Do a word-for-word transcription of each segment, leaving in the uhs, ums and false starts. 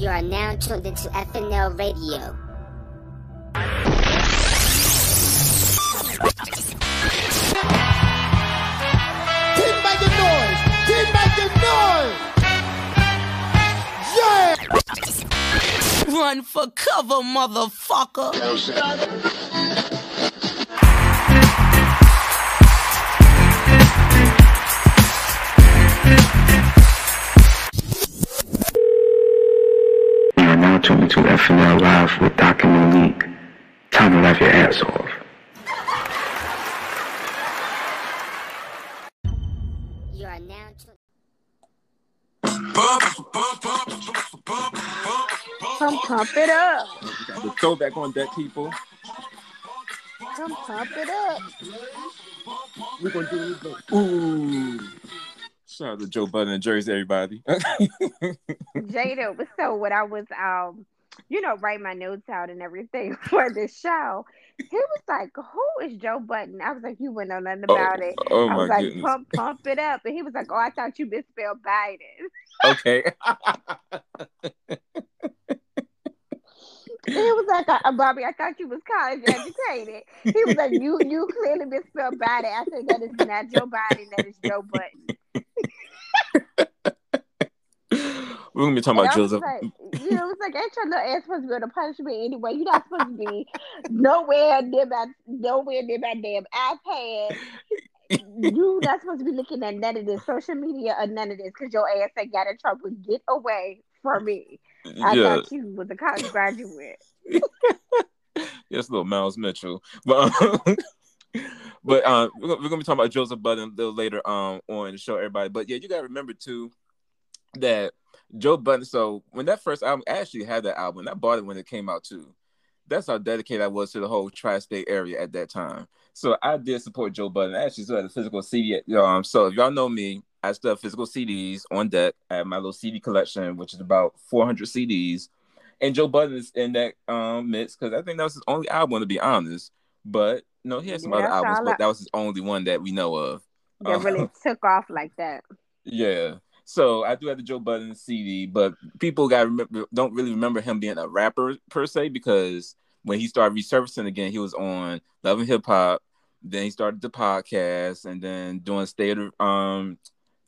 You are now tuned into F N L Radio. Keep making noise! Keep making noise! Yeah! Run for cover, motherfucker! You are now tuned into F N L Live with Doc and Monique. Time to laugh your ass off. You are now tuned. Bump, bump, bump, bump, bump. Come pump it up. Get the toe back on deck, people. Come pump it up. We're going to do it again. Ooh. Shout out to Joe Budden and Jersey, everybody. Jada was so when I was, um, you know, write my notes out and everything for this show. He was like, who is Joe Budden? I was like, you wouldn't know nothing about oh, it. Oh I was my like, goodness. pump, pump it up. And he was like, oh, I thought you misspelled Biden. Okay. He was like, oh, Bobby, I thought you was college educated. He was like, you you clearly misspelled Biden. I said, that is not Joe Biden, that is Joe Budden. We're going to be talking and about Joseph. Like, you know, it's like, ain't your little ass supposed to be able to punish me anyway. You're not supposed to be nowhere near my, nowhere near my damn iPad. You're not supposed to be looking at none of this social media or none of this because your ass ain't got in trouble. Get away from me. I yeah. thought you was a college graduate. Yes, little Miles Mitchell. But, um, but um, we're going to be talking about Joseph Budden a little later um, on the show, everybody. But yeah, you got to remember, too, that Joe Budden, so when that first album, I actually had that album. I bought it when it came out too. That's how dedicated I was to the whole tri-state area at that time. So I did support Joe Budden. I actually still had a physical C D. Um, so if y'all know me, I still have physical C Ds on deck. I have my little C D collection, which is about four hundred C Ds. And Joe Budden is in that um, mix because I think that was his only album, to be honest. But no, he had some yeah, other albums, but I... that was his only one that we know of. That um, really took off like that. Yeah. So I do have the Joe Budden C D, but people got remember don't really remember him being a rapper per se because when he started resurfacing again, he was on Love and Hip Hop. Then he started the podcast, and then doing State of um,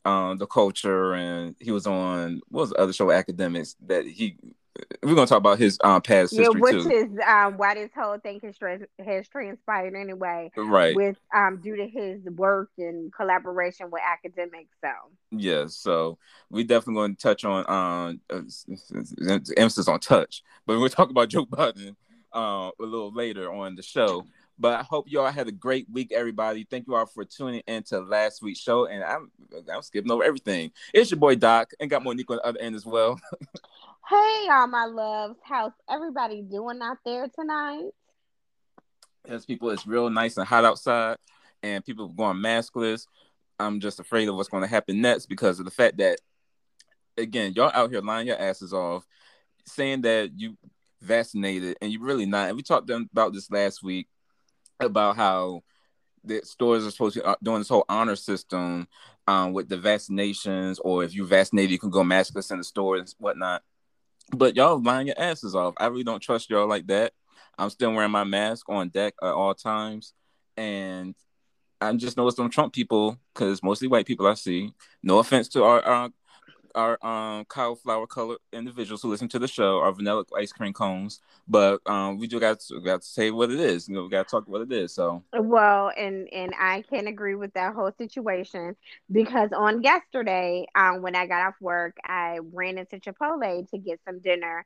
um the Culture, and he was on what was the other show, Academics. That he we're gonna talk about his um past yeah, history which too, which is um why this whole thing has, trans- has transpired anyway, right? With um due to his work and collaboration with Academics. So yeah, so we definitely going to touch on um uh, emphasis on touch, but we'll talk about Joe Budden uh, a little later on the show. But I hope y'all had a great week, everybody. Thank you all for tuning in to last week's show. And I'm I'm skipping over everything. It's your boy Doc, and got Monique on the other end as well. Hey, all my loves. How's everybody doing out there tonight? Yes, people, it's real nice and hot outside, and people are going maskless. I'm just afraid of what's going to happen next because of the fact that, again, y'all out here lying your asses off, saying that you vaccinated, and you really not. And we talked about this last week, about how the stores are supposed to be doing this whole honor system um, with the vaccinations, or if you vaccinated, you can go maskless in the stores and whatnot. But y'all lying your asses off. I really don't trust y'all like that. I'm still wearing my mask on deck at all times. And I just noticed some Trump people, because mostly white people I see, no offense to our our, our um, cauliflower color individuals who listen to the show, our vanilla ice cream cones, but um, we do got to, got to say what it is. You know, we got to talk what it is. So well, and and I can agree with that whole situation because on yesterday, um, when I got off work, I ran into Chipotle to get some dinner,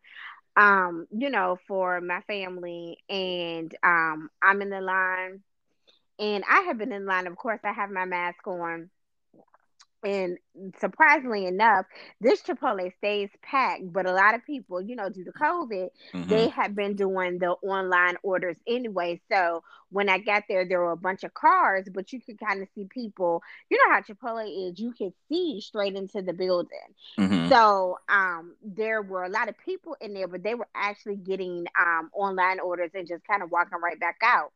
um, you know, for my family, and um, I'm in the line, and I have been in line. Of course, I have my mask on. And surprisingly enough, this Chipotle stays packed, but a lot of people, you know, due to COVID, mm-hmm. they have been doing the online orders anyway. So when I got there, there were a bunch of cars, but you could kind of see people, you know how Chipotle is, you could see straight into the building. Mm-hmm. So um, there were a lot of people in there, but they were actually getting um, online orders and just kind of walking right back out.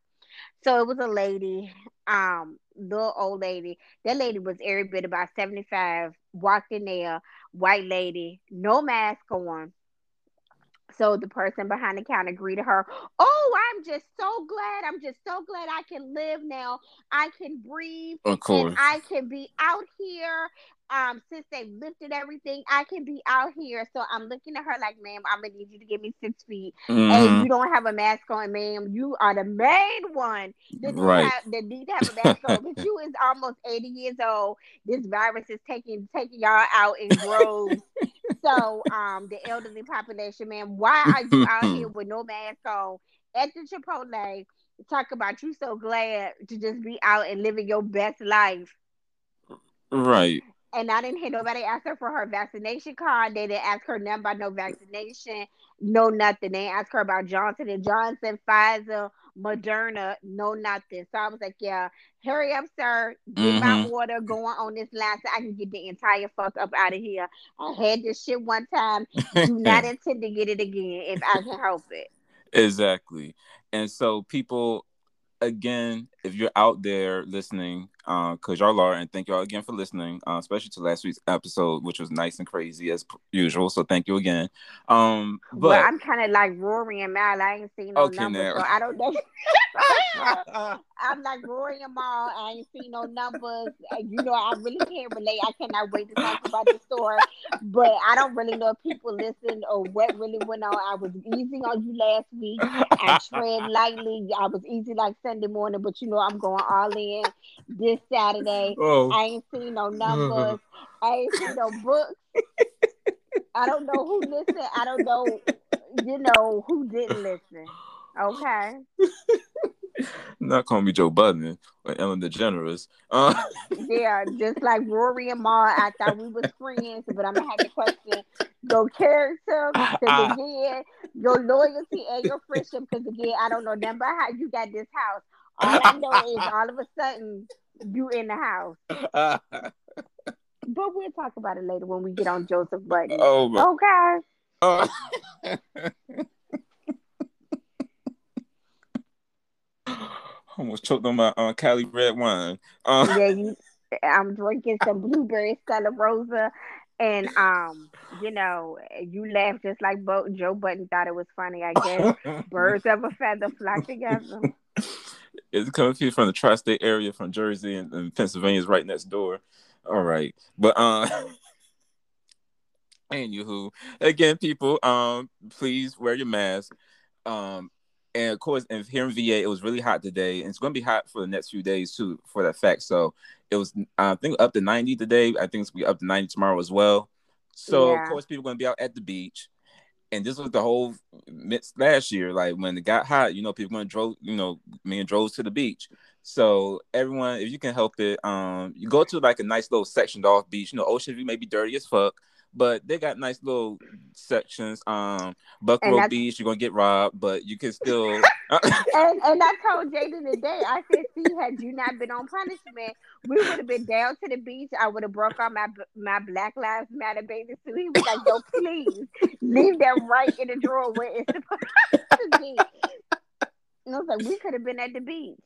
So it was a lady, um, little old lady. That lady was every bit about seventy-five, walked in there, white lady, no mask on. So the person behind the counter greeted her. Oh, I'm just so glad. I'm just so glad I can live now. I can breathe. Of course. I can be out here. Um, since they lifted everything, I can be out here. So I'm looking at her like, ma'am, I'm going to need you to give me six feet. Mm-hmm. And you don't have a mask on, ma'am. You are the main one that, right. need, have, that need to have a mask on. But you is almost eighty years old. This virus is taking taking y'all out in groves. So um, the elderly population, ma'am, why are you out here with no mask on at the Chipotle? Talk about you so glad to just be out and living your best life. Right. And I didn't hear nobody ask her for her vaccination card. They didn't ask her nothing about no vaccination, no nothing. They asked her about Johnson and Johnson, Pfizer, Moderna, no nothing. So I was like, yeah, hurry up, sir. Get mm-hmm. my order going on this line so I can get the entire fuck up out of here. I had this shit one time. Do not intend to get it again if I can help it. Exactly. And so people... Again, if you're out there listening, uh, because y'all are, and thank y'all again for listening, uh, especially to last week's episode, which was nice and crazy as p- usual. So thank you again. Um, but well, I'm kind of like Rory and Mal. I ain't seen no okay, numbers, so I don't know. I'm like Rory and Mal. I ain't seen no numbers. You know, I really can't relate. I cannot wait to talk about the story, but I don't really know if people listened or what really went on. I was easy on you last week. I tread lightly. I was easy like Sunday morning, but you know I'm going all in this Saturday. Oh. I ain't seen no numbers. I ain't seen no books. I don't know who listened. I don't know, you know, who didn't listen. Okay. Not calling me Joe Budden or Ellen DeGeneres. Uh- yeah, just like Rory and Ma, I thought we was friends, but I'm gonna have to question your character, because again, your loyalty and your friendship. Because again, I don't know nothing about how you got this house. All I know is all of a sudden you in the house. But we'll talk about it later when we get on Joseph Budden. Oh, my- okay. Uh- Almost choked on my uh, Cali red wine. Um, yeah, you, I'm drinking some blueberry Stella Rosa, and um, you know, you laugh just like Bo- Joe Budden thought it was funny. I guess birds of a feather flock together. It's coming from the tri-state area, from Jersey, and, and Pennsylvania is right next door. All right, but um. Anywho, again, people, um, please wear your mask. Um. And of course, and here in V A, it was really hot today, and it's going to be hot for the next few days too, for that fact. So it was, I think, up to ninety today. I think it's going to be up to ninety tomorrow as well. So yeah. Of course, people are going to be out at the beach, and this was the whole midst last year. Like when it got hot, you know, people went drove, you know, me and drove to the beach. So everyone, if you can help it, um, you go to like a nice little sectioned off beach. You know, Ocean View may be dirty as fuck, but they got nice little sections. Um, Buckrow Beach, you're going to get robbed, but you can still... and, and I told Jaden today, I said, see, had you not been on punishment, we would have been down to the beach. I would have broke out my my Black Lives Matter bathing suit. He was like, yo, please, leave that right in the drawer where it's supposed to be. And I was like, we could have been at the beach.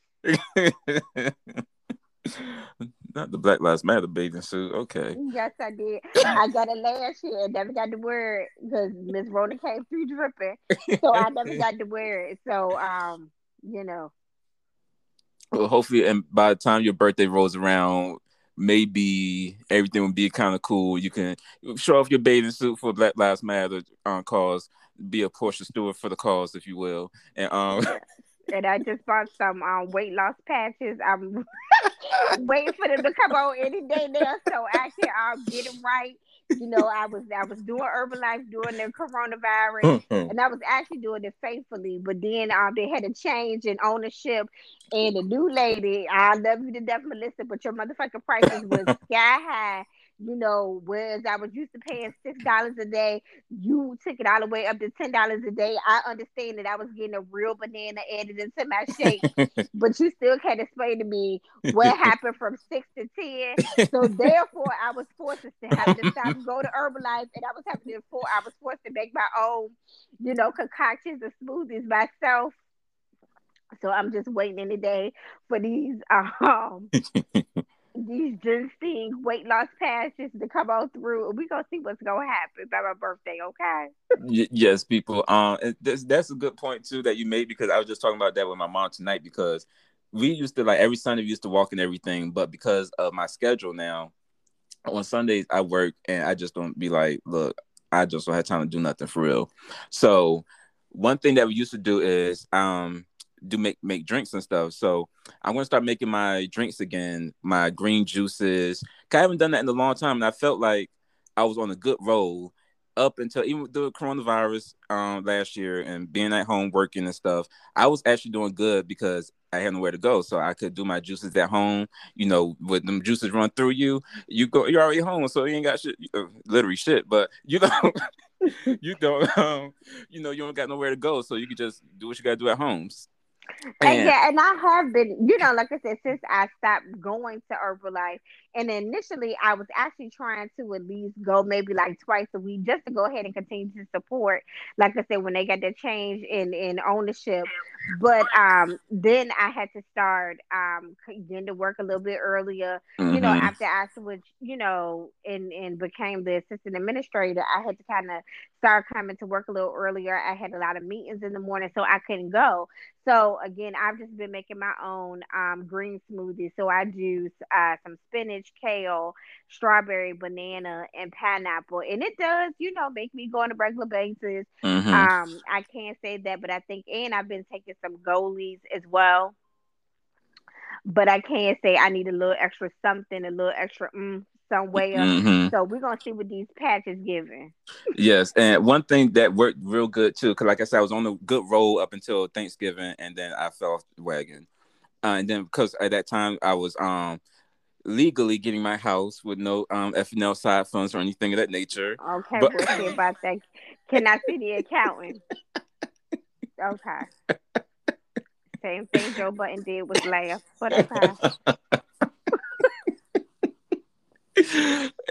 Not the Black Lives Matter bathing suit. Okay. Yes, I did. I got it last year and never got to wear it because Miss Rona came through dripping. So I never got to wear it. So, um, you know. Well, hopefully, and by the time your birthday rolls around, maybe everything will be kind of cool. You can show off your bathing suit for Black Lives Matter um, cause, be a Portia Stewart for the cause, if you will. And, um, yeah. And I just bought some um, weight loss patches. I'm waiting for them to come on any day now, so I can um, get it right. You know, I was I was doing Herbalife during the coronavirus, and I was actually doing it faithfully. But then um, they had a change in ownership, and the new lady, I love you to death, Melissa, but your motherfucking prices was sky high. You know, whereas I was used to paying six dollars a day, you took it all the way up to ten dollars a day. I understand that I was getting a real banana added into my shake, but you still can't explain to me what happened from six to ten. So therefore, I was forced to have to stop, go to Herbalife, and I was having to, I was forced to make my own, you know, concoctions and smoothies myself. So I'm just waiting any day for these, um... these ginseng weight loss passes to come on through. We're going to see what's going to happen by my birthday, okay? y- yes, people. Um, that's, that's a good point, too, that you made, because I was just talking about that with my mom tonight, because we used to, like, every Sunday we used to walk and everything, but because of my schedule now, on Sundays I work and I just don't be like, look, I just don't have time to do nothing for real. So one thing that we used to do is um do make make drinks and stuff. So I'm gonna start making my drinks again, my green juices. I haven't done that in a long time, and I felt like I was on a good roll up until even with the coronavirus um last year and being at home working and stuff. I was actually doing good because I had nowhere to go, so I could do my juices at home. You know, with them juices run through you, you go, you're already home, so you ain't got shit, uh, literally shit. But you don't, you don't, um, you know, you don't got nowhere to go, so you can just do what you gotta do at home. And, and yeah, and I have been, you know, like I said, since I stopped going to Herbalife, and initially I was actually trying to at least go maybe like twice a week just to go ahead and continue to support, like I said, when they got the change in, in ownership. But um, then I had to start um, getting to work a little bit earlier, mm-hmm. you know, after I switched, you know, and, and became the assistant administrator, I had to kind of start coming to work a little earlier. I had a lot of meetings in the morning, so I couldn't go. So again, I've just been making my own um, green smoothie. So I juice uh, some spinach, kale, strawberry, banana, and pineapple. And it does, you know, make me go on a regular basis. Mm-hmm. Um, I can't say that, but I think, and I've been taking some goalies as well. But I can say I need a little extra something, a little extra mm, somewhere. Mm-hmm. So we're going to see what these patches giving. Yes. And one thing that worked real good, too, because like I said, I was on a good roll up until Thanksgiving, and then I fell off the wagon. Uh, and then because at that time, I was um, legally getting my house with no um, F N L side funds or anything of that nature. Okay, but... we'll see about that. Can I see the accountant? Okay. Same thing Joe Budden did was laugh. What a time.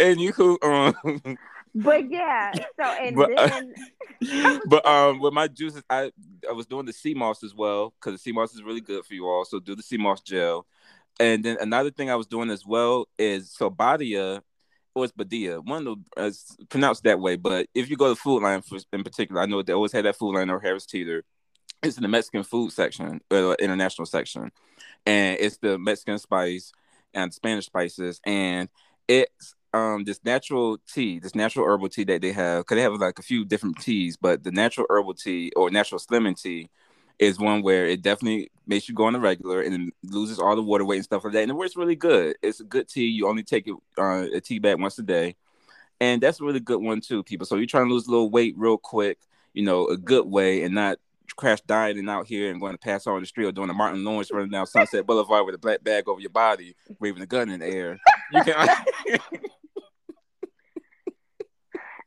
And you who um But yeah, so and but, then uh, But um with my juices I I was doing the sea moss as well, because the sea moss is really good for you all. So do the sea moss gel. And then another thing I was doing as well is so Badia or it's Badia. One of the, uh, it's pronounced that way, but if you go to Food Line for, in particular, I know they always had that Food Line or Harris Teeter. It's in the Mexican food section, uh, international section, and it's the Mexican spice and Spanish spices, and it's um this natural tea, this natural herbal tea that they have, because they have like a few different teas, but the natural herbal tea or natural slimming tea is one where it definitely makes you go on the regular and it loses all the water weight and stuff like that, and it works really good. It's a good tea. You only take it, uh, a tea bag once a day, and that's a really good one too, people. So you're trying to lose a little weight real quick, you know, a good way, and not crash dieting out here and going to pass on the street or doing a Martin Lawrence running down Sunset Boulevard with a black bag over your body, waving a gun in the air. You can.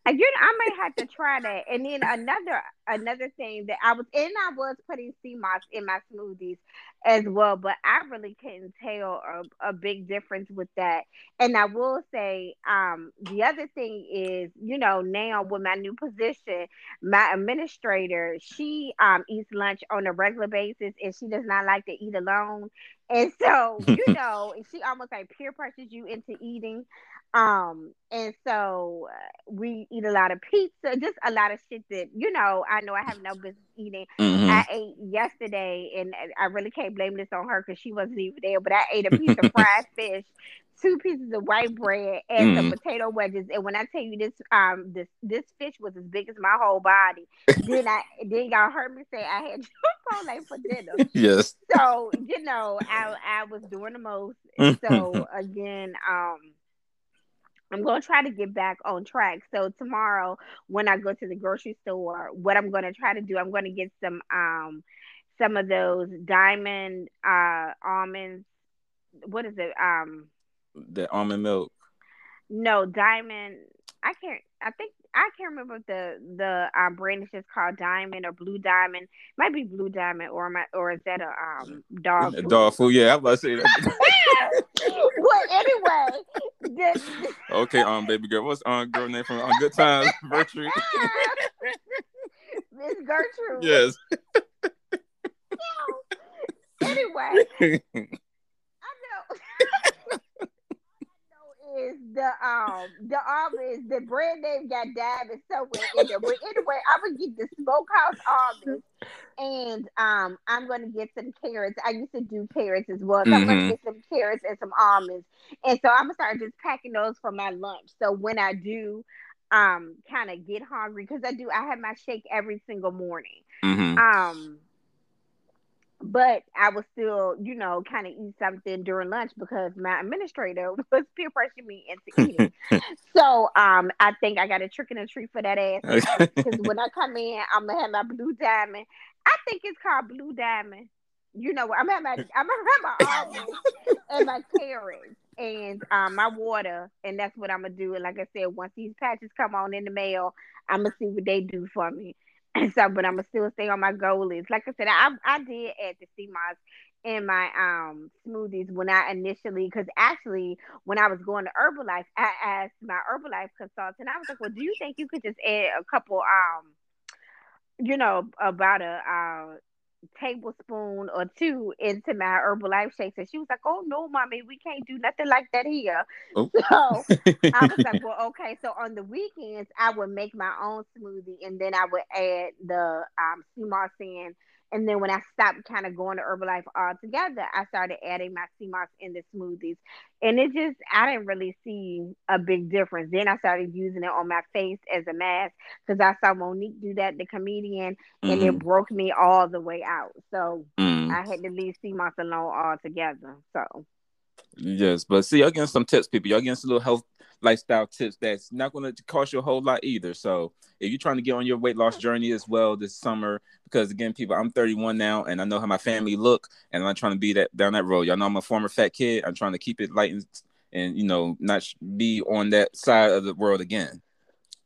Again, I may have to try that. And then another another thing that I was and I was putting sea moss in my smoothies as well, but I really couldn't tell a, a big difference with that. And I will say, um, the other thing is, you know, now with my new position, my administrator, she um eats lunch on a regular basis, and she does not like to eat alone. And so, you know, she almost like peer pressures you into eating. Um, and so uh, we eat a lot of pizza, just a lot of shit that, you know, I know I have no business eating. Mm-hmm. I ate yesterday, and I really can't blame this on her because she wasn't even there, but I ate a piece of fried fish, two pieces of white bread, and mm. some potato wedges. And when I tell you this, um, this this fish was as big as my whole body. Then I then y'all heard me say I had Chipotle for dinner. Yes. So you know, I I was doing the most. So again, um, I'm gonna try to get back on track. So tomorrow, when I go to the grocery store, what I'm gonna try to do, I'm gonna get some um some of those diamond uh almonds. What is it? Um. The almond milk. No, Diamond. I can't. I think I can't remember if the the um, brand is just called Diamond or Blue Diamond. It might be Blue Diamond, or my or is that a um dog food? Dog food? Yeah, I'm about to say that. Well, anyway. This... Okay, um, baby girl, what's um girl name from um, Good Times? Gertrude. Miss Gertrude. Yes. Anyway. I know. the um the almonds, the brand name got diamond somewhere in there. But anyway, I'm gonna get the Smokehouse almonds, and um I'm gonna get some carrots. I used to do carrots as well. So mm-hmm. I'm gonna get some carrots and some almonds, and so I'm gonna start just packing those for my lunch. So when I do um kind of get hungry, because I do, I have my shake every single morning. Mm-hmm. Um. But I was still, you know, kind of eat something during lunch because my administrator was peer pressuring me into eating. So um, I think I got a trick and a treat for that ass. Because when I come in, I'm going to have my Blue Diamond. I think it's called Blue Diamond. You know, I'm going to have my, I'm gonna have my almonds and my carrots and um, my water. And that's what I'm going to do. And like I said, once these patches come on in the mail, I'm going to see what they do for me. So, but I'm gonna still stay on my goal list. Like I said, I I did add the sea moss in my um smoothies when I initially, because actually when I was going to Herbalife, I asked my Herbalife consultant. I was like, "Well, do you think you could just add a couple, um, you know, about a uh, tablespoon or two into my Herbalife shakes?" And she was like, "Oh no, mommy, we can't do nothing like that here." Oh. So I was like, "Well, okay." So on the weekends, I would make my own smoothie, and then I would add the um, sea moss in. And then when I stopped kind of going to Herbalife altogether, I started adding my sea moss in the smoothies, and it just, I didn't really see a big difference. Then I started using it on my face as a mask because I saw Monique do that, the comedian, mm. and it broke me all the way out. So mm. I had to leave sea moss alone altogether. So yes, but see, y'all getting some tips, people. Y'all getting some little health lifestyle tips that's not going to cost you a whole lot either. So if you're trying to get on your weight loss journey as well this summer, because again, people, I'm thirty-one now, and I know how my family look, and I'm trying to be that down that road. Y'all know I'm a former fat kid. I'm trying to keep it light and, and you know, not be on that side of the world again.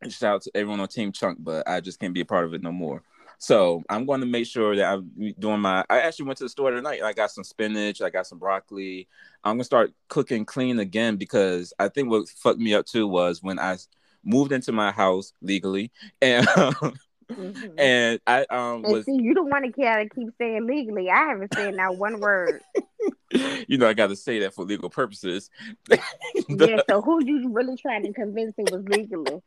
And shout out to everyone on Team Chunk, but I just can't be a part of it no more. So I'm going to make sure that I'm doing my, I actually went to the store tonight. I got some spinach. I got some broccoli. I'm going to start cooking clean again, because I think what fucked me up too was when I moved into my house legally and, um, mm-hmm. and I um, and was. See, you don't want to keep saying legally. I haven't said not one word. You know, I got to say that for legal purposes. the... Yeah. So who you really trying to convince it was legally?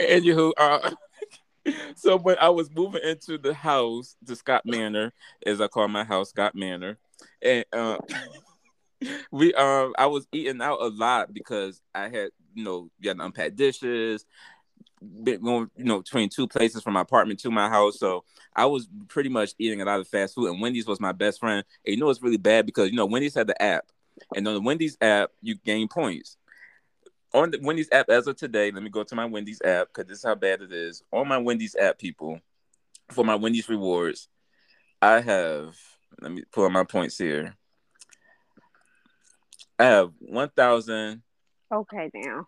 Anywho, uh, so when I was moving into the house, to Scott Manor, as I call my house, Scott Manor, and uh, we, um, I was eating out a lot because I had, you know, you had to unpack dishes, been going, you know, between two places from my apartment to my house, so I was pretty much eating a lot of fast food, and Wendy's was my best friend. And you know, it's really bad because, you know, Wendy's had the app, and on the Wendy's app, you gain points. On the Wendy's app, as of today, let me go to my Wendy's app, because this is how bad it is. On my Wendy's app, people, for my Wendy's rewards, I have, let me pull up my points here. I have one thousand. Okay, now.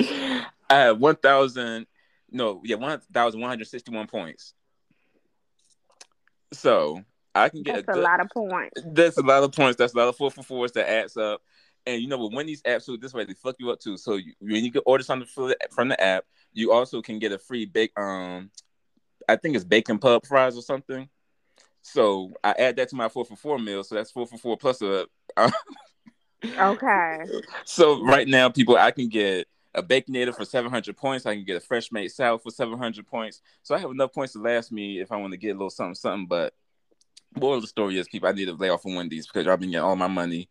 I have one thousand, no, yeah, one thousand one hundred sixty-one points. So, I can get that's a That's a lot of points. That's a lot of points. That's a lot of four for fours that adds up. And you know, with Wendy's apps, so this way they fuck you up too. So you, when you can order something from the app, you also can get a free bake. Um, I think it's bacon pub fries or something. So I add that to my four for four meal. So that's four for four plus a. Um, okay. So right now, people, I can get a Baconator for seven hundred points. I can get a fresh made salad for seven hundred points. So I have enough points to last me if I want to get a little something, something. But moral of the story is, people, I need to lay off of Wendy's because I've been getting all my money.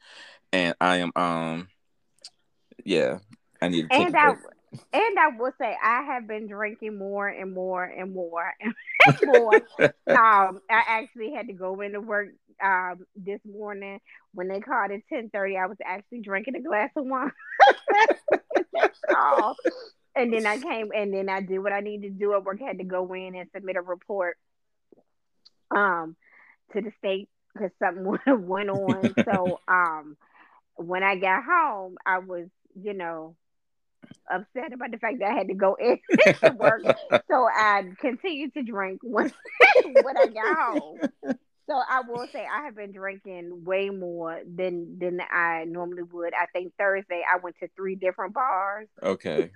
And I am, um, yeah, I need to take and I, and I will say, I have been drinking more and more and more and more. um, I actually had to go into work um, this morning. When they called at ten thirty, I was actually drinking a glass of wine. oh. And then I came, and then I did what I needed to do at work. I had to go in and submit a report um, to the state because something went on. So, um... when I got home, I was, you know, upset about the fact that I had to go in to work. So I continued to drink when, when I got home. So I will say I have been drinking way more than than I normally would. I think Thursday I went to three different bars. Okay.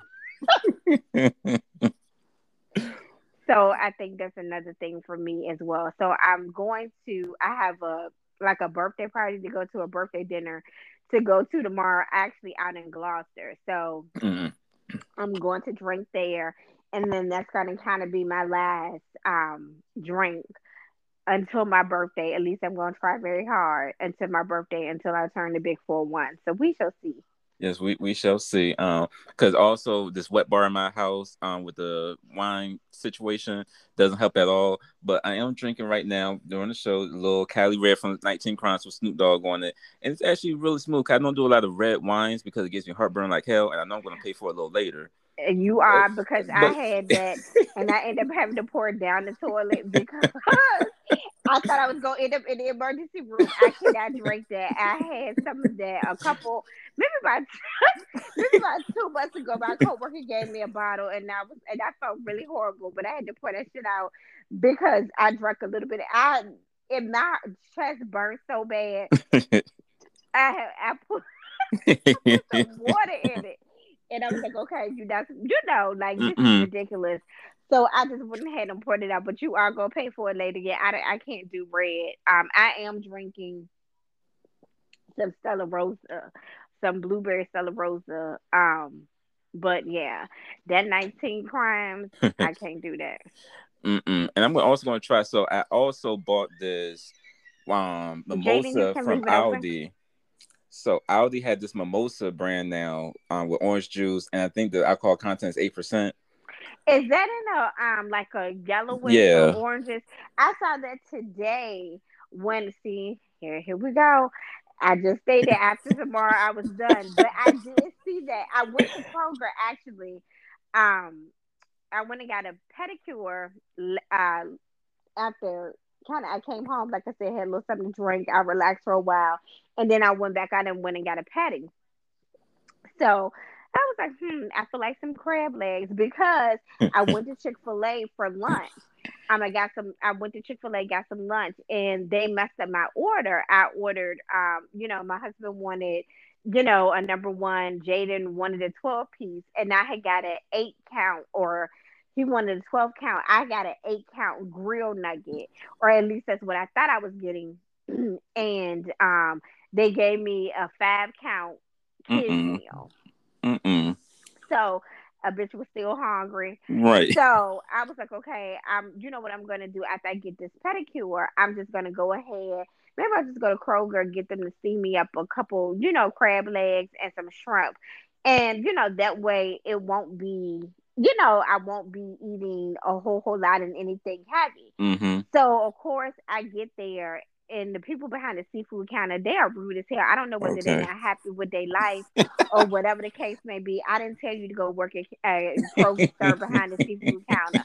So I think that's another thing for me as well. So I'm going to, I have a like a birthday party, to go to a birthday dinner, to go to tomorrow, actually out in Gloucester. So mm-hmm. I'm going to drink there. And then that's going to kind of be my last um, drink until my birthday. At least I'm going to try very hard until my birthday, until I turn the big four one. So we shall see. Yes, we, we shall see. Um, because also this wet bar in my house, um, with the wine situation doesn't help at all. But I am drinking right now during the show a little Cali red from nineteen Crimes with Snoop Dogg on it, and it's actually really smooth. I don't do a lot of red wines because it gives me heartburn like hell, and I know I'm going to pay for it a little later. And you are, because but, I had that, and I ended up having to pour it down the toilet because I thought I was going to end up in the emergency room. I cannot drink that. I had some of that a couple, maybe about, maybe about two months ago, my coworker gave me a bottle, and I was, and I felt really horrible, but I had to pour that shit out because I drank a little bit. I, and my chest burned so bad, I, I put, I put some water in it. And I was like, okay, you know, you know, like, this Mm-mm. is ridiculous. So I just went ahead and poured it out. But you are going to pay for it later. Yeah, I, I can't do red. Um, I am drinking some Stella Rosa, some blueberry Stella Rosa. Um, but, yeah, that nineteen Crimes, I can't do that. Mm-mm. And I'm also going to try. So I also bought this um, mimosa from Aldi. So Aldi had this mimosa brand now um, with orange juice, and I think the alcohol content is eight percent. Is that in a um like a yellowish yeah. or oranges? I saw that today when, see, here, here we go. I just stayed there after tomorrow I was done, but I did see that. I went to Kroger, actually. Um, I went and got a pedicure uh, after kind of I came home, like I said, had a little something to drink. I relaxed for a while. And then I went back out and went and got a patty. So I was like, hmm, I feel like some crab legs, because I went to Chick-fil-A for lunch. Um, I got some. I went to Chick-fil-A, got some lunch, and they messed up my order. I ordered, um, you know, my husband wanted, you know, a number one. Jaden wanted a twelve piece, and I had got an eight count, or he wanted a twelve count. I got an eight count grill nugget, or at least that's what I thought I was getting. And um. They gave me a five count kids Mm-mm. meal. Mm-mm. So a bitch was still hungry. Right. So I was like, okay, um, you know what I'm gonna do after I get this pedicure? I'm just gonna go ahead. Maybe I'll just go to Kroger, get them to steam me up a couple, you know, crab legs and some shrimp. And, you know, that way it won't be, you know, I won't be eating a whole whole lot and anything heavy. Mm-hmm. So of course I get there. And the people behind the seafood counter, they are rude as hell. I don't know whether okay. they're not happy with their life or whatever the case may be. I didn't tell you to go work at a Kroger store behind the seafood counter.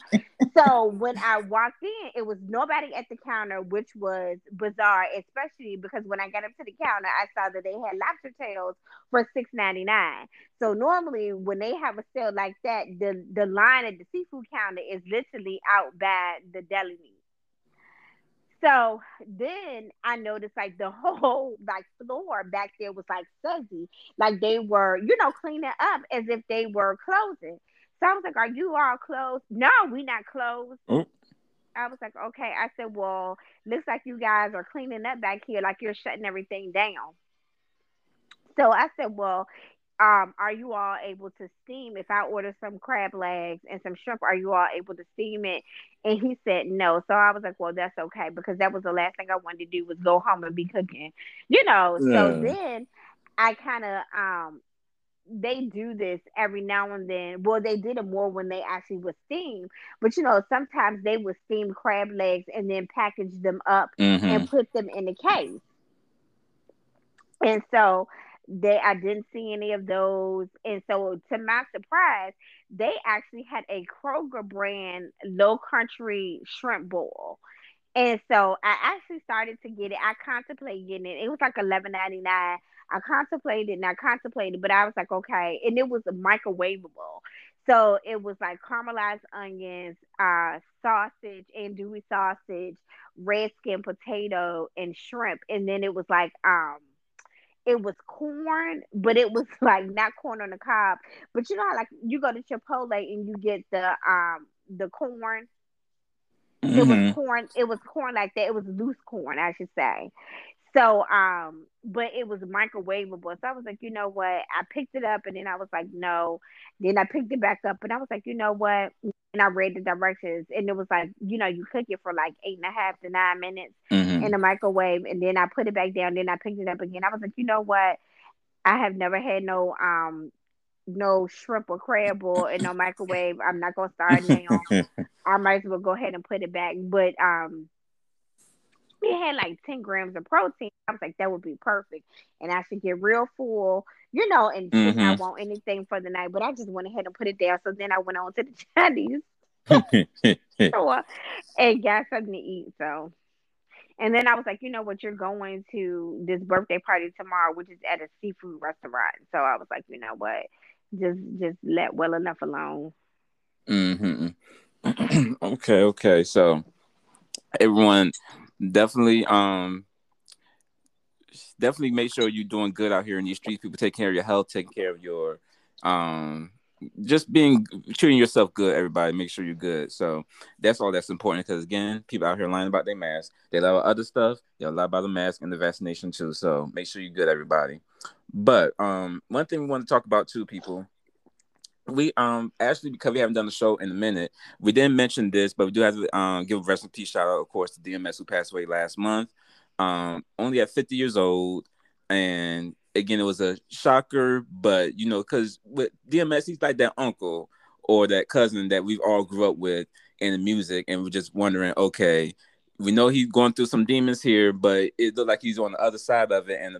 So when I walked in, it was nobody at the counter, which was bizarre, especially because when I got up to the counter, I saw that they had lobster tails for six ninety-nine. So normally when they have a sale like that, the, the line at the seafood counter is literally out by the deli meat. So then I noticed, like, the whole, like, floor back there was, like, fuzzy. Like, they were, you know, cleaning up as if they were closing. So I was like, are you all closed? No, we not closed. Oh. I was like, okay. I said, well, looks like you guys are cleaning up back here. Like, you're shutting everything down. So I said, well, um, are you all able to steam? If I order some crab legs and some shrimp, are you all able to steam it? And he said no. So I was like, well, that's okay, because that was the last thing I wanted to do was go home and be cooking, you know. Yeah. So then I kind of, um, they do this every now and then. Well, they did it more when they actually would steam, but you know, sometimes they would steam crab legs and then package them up mm-hmm. and put them in the case. And so They, I didn't see any of those. And so, to my surprise, they actually had a Kroger brand low country shrimp boil. And so, I actually started to get it. I contemplated getting it. It was like eleven ninety-nine. I contemplated and I contemplated, but I was like, okay. And it was microwavable. So, it was like caramelized onions, uh, sausage, andouille sausage, red skin potato, and shrimp. And then it was like, um, it was corn, but it was like not corn on the cob. But you know how, like, you go to Chipotle and you get the um the corn. Mm-hmm. It was corn. It was corn like that. It was loose corn, I should say. So, um, but it was microwavable. So I was like, you know what? I picked it up and then I was like, no. Then I picked it back up and I was like, you know what? And I read the directions and it was like, you know, you cook it for like eight and a half to nine minutes mm-hmm. in the microwave. And then I put it back down. Then I picked it up again. I was like, you know what? I have never had no, um, no shrimp or crab boil in no microwave. I'm not going to start now. I might as well go ahead and put it back. But, um, it had like ten grams of protein. I was like, that would be perfect. And I should get real full, you know, and mm-hmm. I want anything for the night. But I just went ahead and put it down. So then I went on to the Chinese store and got something to eat. So, and then I was like, you know what? You're going to this birthday party tomorrow, which is at a seafood restaurant. So I was like, you know what? Just, just let well enough alone. Mm-hmm. okay. Okay. So everyone... Definitely, um, definitely make sure you're doing good out here in these streets. People take care of your health, taking care of your, um, just being, treating yourself good, everybody. Make sure you're good. So that's all that's important because, again, people out here lying about their masks. They lie about other stuff. They lie about the mask and the vaccination, too. So make sure you're good, everybody. But um, one thing we want to talk about, too, people, we um actually, because we haven't done the show in a minute, we didn't mention this, but we do have to um give a rest in peace shout out, of course, to D M X, who passed away last month, um only at fifty years old. And again, it was a shocker, but you know, because with D M X, he's like that uncle or that cousin that we've all grew up with in the music, and we're just wondering, okay, we know he's going through some demons here, but it looked like he's on the other side of it. And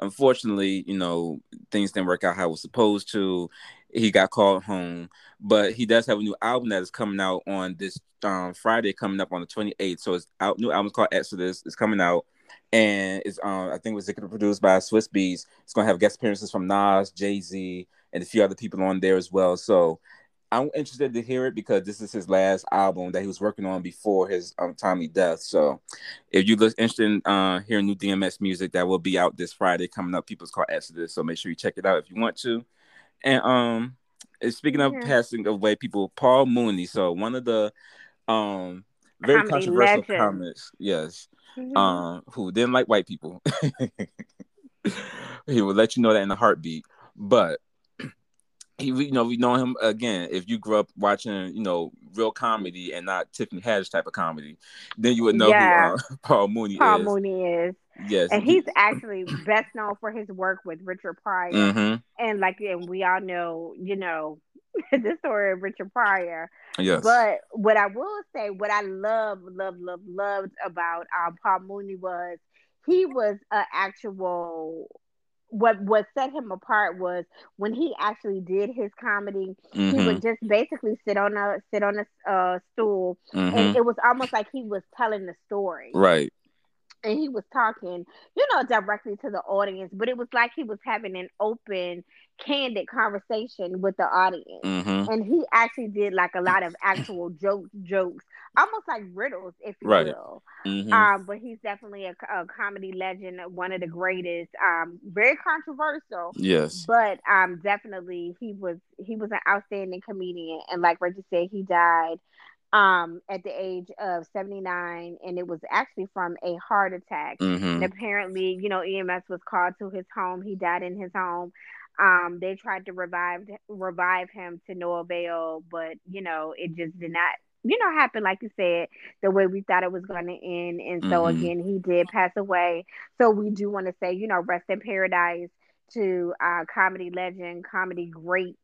unfortunately, you know, things didn't work out how it was supposed to. He got called home, but he does have a new album that is coming out on this um, Friday, coming up on the twenty-eighth. So it's out. New album called Exodus. It's coming out, and it's um, I think it was produced by Swiss Beats. It's gonna have guest appearances from Nas, Jay-Z, and a few other people on there as well. So I'm interested to hear it because this is his last album that he was working on before his um, timely death. So if you're interested in uh, hearing new D M X music, that will be out this Friday coming up. People, it's called Exodus. So make sure you check it out if you want to. And um, speaking of yeah. passing away, people, Paul Mooney. So one of the um, very comedy controversial legend. Comics, yes, mm-hmm. um, who didn't like white people. He will let you know that in a heartbeat. But he, you know, we know him again. If you grew up watching, you know, real comedy and not Tiffany Haddish type of comedy, then you would know yeah. who uh, Paul Mooney Paul is. Paul Mooney is. Yes, and he's actually best known for his work with Richard Pryor, mm-hmm. and like, and we all know, you know, the story of Richard Pryor. Yes, but what I will say, what I love, love, love, loved about um, Paul Mooney was he was an actual. What what set him apart was when he actually did his comedy, mm-hmm. he would just basically sit on a sit on a uh, stool, mm-hmm. and it was almost like he was telling the story, right? And he was talking, you know, directly to the audience, but it was like he was having an open, candid conversation with the audience. Mm-hmm. And he actually did like a lot of actual joke jokes, almost like riddles, if you right. will. Mm-hmm. Um, but he's definitely a, a comedy legend, one of the greatest. Um, very controversial. Yes. But um, definitely, he was he was an outstanding comedian. And like Reggie said, he died Um, at the age of seventy-nine, and it was actually from a heart attack. Mm-hmm. And apparently, you know, E M S was called to his home. He died in his home. Um, they tried to revive revive him to no avail, but you know, it just did not, you know, happen like you said, the way we thought it was going to end. And so mm-hmm. again, he did pass away. So we do want to say, you know, rest in paradise to uh, comedy legend, comedy great.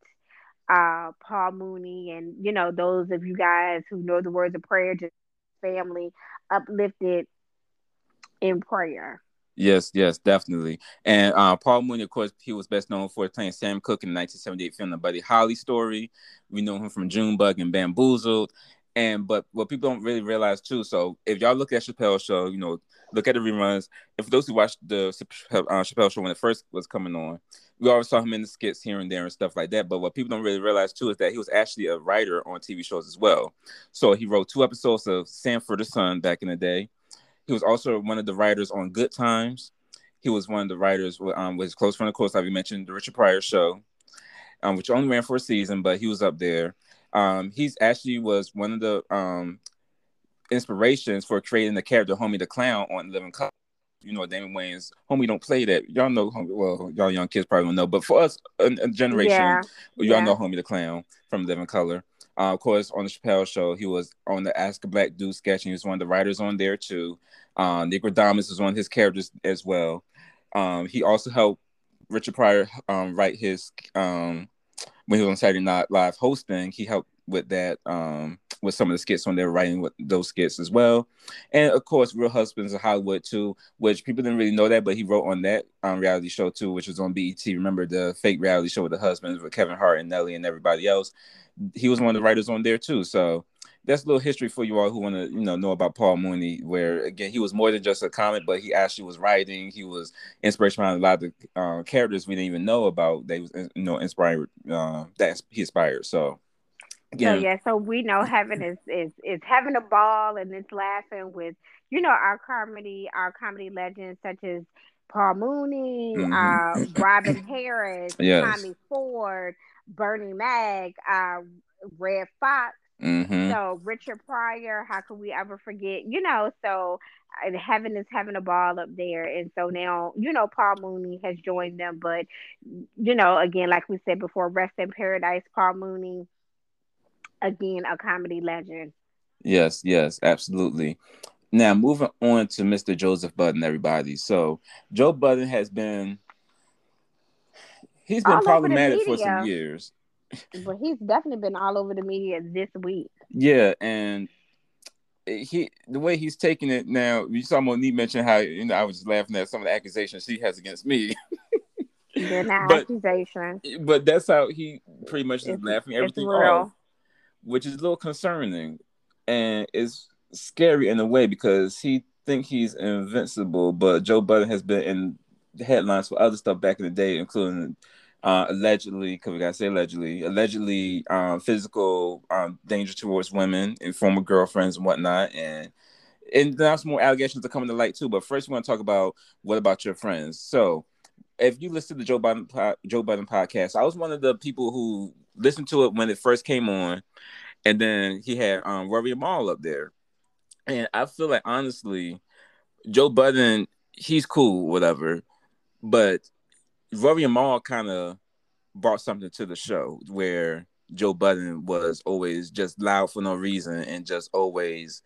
Uh, Paul Mooney, and you know, those of you guys who know the words of prayer, just family uplifted in prayer. Yes, yes, definitely. And uh, Paul Mooney, of course, he was best known for playing Sam Cooke in the nineteen seventy-eight film The Buddy Holly Story. We know him from Junebug and Bamboozled. And but what people don't really realize too, so if y'all look at Chappelle's show, you know, look at the reruns. If those who watched the uh, Chappelle show when it first was coming on, we always saw him in the skits here and there and stuff like that. But what people don't really realize too is that he was actually a writer on T V shows as well. So he wrote two episodes of Sanford the Son back in the day. He was also one of the writers on Good Times. He was one of the writers with, um, with his close friend, of course, like we mentioned, the Richard Pryor show, um, which only ran for a season, but he was up there. Um, he's actually was one of the um, inspirations for creating the character homie the clown on Living Color. you know, Damon Wayans, homie don't play that. Y'all know, well, y'all young kids probably don't know, but for us, a, a generation, yeah. y'all yeah. know homie the clown from Living Color. Uh, of course, on the Chappelle Show, he was on the Ask a Black Dude sketch, and he was one of the writers on there too. Um, Nick Radames was on his characters as well. Um, he also helped Richard Pryor um, write his um, when he was on Saturday Night Live hosting. He helped with that, um, with some of the skits on there, writing with those skits as well. And of course, Real Husbands of Hollywood too, which people didn't really know that, but he wrote on that um, reality show too, which was on B E T. Remember the fake reality show with the husbands with Kevin Hart and Nelly and everybody else? He was one of the writers on there too. So that's a little history for you all who want to, you know, know about Paul Mooney, where, again, he was more than just a comic, but he actually was writing. He was inspiration behind a lot of the uh, characters we didn't even know about. They was, you know, inspired, uh, that he inspired. So, again. So, yeah, so we know heaven is, is, is having a ball, and it's laughing with, you know, our comedy, our comedy legends such as Paul Mooney, mm-hmm. uh, Robin Harris, yes. Tommy Ford, Bernie Mac, uh, Red Fox. Mm-hmm. So Richard Pryor, how could we ever forget? You know, so uh, heaven is having a ball up there, and so now, you know, Paul Mooney has joined them. But, you know, again, like we said before, rest in paradise, Paul Mooney. Again, a comedy legend. Yes, yes, absolutely. Now moving on to Mister Joseph Budden, everybody. So Joe Budden has been he's been all problematic for some years. But he's definitely been all over the media this week. Yeah, and he the way he's taking it now, you saw Monique mention how, you know, I was just laughing at some of the accusations she has against me. They're not but, accusations. But that's how he pretty much is it's, laughing everything off, which is a little concerning, and it's scary in a way because he think he's invincible, but Joe Budden has been in the headlines for other stuff back in the day, including Uh, allegedly, because we gotta say allegedly, allegedly um, physical um, danger towards women and former girlfriends and whatnot, and and now some more allegations are coming to light too. But first, we want to talk about what about your friends. So, if you listen to Joe Budden Joe Budden podcast, I was one of the people who listened to it when it first came on, and then he had um, Rory and Mal up there, and I feel like honestly, Joe Budden, he's cool, whatever, but Rory and Mal kind of brought something to the show where Joe Budden was always just loud for no reason and just always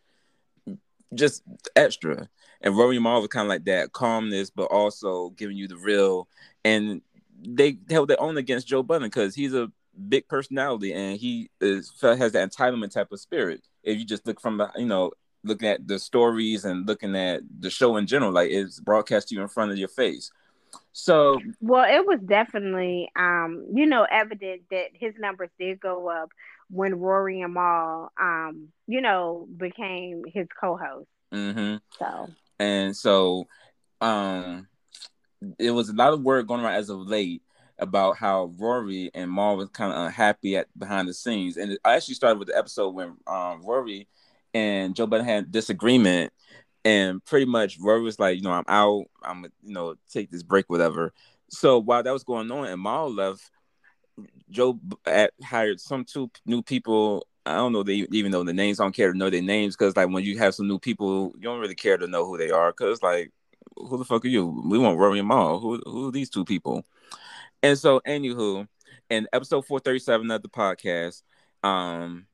just extra. And Rory and Mal was kind of like that calmness, but also giving you the real. And they held their own against Joe Budden because he's a big personality and he is has that entitlement type of spirit. If you just look from the, you know, looking at the stories and looking at the show in general, like it's broadcast to you in front of your face. So well, it was definitely, um, you know, evident that his numbers did go up when Rory and Mal, um, you know, became his co-host. Mm-hmm. So and so, um, it was a lot of work going around as of late about how Rory and Mal was kind of unhappy at behind the scenes, and I actually started with the episode when um, Rory and Joe Budden had disagreement. And pretty much Rory was like, you know, I'm out. I'm, you know, take this break, whatever. So while that was going on and Mal left, Joe hired some two new people. I don't know they even know the names. I don't care to know their names because, like, when you have some new people, you don't really care to know who they are because, like, who the fuck are you? We want Rory and Mal. Who, who are these two people? And so, anywho, in episode four thirty-seven of the podcast, um,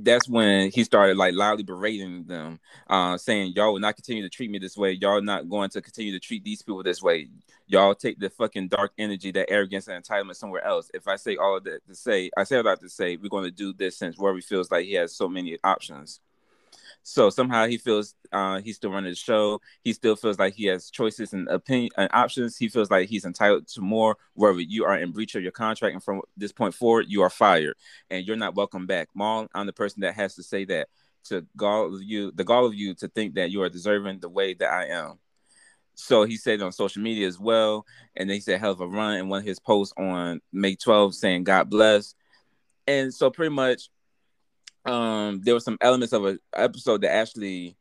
that's when he started like loudly berating them, uh, saying, y'all will not continue to treat me this way. Y'all not going to continue to treat these people this way. Y'all take the fucking dark energy, that arrogance and entitlement somewhere else. If I say all of that to say, I say all that to say, we're going to do this since Rory feels like he has so many options. So somehow he feels uh, he's still running the show. He still feels like he has choices and opinion and options. He feels like he's entitled to more. Rory, you are in breach of your contract, and from this point forward, you are fired, and you're not welcome back. Mal, I'm the person that has to say that to gall of you, the gall of you to think that you are deserving the way that I am. So he said on social media as well, and then he said hell of a run in one of his posts on May twelfth, saying God bless, and so pretty much. Um, there were some elements of an episode that actually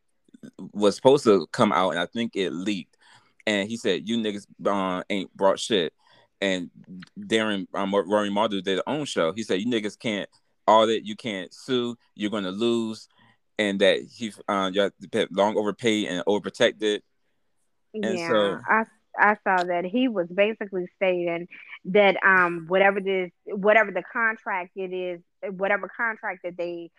was supposed to come out, and I think it leaked. And he said, "You niggas uh, ain't brought shit." And Darren um, Rory Mardu did their own show. He said, "You niggas can't audit, you can't sue, you're gonna lose," and that he uh, you have to be long overpaid and overprotected. And yeah, so, I I saw that he was basically stating that um whatever this whatever the contract it is whatever contract that they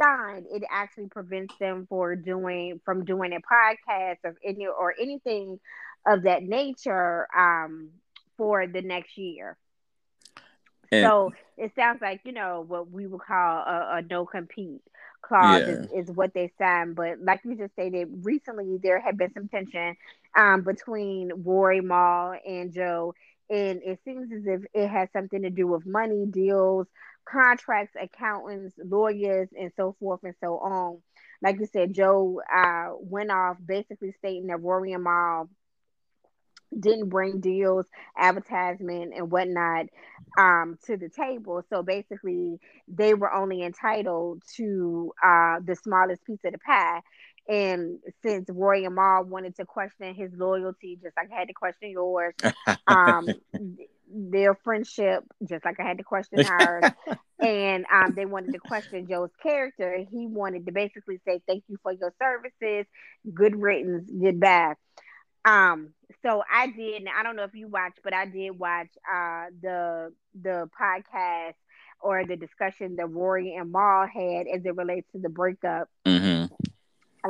signed, it actually prevents them for doing from doing a podcast or any or anything of that nature um for the next year. And so it sounds like, you know, what we would call a, a no compete clause yeah. is, is what they signed. But like you just stated, recently there had been some tension um, between Rory, Mal, and Joe, and it seems as if it has something to do with money, deals, contracts, accountants, lawyers, and so forth and so on. Like you said, Joe uh, went off basically stating that Rory and Mal didn't bring deals, advertisement, and whatnot um, to the table. So basically, they were only entitled to uh, the smallest piece of the pie. And since Rory and Mal wanted to question his loyalty, just like I had to question yours, um, their friendship, just like I had to question ours, and um, they wanted to question Joe's character. He wanted to basically say, "Thank you for your services. Good riddance. Goodbye." Um, so I did, and I don't know if you watched, but I did watch uh, the the podcast or the discussion that Rory and Mal had as it relates to the breakup mm-hmm.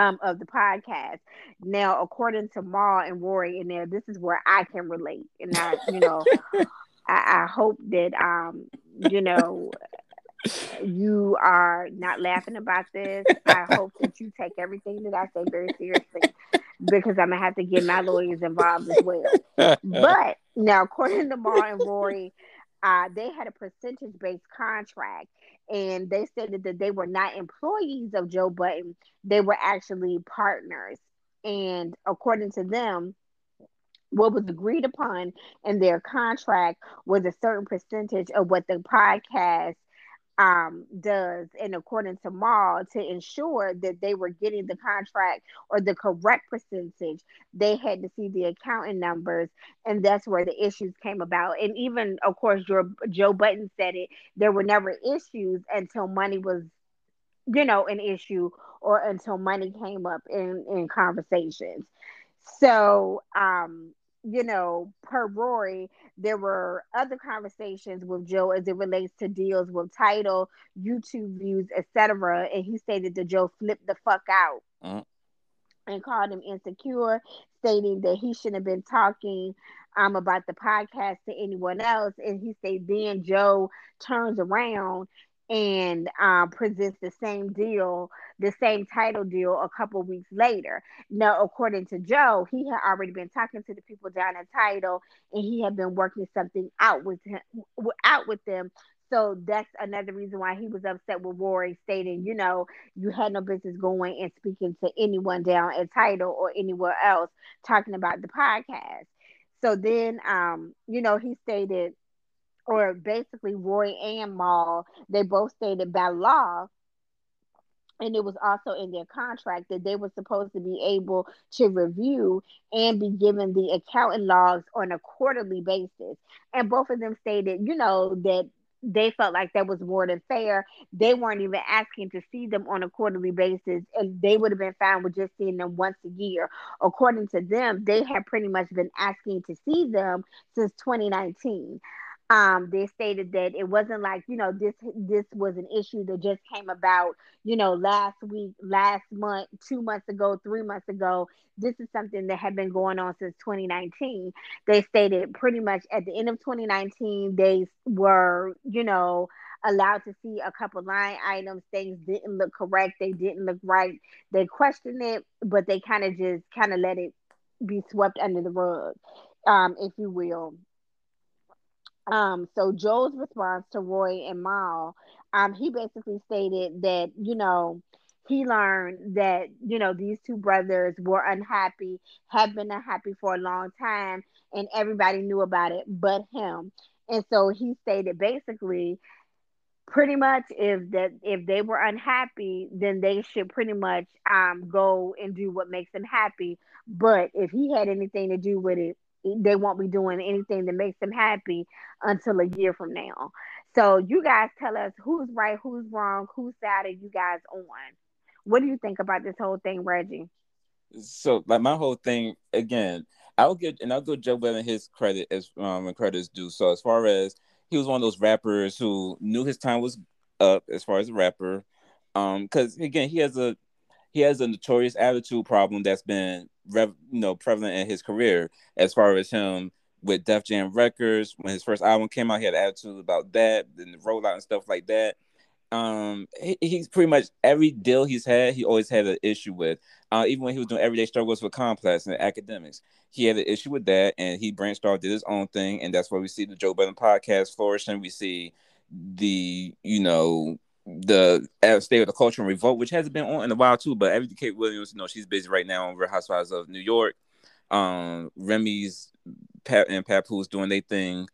um, of the podcast. Now, according to Mal and Rory, and now this is where I can relate, and I, you know, I, I hope that um, you know, you are not laughing about this. I hope that you take everything that I say very seriously, because I'm going to have to get my lawyers involved as well. But now, according to Mar and Rory, uh, they had a percentage-based contract, and they stated that they were not employees of Joe Budden. They were actually partners. And according to them, what was agreed upon in their contract was a certain percentage of what the podcast um does, and according to Mal, to ensure that they were getting the contract or the correct percentage, they had to see the accounting numbers, and that's where the issues came about. And even, of course, Joe, Joe Budden said it, there were never issues until money was, you know, an issue, or until money came up in, in conversations. So, um you know, per Rory, there were other conversations with Joe as it relates to deals with title, YouTube views, et cetera. And he stated that Joe flipped the fuck out mm-hmm. and called him insecure, stating that he shouldn't have been talking um, about the podcast to anyone else. And he said, then Joe turns around and um, presents the same deal, the same title deal a couple weeks later. Now, according to Joe, he had already been talking to the people down at title, and he had been working something out with him, out with them. So that's another reason why he was upset with Rory, stating, you know, you had no business going and speaking to anyone down at title or anywhere else talking about the podcast. So then, um, you know, he stated, or basically Rory and Mal, they both stated by law, and it was also in their contract, that they were supposed to be able to review and be given the accounting logs on a quarterly basis. And both of them stated, you know, that they felt like that was more than fair. They weren't even asking to see them on a quarterly basis, and they would have been fine with just seeing them once a year. According to them, they had pretty much been asking to see them since twenty nineteen. Um, they stated that it wasn't like, you know, this this was an issue that just came about, you know, last week, last month, two months ago, three months ago. This is something that had been going on since twenty nineteen. They stated pretty much at the end of twenty nineteen, they were, you know, allowed to see a couple line items. Things didn't look correct. They didn't look right. They questioned it, but they kind of just kind of let it be swept under the rug, um, if you will. Um, so Joe's response to Roy and Mal, um, he basically stated that, you know, he learned that, you know, these two brothers were unhappy, had been unhappy for a long time, and everybody knew about it but him. And so he stated basically, pretty much if that if they were unhappy, then they should pretty much um go and do what makes them happy. But if he had anything to do with it, they won't be doing anything that makes them happy until a year from now. So you guys tell us who's right, who's wrong, whose side are you guys on? What do you think about this whole thing, Reggie? so like my whole thing again, I'll get and I'll go Joe Budden his credit as um when credit is due. So as far as he was one of those rappers who knew his time was up as far as a rapper, um, because again he has a he has a notorious attitude problem that's been rev- you know prevalent in his career as far as him. With Def Jam Records, when his first album came out, he had an attitude about that and the rollout and stuff like that. Um, he, he's pretty much every deal he's had, he always had an issue with. Uh, even when he was doing Everyday Struggles with Complex and Academics, he had an issue with that, and he brainstormed, did his own thing, and that's why we see the Joe Budden podcast flourishing. We see the, you know, the state of the culture and revolt, which hasn't been on in a while too. But every Kate Williams, you know, she's busy right now on Real Housewives of New York. Um, Remy's. Pat and Papu's doing their thing.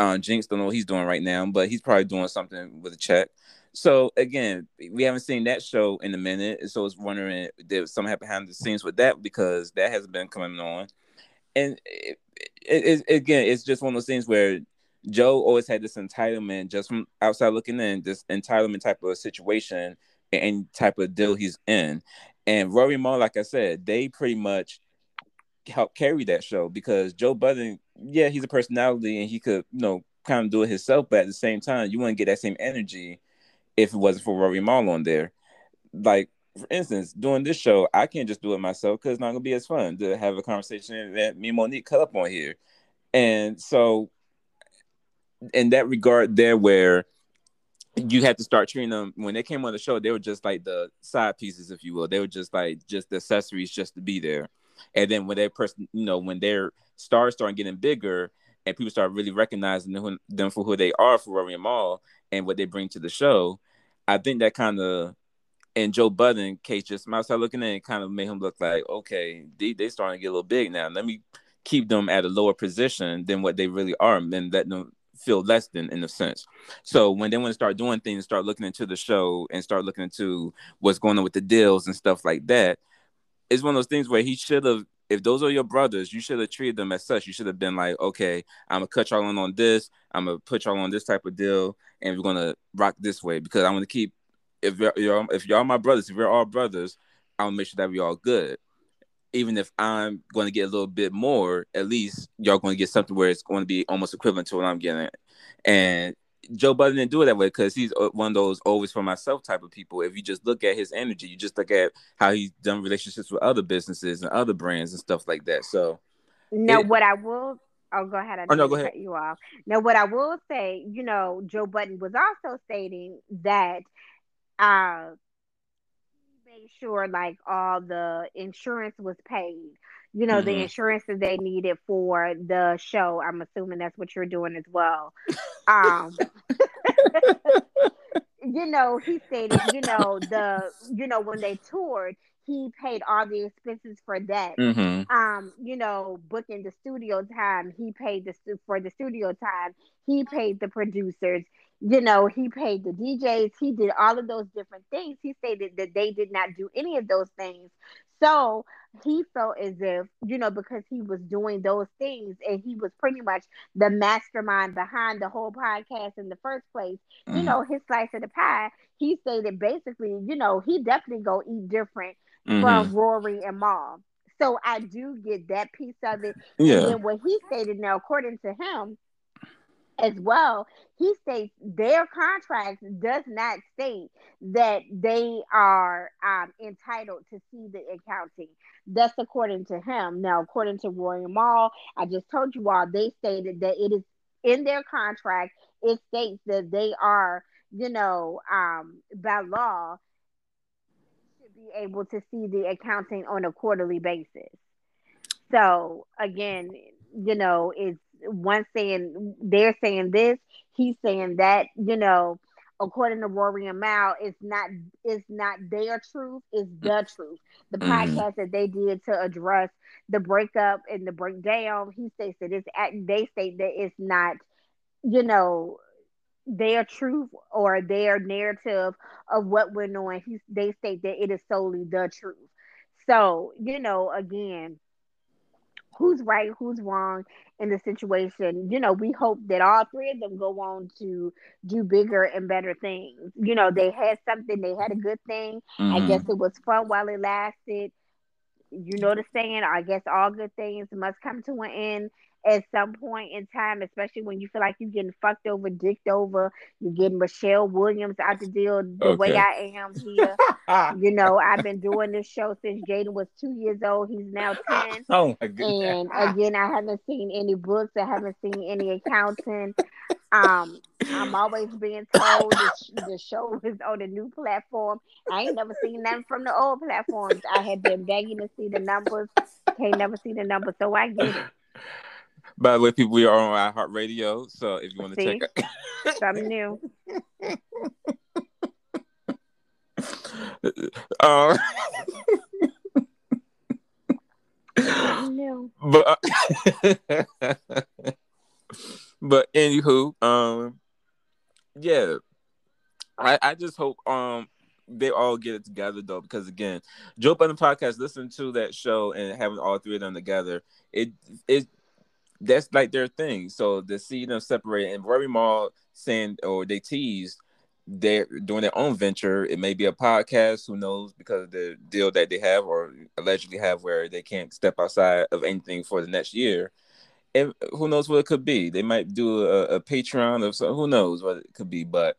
Um, Jinx don't know what he's doing right now, but he's probably doing something with a check. So again, we haven't seen that show in a minute. So I was wondering if something happened behind the scenes with that because that hasn't been coming on. And it, it, it, again, it's just one of those things where Joe always had this entitlement, just from outside looking in, this entitlement type of situation and type of deal he's in. And Rory and Mal, like I said, they pretty much help carry that show because Joe Budden, yeah, he's a personality and he could, you know, kind of do it himself, but at the same time, you wouldn't get that same energy if it wasn't for Rory Mal on there. Like, for instance, doing this show, I can't just do it myself because it's not going to be as fun to have a conversation that me and Monique cut up on here. And so, in that regard there where you had to start treating them, when they came on the show, they were just like the side pieces, if you will. They were just like, just the accessories just to be there. And then when their person, you know, when their stars start getting bigger and people start really recognizing who, them for who they are, for Rory and Mal and what they bring to the show, I think that kind of, in Joe Budden case, just from outside looking in, kind of made him look like, okay, they they starting to get a little big now. Let me keep them at a lower position than what they really are, and let them feel less than, in a sense. So when they want to start doing things, start looking into the show and start looking into what's going on with the deals and stuff like that. It's one of those things where he should have, if those are your brothers, you should have treated them as such. You should have been like, okay, I'm going to cut y'all in on this. I'm going to put y'all on this type of deal, and we're going to rock this way because I want to keep, if you're, you're, if y'all my brothers, if we're all brothers, I'll make sure that we all good. Even if I'm going to get a little bit more, at least y'all going to get something where it's going to be almost equivalent to what I'm getting at. And Joe Budden didn't do it that way because he's one of those always for myself type of people. If you just look at his energy, you just look at how he's done relationships with other businesses and other brands and stuff like that. So now it, what I will oh go ahead I oh, no, go ahead. cut you off. Now what I will say, you know, Joe Budden was also stating that uh he made sure like all the insurance was paid. You know, mm-hmm. the insurance that they needed for the show. I'm assuming that's what you're doing as well. Um, you know, he stated, you know, the, you know, when they toured, he paid all the expenses for that. Mm-hmm. Um, you know, booking the studio time, he paid the stu- for the studio time. He paid the producers. You know, he paid the D Js. He did all of those different things. He stated that they did not do any of those things. So he felt as if, you know, because he was doing those things and he was pretty much the mastermind behind the whole podcast in the first place, you mm-hmm. know, his slice of the pie, he stated basically, you know, he definitely go eat different mm-hmm. from Rory and Mal. So I do get that piece of it. Yeah. And then what he stated now, according to him as well, he states their contract does not state that they are um, entitled to see the accounting. That's according to him. Now, according to Rory and Mal, I just told you all, they stated that it is in their contract. It states that they are, you know, um, by law, should be able to see the accounting on a quarterly basis. So, again, you know, it's one saying they're saying this, he's saying that, you know, according to Rory and Mal, it's not it's not their truth, it's the truth. The podcast that they did to address the breakup and the breakdown, he states that it's they state that it's not, you know, their truth or their narrative of what went on. He they state that it is solely the truth. So, you know, again, who's right, who's wrong in the situation. You know, we hope that all three of them go on to do bigger and better things. You know, they had something, they had a good thing. Mm-hmm. I guess it was fun while it lasted. you know the saying, I guess all good things must come to an end at some point in time, especially when you feel like you're getting fucked over, dicked over, you're getting Michelle Williams out the deal the okay. way I am here. You know, I've been doing this show since Jaden was two years old. He's now ten. Oh my goodness. And again, I haven't seen any books. I haven't seen any accounting. Um, I'm always being told the show is on a new platform. I ain't never seen nothing from the old platforms. I had been begging to see the numbers. Can't never see the numbers, so I get it. By the way, people, we are on iHeartRadio, so if you want to See? check out something new. Uh, something new. But, but anywho, um, yeah, I, I just hope um they all get it together, though, because again, Joe Budden podcast, listening to that show and having all three of them together, it it. that's like their thing. So to see them separated and Rory Mal saying, or they teased, they're doing their own venture. It may be a podcast, who knows, because of the deal that they have or allegedly have where they can't step outside of anything for the next year. And who knows what it could be. They might do a, a Patreon or so. Who knows what it could be. But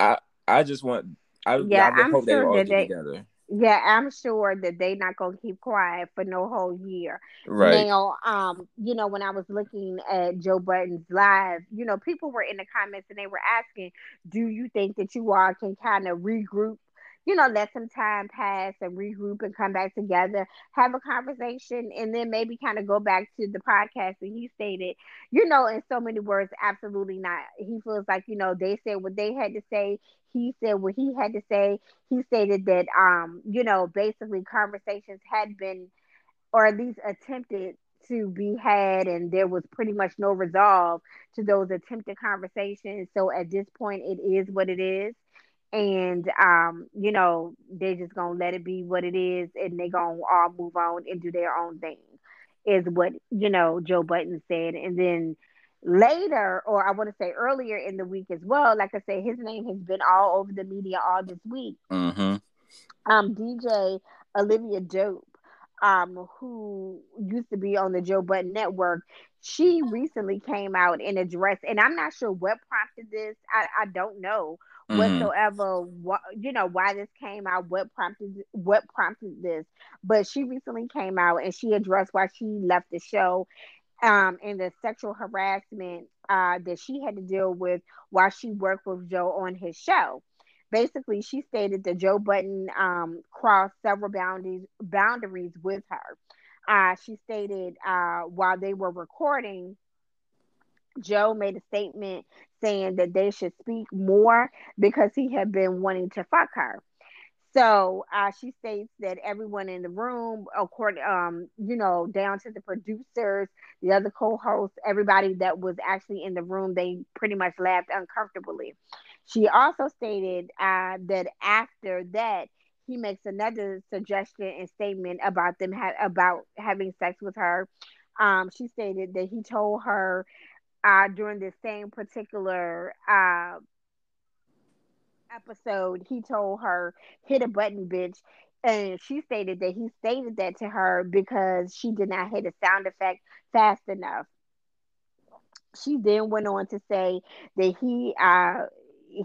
I, I just want, I, yeah, I hope sure they all get they- together. Yeah, I'm sure that they not going to keep quiet for no whole year. Right. Now, um, you know, when I was looking at Joe Budden's live, you know, people were in the comments and they were asking, do you think that you all can kind of regroup, you know, let some time pass and regroup and come back together, have a conversation, and then maybe kind of go back to the podcast? And he stated, you know, in so many words, absolutely not. He feels like, you know, they said what they had to say. He said what he had to say. He stated that, um, you know, basically conversations had been, or at least attempted to be had, and there was pretty much no resolve to those attempted conversations. So at this point, it is what it is. And, um, you know, they're just going to let it be what it is, and they're going to all move on and do their own thing, is what, you know, Joe Budden said. And then later, or I want to say earlier in the week as well, like I said, his name has been all over the media all this week. Mm-hmm. Um, D J Olivia Dope, um, who used to be on the Joe Budden Network, she recently came out and addressed, and I'm not sure what prompted this. I, I don't know mm-hmm. whatsoever, what, you know, why this came out, what prompted what prompted this. But she recently came out and she addressed why she left the show. Um, and the sexual harassment uh, that she had to deal with while she worked with Joe on his show. Basically, she stated that Joe Budden um, crossed several boundaries boundaries with her. Uh, she stated uh, while they were recording, Joe made a statement saying that they should speak more because he had been wanting to fuck her. So uh, she states that everyone in the room, according, um, you know, down to the producers, the other co-hosts, everybody that was actually in the room, they pretty much laughed uncomfortably. She also stated uh, that after that, he makes another suggestion and statement about them ha- about having sex with her. Um, she stated that he told her uh, during this same particular uh episode, he told her, hit a button, bitch, and she stated that he stated that to her because she did not hit a sound effect fast enough. She then went on to say that he uh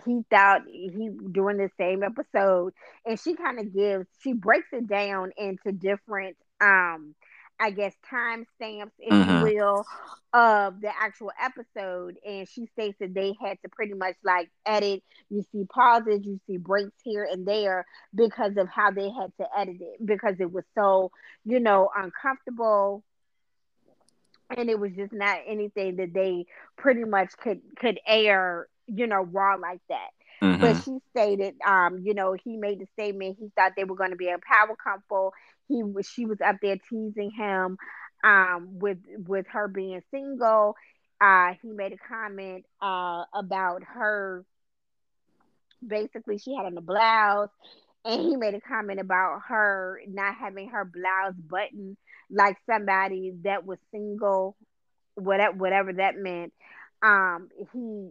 he thought he during the same episode, and she kind of gives she breaks it down into different um I guess time stamps, if mm-hmm. you will, of the actual episode. And she states that they had to pretty much like edit. You see pauses, you see breaks here and there because of how they had to edit it, because it was so, you know, uncomfortable. And it was just not anything that they pretty much could, could air, you know, raw like that. Mm-hmm. But she stated, um, you know, he made the statement he thought they were going to be a power couple. He was, she was up there teasing him um, with with her being single. Uh, he made a comment uh, about her. Basically, she had on a blouse, and he made a comment about her not having her blouse buttoned like somebody that was single, whatever, whatever that meant. Um, he.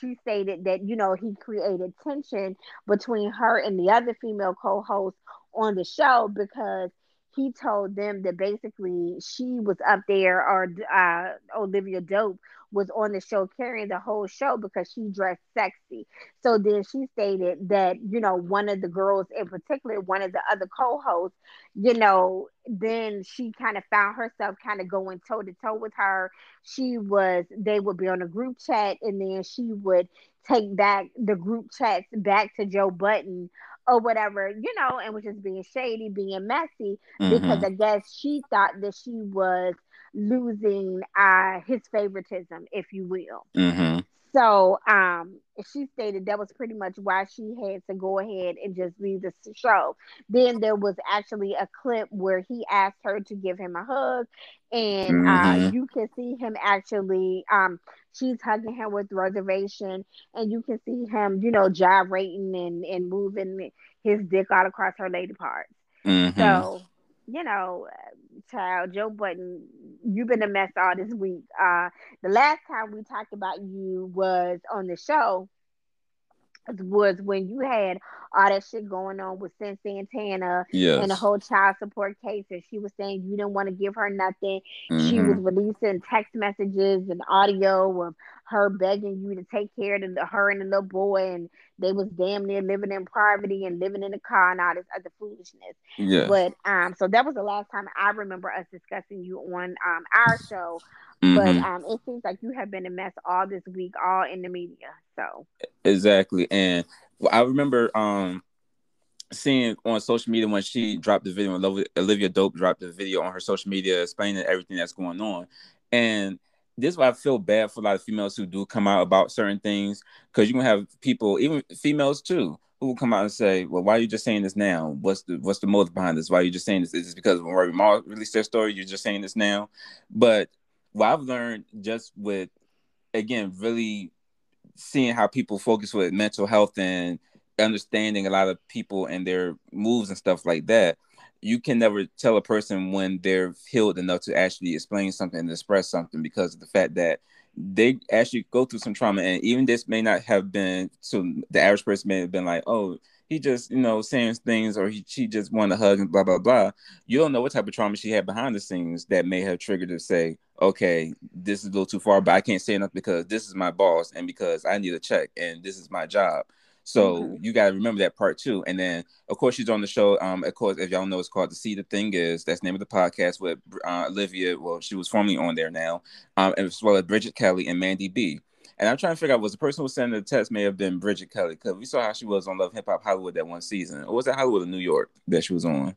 She stated that, you know, he created tension between her and the other female co-host on the show because he told them that basically she was up there, or uh, Olivia Dope was on the show carrying the whole show because she dressed sexy. So then she stated that, you know, one of the girls in particular, one of the other co-hosts, you know, then she kind of found herself kind of going toe to toe with her. She was, they would be on a group chat, and then she would take back the group chats back to Joe Budden or whatever, you know, and was just being shady, being messy, mm-hmm. because I guess she thought that she was losing uh, his favoritism, if you will. Mm-hmm. So um, she stated that was pretty much why she had to go ahead and just leave the show. Then there was actually a clip where he asked her to give him a hug, and mm-hmm. uh, you can see him actually, um, she's hugging him with reservation, and you can see him, you know, gyrating and, and moving his dick all across her lady parts. Mm-hmm. So, you know, child, Joe Budden, you've been a mess all this week. Uh, the last time we talked about you was on the show, was when you had all that shit going on with Sin Santana, yes. and the whole child support case, and she was saying you didn't want to give her nothing. Mm-hmm. She was releasing text messages and audio of her begging you to take care of the, her and the little boy, and they was damn near living in poverty and living in a car and all this other foolishness. Yes. But um, so that was the last time I remember us discussing you on um our show. Mm-hmm. But um, it seems like you have been a mess all this week, all in the media. So exactly, and I remember um seeing on social media when she dropped the video, when Olivia Dope dropped the video on her social media explaining everything that's going on, and this is why I feel bad for a lot of females who do come out about certain things, because you can have people, even females too, who will come out and say, well, why are you just saying this now? What's the what's the motive behind this? Why are you just saying this? Is it because when Rory Mal released their story, you're just saying this now? But what I've learned just with, again, really seeing how people focus with mental health and understanding a lot of people and their moves and stuff like that, you can never tell a person when they're healed enough to actually explain something and express something, because of the fact that they actually go through some trauma. And even this may not have been, so the average person may have been like, oh, he just, you know, saying things, or he, she just wanted a hug and blah, blah, blah. You don't know what type of trauma she had behind the scenes that may have triggered her to say, okay, this is a little too far, but I can't say enough because this is my boss and because I need a check and this is my job. So mm-hmm. you got to remember that part too. And then, of course, she's on the show. Um, of course, if y'all know, it's called The See the Thing Is. That's the name of the podcast with uh, Olivia. Well, she was formerly on there now, um, as well as Bridget Kelly and Mandy B. And I'm trying to figure out, was the person who was sending the text may have been Bridget Kelly, because we saw how she was on Love Hip Hop Hollywood that one season. Or was that Hollywood in New York that she was on?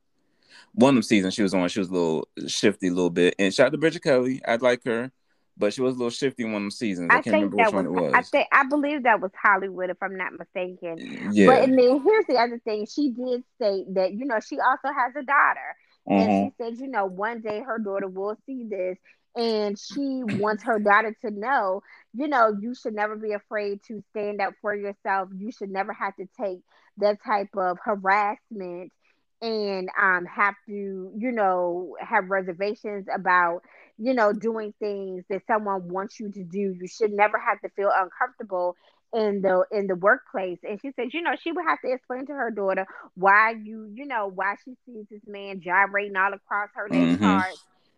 One of them seasons she was on, she was a little shifty a little bit. And shout out to Bridget Kelly. I'd like her. But she was a little shifty one of them seasons. I, I can't remember which was, one it was. I think I believe that was Hollywood, if I'm not mistaken. Yeah. But and then here's the other thing. She did say that, you know, she also has a daughter. Mm-hmm. And she said, you know, one day her daughter will see this. And she wants her daughter to know, you know, you should never be afraid to stand up for yourself. You should never have to take that type of harassment and um, have to, you know, have reservations about, you know, doing things that someone wants you to do. You should never have to feel uncomfortable in the in the workplace. And she says, you know, she would have to explain to her daughter why you, you know, why she sees this man gyrating all across her mm-hmm. left heart.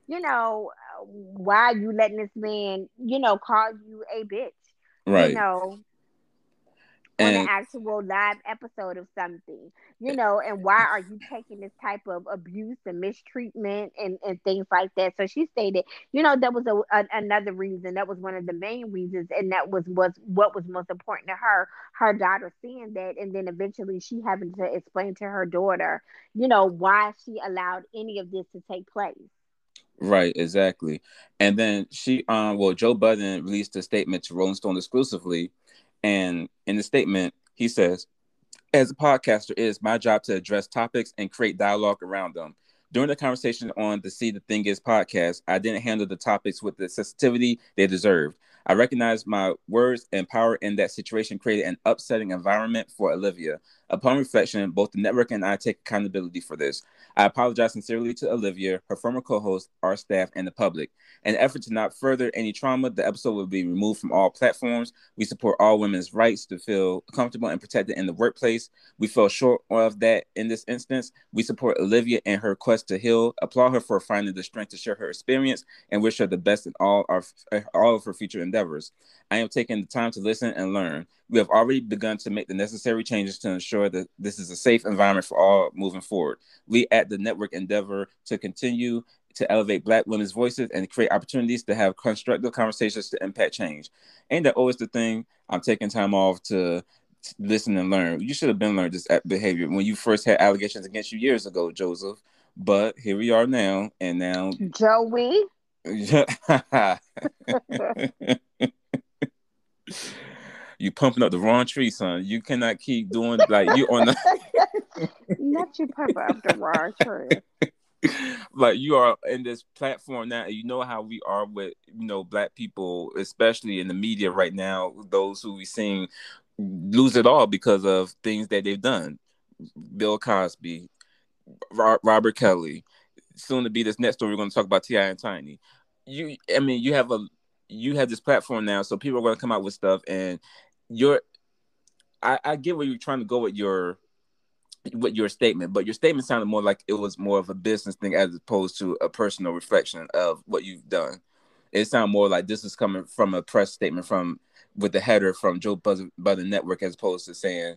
You know, why you letting this man, you know, call you a bitch? Right. You know, and on an actual live episode of something. You know, and why are you taking this type of abuse and mistreatment and, and things like that? So she stated, you know, that was a, a, another reason. That was one of the main reasons. And that was, was what was most important to her, her daughter seeing that. And then eventually she having to explain to her daughter, you know, why she allowed any of this to take place. Right, exactly. And then she, um, well, Joe Budden released a statement to Rolling Stone exclusively. And in the statement, he says, as a podcaster, it is my job to address topics and create dialogue around them. During the conversation on the See the Thing Is podcast, I didn't handle the topics with the sensitivity they deserved. I recognized my words and power in that situation created an upsetting environment for Olivia. Upon reflection, both the network and I take accountability for this. I apologize sincerely to Olivia, her former co-host, our staff, and the public. In an effort to not further any trauma, the episode will be removed from all platforms. We support all women's rights to feel comfortable and protected in the workplace. We fell short of that in this instance. We support Olivia and her quest quest to heal, applaud her for finding the strength to share her experience, and wish her the best in all our all of her future endeavors. I am taking the time to listen and learn. We have already begun to make the necessary changes to ensure that this is a safe environment for all moving forward. We at the network endeavor to continue to elevate Black women's voices and create opportunities to have constructive conversations to impact change. Ain't that always the thing? I'm taking time off to listen and learn. You should have been learned this behavior when you first had allegations against you years ago, Joseph. But here we are now, and now Joey. You pumping up the wrong tree, son. You cannot keep doing like you on the not you pumping up the wrong tree. Like you are in this platform now, and you know how we are with, you know, Black people, especially in the media right now, those who we seeing lose it all because of things that they've done. Bill Cosby, Ro- Robert Kelly, soon to be this next story we're going to talk about, T I and Tiny. You, I mean, you have a you have this platform now, so people are going to come out with stuff, and you're I, I get where you're trying to go with your with your statement, but your statement sounded more like it was more of a business thing as opposed to a personal reflection of what you've done. It sounded more like this is coming from a press statement from with the header from Joe Budden Network, as opposed to saying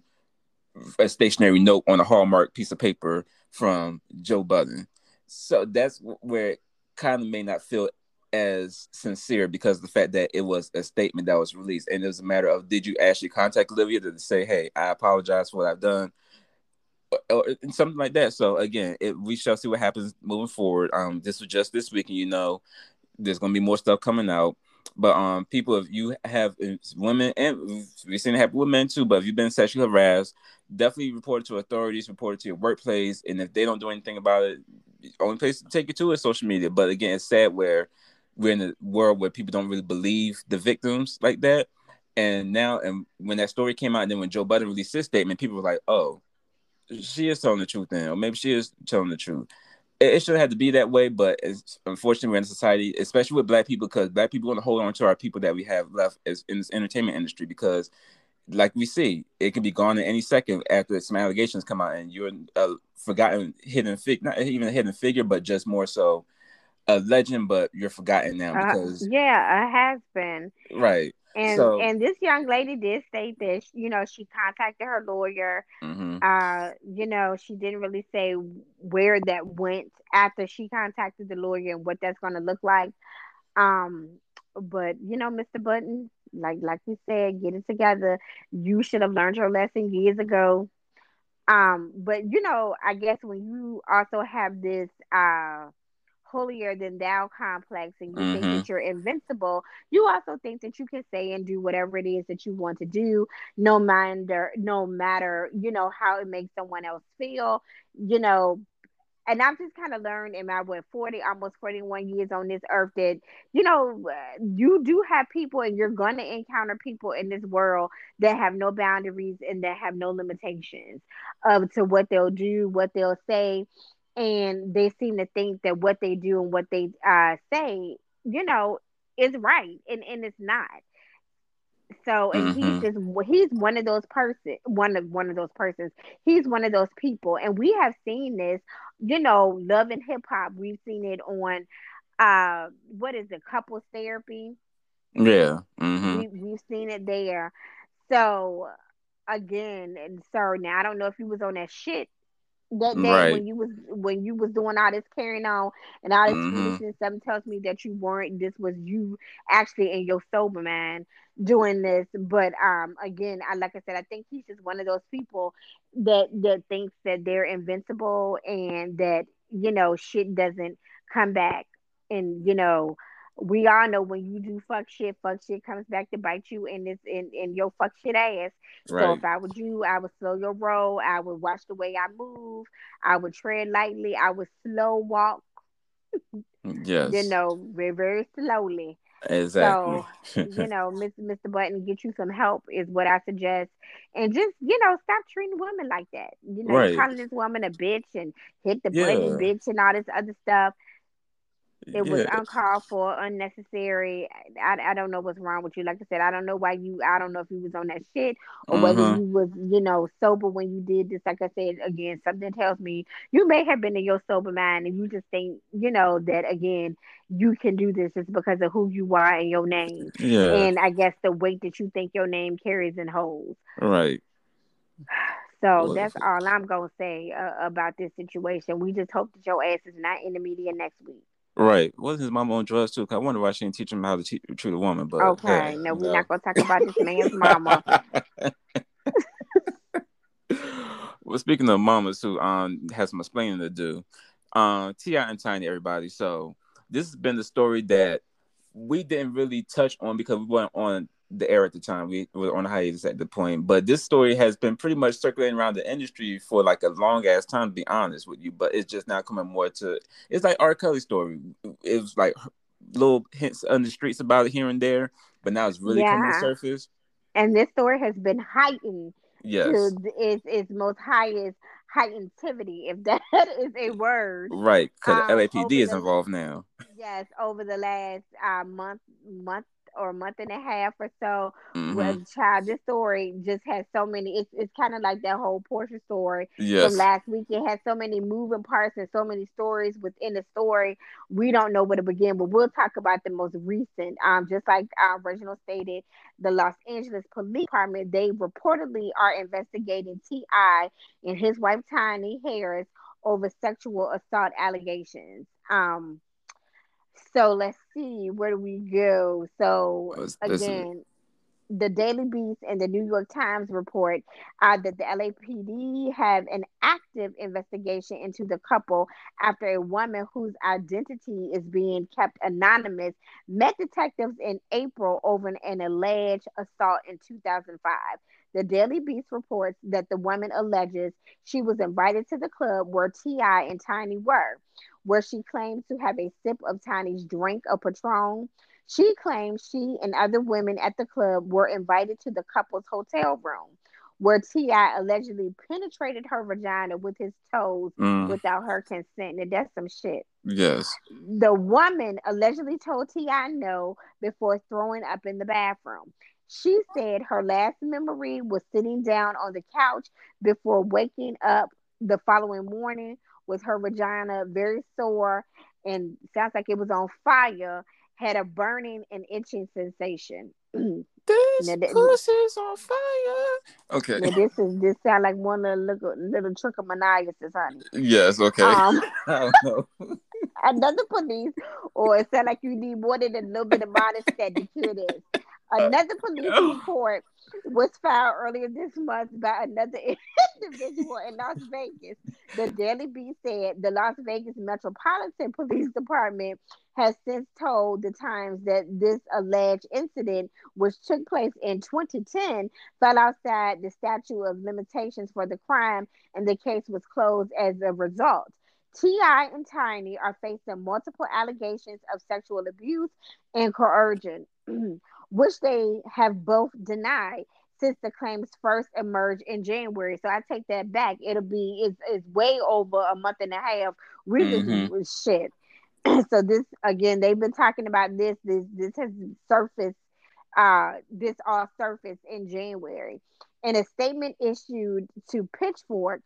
a stationary note on a Hallmark piece of paper from Joe Budden. So that's where it kind of may not feel as sincere, because the fact that it was a statement that was released, and it was a matter of, did you actually contact Olivia to say, hey, I apologize for what I've done, or something like that. So again, it, we shall see what happens moving forward. Um, this was just this week, and you know, there's going to be more stuff coming out. But um, people, if you have women, and we've seen it happen with men too, but if you've been sexually harassed, definitely report it to authorities, report it to your workplace, and if they don't do anything about it, the only place to take it to is social media. But again, it's sad where we're in a world where people don't really believe the victims like that. And now, and when that story came out, and then when Joe Budden released his statement, people were like, oh, she is telling the truth then, or maybe she is telling the truth. It shouldn't have to be that way, but it's, unfortunately, we're in a society, especially with Black people, because Black people want to hold on to our people that we have left as, in this entertainment industry, because, like we see, it can be gone in any second after some allegations come out, and you're a forgotten hidden figure, not even a hidden figure, but just more so a legend, but you're forgotten now because... Uh, yeah, a husband. Right. And so, and this young lady did state that, you know, she contacted her lawyer. Mm-hmm. Uh, you know, she didn't really say where that went after she contacted the lawyer and what that's going to look like. Um, but, you know, Mister Budden, like like we said, get it together. You should have learned your lesson years ago. Um, but, you know, I guess when you also have this... Uh, holier than thou complex, and you mm-hmm. think that you're invincible, you also think that you can say and do whatever it is that you want to do, no matter no matter you know how it makes someone else feel, you know. And I've just kind of learned in my what forty, almost forty-one years on this earth that, you know, you do have people, and you're going to encounter people in this world that have no boundaries and that have no limitations of to what they'll do, what they'll say. And they seem to think that what they do and what they uh, say, you know, is right, and, and it's not. So, and mm-hmm. he's just—he's one of those person, one of one of those persons. He's one of those people, and we have seen this. You know, Love and Hip Hop. We've seen it on uh, what is it, couples therapy? Yeah, mm-hmm. we, we've seen it there. So again, and sir, now I don't know if he was on that shit that day, right, when you was when you was doing all this carrying on and all this mm-hmm. foolishness. Something tells me that you weren't. This was you actually in your sober mind doing this. But um, again, I like I said, I think he's just one of those people that that thinks that they're invincible, and that, you know, shit doesn't come back. And, you know, we all know when you do fuck shit, fuck shit comes back to bite you in this in, in your fuck shit ass. Right. So if I was you, I would slow your roll. I would watch the way I move. I would tread lightly. I would slow walk. Yes. You know, very, very slowly. Exactly. So, you know, Mister Budden, get you some help is what I suggest. And just, you know, stop treating women like that. You know, right. Calling this woman a bitch and hit the yeah. button bitch and all this other stuff. It yeah. was uncalled for, unnecessary. I, I don't know what's wrong with you. Like I said, I don't know why you, I don't know if you was on that shit or uh-huh. whether you was, you know, sober when you did this. Like I said, again, something tells me you may have been in your sober mind and you just think, you know, that again, you can do this just because of who you are and your name. Yeah. And I guess the weight that you think your name carries and holds. Right. So that's all I'm going to say uh, about this situation. We just hope that your ass is not in the media next week. Right. Wasn't his mama on drugs too? Cause I wonder why she didn't teach him how to te- treat a woman. But okay, hey, no, we're no. not going to talk about this man's mama. Well, speaking of mamas who um has some explaining to do, um, T I and Tiny, everybody. So this has been the story that we didn't really touch on because we weren't on the air at the time. We were on a hiatus at the point. But this story has been pretty much circulating around the industry for like a long ass time, to be honest with you. But it's just now coming more to, it's like R. Kelly's story. It was like little hints on the streets about it here and there, but now it's really yeah. coming to the surface. And this story has been heightened. Yes. To its, its most highest heightentivity, if that is a word. Right. Because um, L A P D is the, involved now. Yes. Over the last uh, month, month, or a month and a half or so, mm-hmm. where child, this story just has so many, it's it's kind of like that whole Portia story yes. from last week. It has so many moving parts and so many stories within the story. We don't know where to begin, but we'll talk about the most recent. Um, just like uh, Reginald stated, the Los Angeles Police Department, they reportedly are investigating T I and his wife, Tiny Harris, over sexual assault allegations. Um, So let's see, where do we go? So let's, again, let's the Daily Beast and the New York Times report uh, that the L A P D have an active investigation into the couple after a woman whose identity is being kept anonymous met detectives in April over an, an alleged assault in two thousand five. The Daily Beast reports that the woman alleges she was invited to the club where T I and Tiny were, where she claimed to have a sip of Tiny's drink of Patron. She claims she and other women at the club were invited to the couple's hotel room, where T I allegedly penetrated her vagina with his toes mm. without her consent. And that's some shit. Yes. The woman allegedly told T I no before throwing up in the bathroom. She said her last memory was sitting down on the couch before waking up the following morning with her vagina very sore and sounds like it was on fire, had a burning and itching sensation. This now, that, pussy's on fire. Okay. Now, this is this sounds like one of the little, little trichomoniasis, honey. Yes, okay. Um, I don't know. Another police, or it sounds like you need more than a little bit of modesty to cure this. Another police report was filed earlier this month by another individual in Las Vegas. The Daily Beast said the Las Vegas Metropolitan Police Department has since told the Times that this alleged incident, which took place in twenty ten, fell outside the statute of limitations for the crime, and the case was closed as a result. T I and Tiny are facing multiple allegations of sexual abuse and coercion, which they have both denied since the claims first emerged in January. So I take that back. It'll be, it's, it's way over a month and a half. We mm-hmm. just shit. So this, again, they've been talking about this. This this has surfaced, uh, this all surfaced in January. In a statement issued to Pitchfork,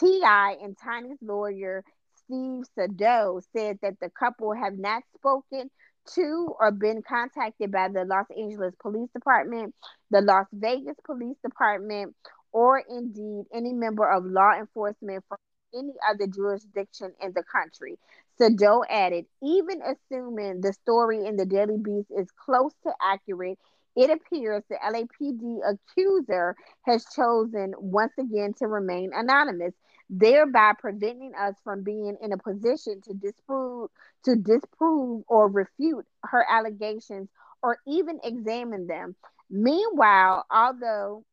T I and Tiny's lawyer, Steve Sado, said that the couple have not spoken to or been contacted by the Los Angeles Police Department, the Las Vegas Police Department, or indeed any member of law enforcement from any other jurisdiction in the country. Sado added, even assuming the story in the Daily Beast is close to accurate, it appears the L A P D accuser has chosen once again to remain anonymous, thereby preventing us from being in a position to disprove, to disprove or refute her allegations or even examine them. Meanwhile, although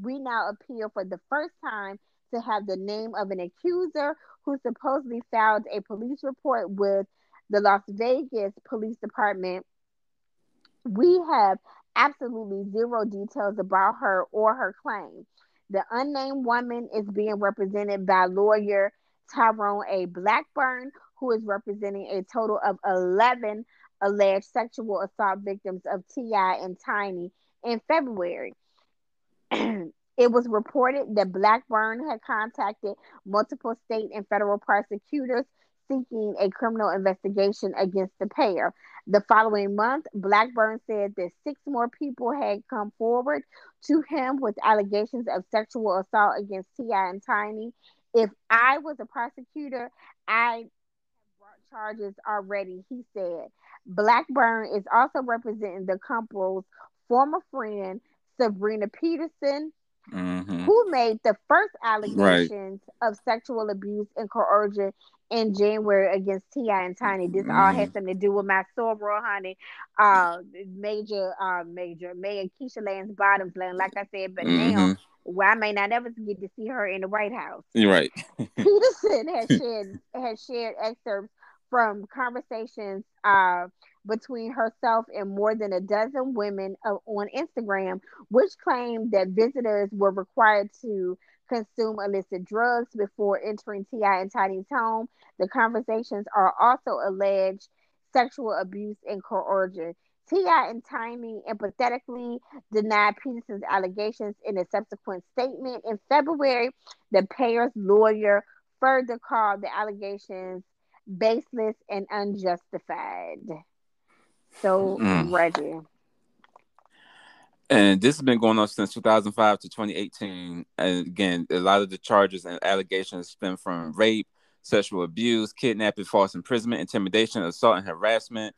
we now appear for the first time to have the name of an accuser who supposedly filed a police report with the Las Vegas Police Department, we have absolutely zero details about her or her claim. The unnamed woman is being represented by lawyer Tyrone A. Blackburn, who is representing a total of eleven alleged sexual assault victims of T I and Tiny in February. It was reported that Blackburn had contacted multiple state and federal prosecutors seeking a criminal investigation against the pair. The following month, Blackburn said that six more people had come forward to him with allegations of sexual assault against T I and Tiny. If I was a prosecutor, I brought charges already, he said. Blackburn is also representing the couple's former friend, Sabrina Peterson, mm-hmm. who made the first allegations right. of sexual abuse and coercion in January against T I and Tiny. This mm. all has something to do with my soror, honey. Uh, major, uh, major, Mayor Keisha Lance Bottoms, like I said, but mm-hmm. now, well, I may not ever get to see her in the White House. You're right. Peterson has shared, has shared excerpts from conversations uh, between herself and more than a dozen women of, on Instagram, which claimed that visitors were required to consume illicit drugs before entering T I and Tiny's home. The conversations are also alleged sexual abuse and coercion. T I and Tiny empathetically denied Peterson's allegations in a subsequent statement. In February, the pair's lawyer further called the allegations baseless and unjustified. So, mm. Reggie. And this has been going on since two thousand five to twenty eighteen. And again, a lot of the charges and allegations stem from rape, sexual abuse, kidnapping, false imprisonment, intimidation, assault, and harassment.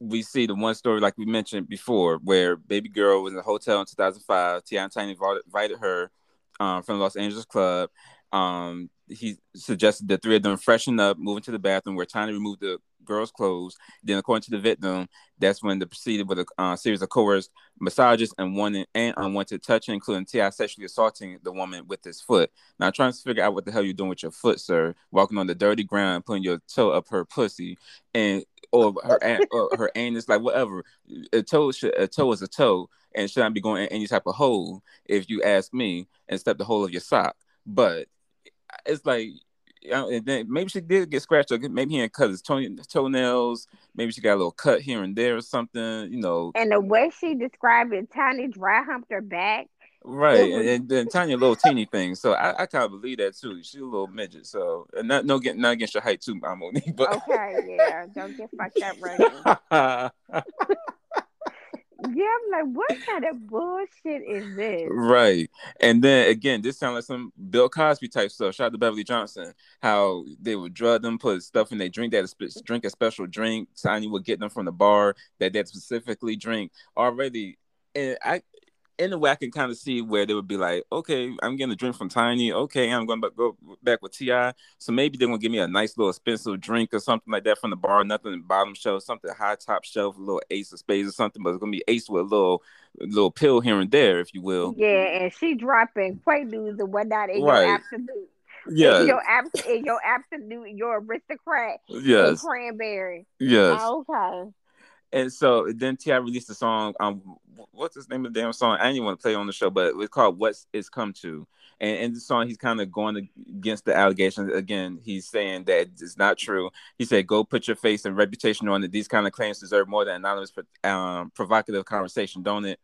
We see the one story, like we mentioned before, where baby girl was in a hotel in two thousand five. T I and Tiny invited her um, from the Los Angeles club. Um, he suggested the three of them freshen up, moving to the bathroom, where Tiny removed the girl's clothes. Then, according to the victim, that's when they proceeded with a uh, series of coerced massages and wanted and unwanted touching, including T I sexually assaulting the woman with his foot. Now, trying to figure out what the hell you're doing with your foot, sir, walking on the dirty ground, putting your toe up her pussy, and or her an, or her anus, like whatever. A toe, should, a toe is a toe, and should not be going in any type of hole, if you ask me, and step the hole of your sock. But it's like, you know, and then maybe she did get scratched, or maybe he didn't cut his toe- toenails. Maybe she got a little cut here and there or something, you know. And the way she described it, Tiny dry humped her back. Right, was... and then Tiny a little teeny thing. So I, I kind of believe that too. She's a little midget, so and not no getting not against your height too, I'm only. But okay, yeah, don't get fucked up, right? Yeah, I'm like, what kind of bullshit is this? Right. And then, again, this sounds like some Bill Cosby type stuff. Shout out to Beverly Johnson. How they would drug them, put stuff in their drink, that sp- drink a special drink. Tiny would get them from the bar that they specifically drink already. And I, in a way, I can kind of see where they would be like, okay, I'm getting a drink from Tiny. Okay, I'm going to go back with T I. So maybe they're going to give me a nice little expensive drink or something like that from the bar. Nothing bottom shelf, something high top shelf, a little ace of spades or something. But it's going to be ace with a little little pill here and there, if you will. Yeah, and she dropping Quaaludes and whatnot in right. your absolute. Yeah. In your, abs- in your absolute, your aristocrat. Yes. Cranberry. Yes. Oh, okay. And so then T I released a song. Um, what's his name of the damn song? I didn't want to play on the show, but it's called "What's It's Come To." And in the song, he's kind of going against the allegations. Again, he's saying that it's not true. He said, "Go put your face and reputation on it. These kind of claims deserve more than anonymous, um, provocative conversation, don't it?"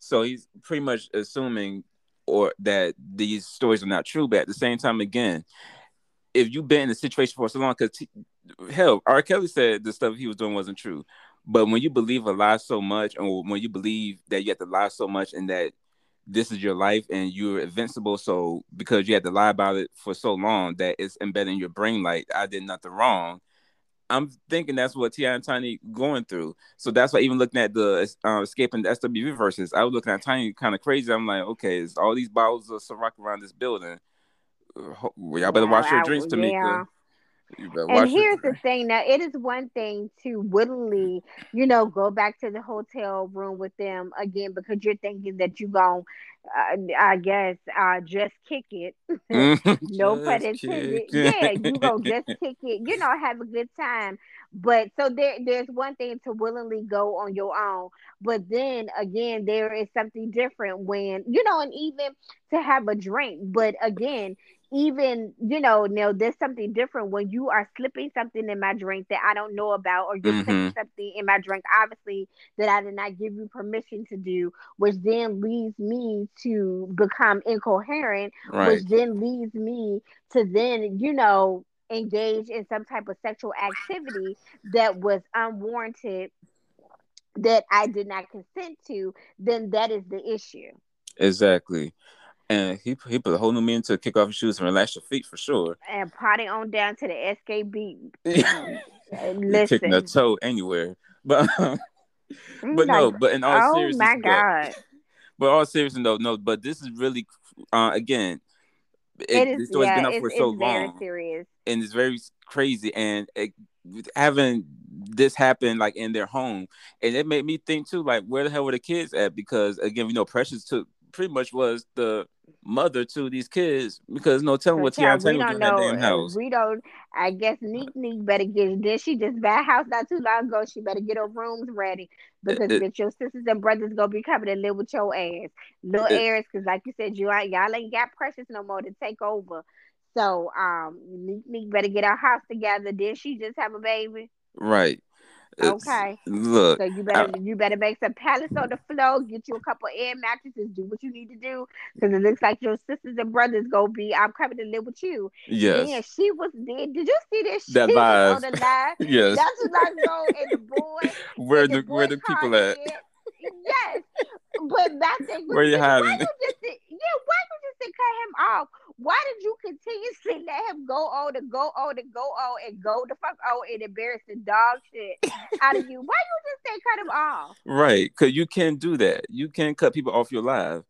So he's pretty much assuming, or that these stories are not true. But at the same time, again, if you've been in a situation for so long, because t- hell, R. Kelly said the stuff he was doing wasn't true. But when you believe a lie so much, or when you believe that you have to lie so much and that this is your life and you're invincible, so because you had to lie about it for so long that it's embedded in your brain like, I did nothing wrong, I'm thinking that's what T I and Tiny going through. So that's why even looking at the uh, Escaping the S W V verses, I was looking at Tiny kind of crazy. I'm like, okay, it's all these bottles of Ciroc around this building. Y'all better watch wow, your drinks, Tamika. Yeah. And here's the thing. Now, it is one thing to willingly, you know, go back to the hotel room with them again because you're thinking that you're going to, uh, I guess, uh, just kick it. No pun intended. Yeah, you're going to just kick it. You know, have a good time. But so there, there's one thing to willingly go on your own. But then again, there is something different when, you know, and even to have a drink. But again, even, you know, now there's something different when you are slipping something in my drink that I don't know about, or you're mm-hmm. putting something in my drink, obviously, that I did not give you permission to do, which then leads me to become incoherent, right. which then leads me to then, you know, engage in some type of sexual activity that was unwarranted, that I did not consent to, then that is the issue. Exactly. And he he put a whole new meaning to kick off your shoes and relax your feet for sure. And potty on down to the S K B. Listen, kicking a toe anywhere, but um, but like, no, but in all oh seriousness, my God. But, but all seriousness, no, no. But this is really uh, again, it, it is, this story's yeah, been up for so long, serious. And it's very crazy. And it, having this happen like in their home, and it made me think too, like where the hell were the kids at? Because again, you know, Precious took. Pretty much was the mother to these kids, because no telling what Tiana Taylor was in that damn house. We don't. I guess Neek Neek better get. Did she just buy a house not too long ago? She better get her rooms ready, because it, it, your sisters and brothers gonna be coming and live with your ass, little heirs. Because like you said, you ain't y'all ain't got Precious no more to take over. So um, Neek Neek better get her house together. Did she just have a baby? Right. It's, okay. Look. So you better I, you better make some pallets on the floor, get you a couple air mattresses, do what you need to do, because it looks like your sisters and brothers gonna be. I'm coming to live with you. Yes. Yeah. She was there. Did you see this? That she vibe. Was on the line. Yes. That's what I know. And the boy. Where the, the boy where the people at? It. Yes. But that's it. Where you hiding? Why you just, yeah. Why you just cut him off? Why did you continuously let him go on and go on and go on and go the fuck on and embarrass the dog shit out of you? Why you just say cut him off? Right, because you can't do that. You can't cut people off your live.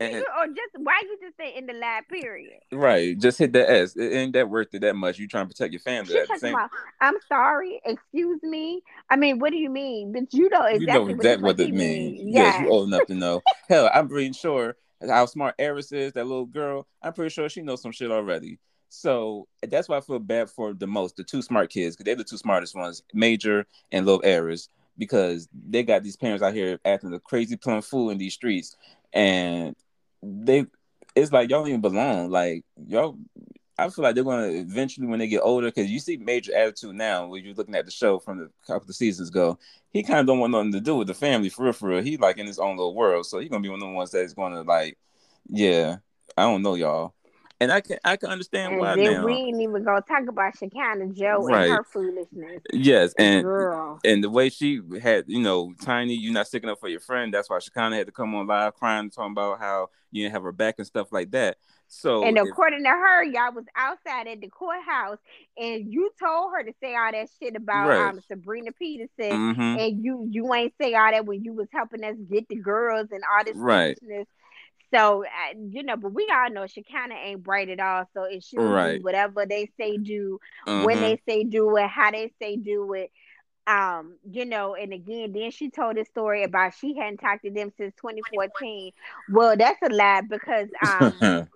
And, or just why you just say in the live period? Right, just hit the S. It ain't that worth it that much. You trying to protect your family. She at the same... about, I'm sorry, excuse me. I mean, what do you mean? But you know exactly, you know exactly what, what it means. Mean. Yes. yes, you old enough to know. Hell, I'm pretty sure. How smart Eris is, that little girl, I'm pretty sure she knows some shit already. So that's why I feel bad for the most, the two smart kids, because they're the two smartest ones, Major and little Eris, because they got these parents out here acting the crazy plum fool in these streets. And they, it's like, y'all don't even belong. Like, y'all, I feel like they're going to eventually, when they get older, because you see Major attitude now, when you're looking at the show from the couple of seasons ago, he kind of don't want nothing to do with the family, for real, for real. He, like, in his own little world, so he's going to be one of the ones that's going to, like, yeah, I don't know, y'all. And I can I can understand and why then now. We ain't even going to talk about Shekinah Joe right. and her foolishness. Yes, and Girl. and the way she had, you know, Tiny, you're not sticking up for your friend. That's why Shekinah had to come on live crying, talking about how you didn't have her back and stuff like that. So, and according if, to her, y'all was outside at the courthouse, and you told her to say all that shit about right. um, Sabrina Peterson, mm-hmm. and you you ain't say all that when you was helping us get the girls and all this right. business. So uh, you know, but we all know she kind of ain't bright at all. So it should right. do whatever they say do, mm-hmm. when they say do it, how they say do it. Um, you know, and again, then she told this story about she hadn't talked to them since twenty fourteen. Well, that's a lie, because um.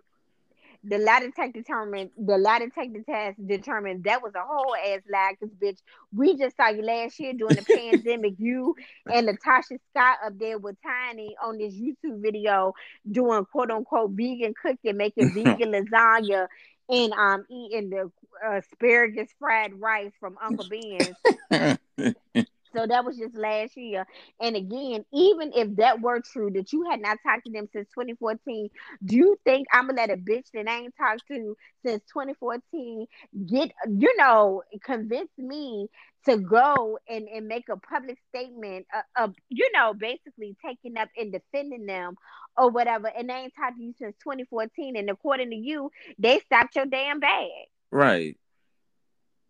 The lie detector determined. The lie detector test determined that was a whole ass lie. Cause bitch, we just saw you last year during the pandemic. You and Latasha Scott up there with Tiny on this YouTube video doing quote unquote vegan cooking, making vegan lasagna, and um eating the uh, asparagus fried rice from Uncle Ben's. So that was just last year. And again, even if that were true, that you had not talked to them since twenty fourteen, do you think I'm going to let a bitch that I ain't talked to since twenty fourteen get, you know, convince me to go and, and make a public statement of, of, you know, basically taking up and defending them or whatever. And they ain't talked to you since twenty fourteen. And according to you, they stopped your damn bag. Right.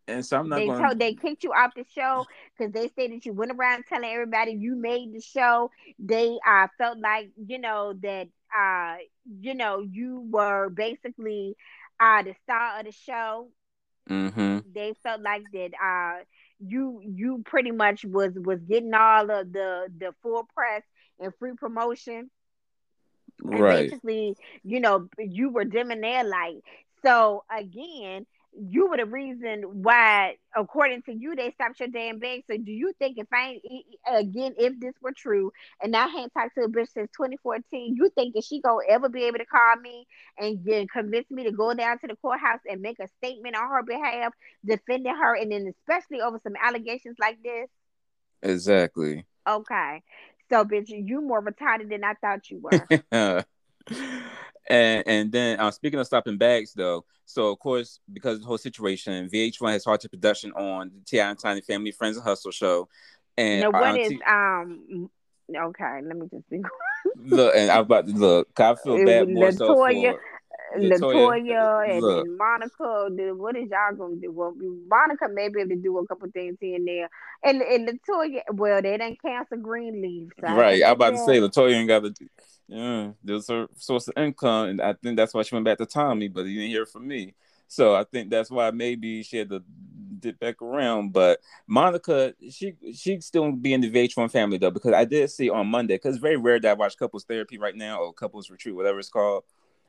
And so I'm not they, gonna... told, they kicked you off the show because they stated you went around telling everybody you made the show. They uh, felt like, you know, that, uh, you know, you were basically uh, the star of the show. Mm-hmm. They felt like that uh, you you pretty much was, was getting all of the, the full press and free promotion. And right. basically, you know, you were dimming their light. So, again... you were the reason why, according to you, they stopped your damn bag. So do you think if I ain't, again, if this were true, and I hadn't talked to a bitch since twenty fourteen, you think that she gonna ever be able to call me and then convince me to go down to the courthouse and make a statement on her behalf, defending her, and then especially over some allegations like this? Exactly. Okay. So, bitch, you more retarded than I thought you were. And and then, uh, speaking of stopping bags, though, so, of course, because of the whole situation, V H one has halted production on the T I and Tiny Family Friends and Hustle show. And now, what uh, is... T- um? Okay, let me just think. Look, and I'm about to look. I feel bad more so for LaToya and, and Monica. What is y'all gonna do? Well, Monica may be able to do a couple things here and there. And and LaToya, well, they done cancel Greenleaf. So right, I'm about to say LaToya ain't got to. Yeah, there's her source of income, and I think that's why she went back to Tommy, but you didn't hear from me. So I think that's why maybe she had to dip back around. But Monica, she she'd still be in the V H one family, though, because I did see on Monday, because it's very rare that I watch couples therapy right now, or couples retreat, whatever it's called.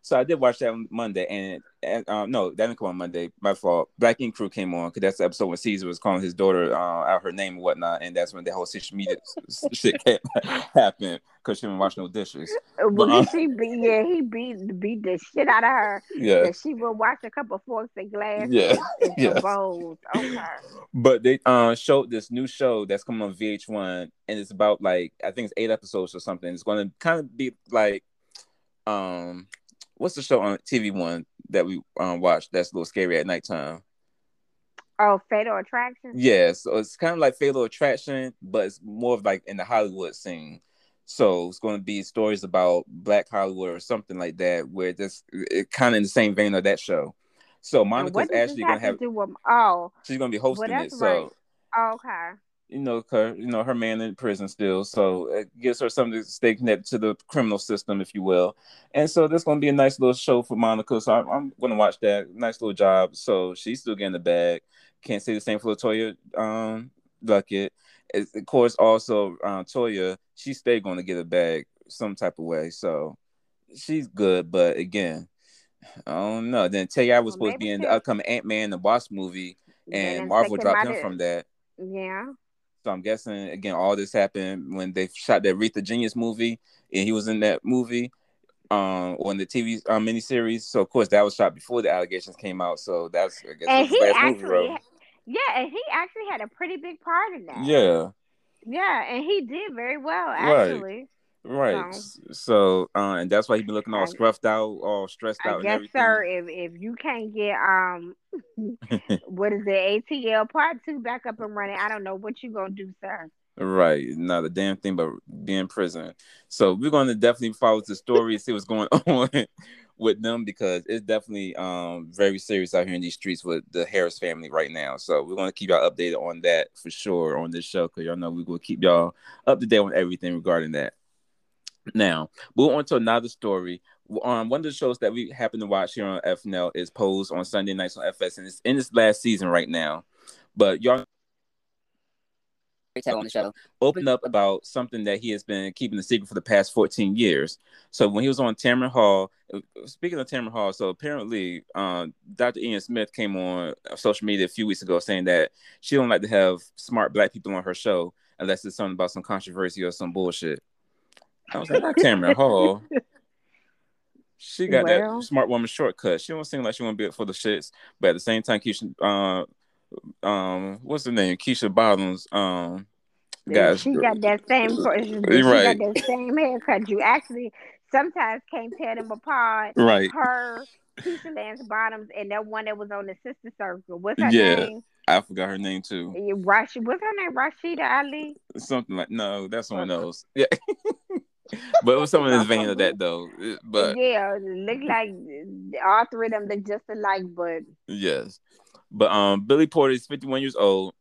So I did watch that on Monday, and, and um, no, that didn't come on Monday. My fault. Black Ink Crew came on, because that's the episode when Caesar was calling his daughter uh, out her name and whatnot, and that's when the whole social media shit happened, because she didn't wash no dishes. Well, but, he, um, beat, yeah, he beat beat the shit out of her. Yeah, that she would wash a couple of forks and glasses. Yeah, and yeah. Bowls. Okay. But they uh, showed this new show that's coming on V H one, and it's about, like, I think it's eight episodes or something. It's going to kind of be like, um. What's the show on T V One that we um, watch that's a little scary at nighttime? Oh, Fatal Attraction? Yeah, so it's kind of like Fatal Attraction, but it's more of like in the Hollywood scene. So it's going to be stories about Black Hollywood or something like that, where this it kind of in the same vein of that show. So Monica's actually going to have... Do with, oh, she's going to be hosting well, it, right. So... Oh, okay. You know, her, you know, her man in prison still. So it gives her something to stay connected to the criminal system, if you will. And so that's going to be a nice little show for Monica. So I'm, I'm going to watch that. Nice little job. So she's still getting the bag. Can't say the same for LaToya um, Luckett. It's, of course, also uh, Toya, she's still going to get a bag some type of way. So she's good. But again, I don't know. Then Tay, I was well, supposed to be in the upcoming Ant-Man and the Wasp movie. And Marvel dropped him from that. Yeah. So I'm guessing, again, all this happened when they shot that Aretha Genius movie, and he was in that movie um, or in the T V uh, miniseries. So, of course, that was shot before the allegations came out. So that's, I guess, and he last actually, movie yeah, and he actually had a pretty big part in that. Yeah. Yeah, and he did very well, actually. Right. right. So, so uh, and that's why he's been looking all scruffed out, all stressed out. Yes, sir. If, if you can't get... um. What is it? A T L part two back up and running. I don't know what you gonna do, sir. Right, not a damn thing, but be in prison. So we're gonna definitely follow the story and see what's going on with them, because it's definitely um very serious out here in these streets with the Harris family right now. So we're gonna keep y'all updated on that for sure on this show, because y'all know we're gonna keep y'all up to date on everything regarding that. Now, move on to another story. Um, one of the shows that we happen to watch here on F N L is Pose on Sunday nights on F S, and it's in its last season right now. But y'all on the show opened up about something that he has been keeping a secret for the past fourteen years. So when he was on Tamron Hall, speaking of Tamron Hall, so apparently um, Doctor Ian Smith came on social media a few weeks ago saying that she don't like to have smart black people on her show unless it's something about some controversy or some bullshit. I was like, not Tamron Hall. She got well, that smart woman shortcut. She don't seem like she want to be up for the shits, but at the same time, Keisha, uh, um, what's her name? Keisha Bottoms. Um, got she got that same. She right. got that same haircut. You actually sometimes can't tell them apart. Right. Her, Keisha Lance Bottoms, and that one that was on the Sister Circle. What's her yeah, name? I forgot her name too. Rash. What's her name? Rashida Ali. Something like no, that's someone else. Yeah. But it was something in the vein of that, though. But yeah, look like all three of them look just alike. But yes, but um, Billy Porter is fifty-one years old.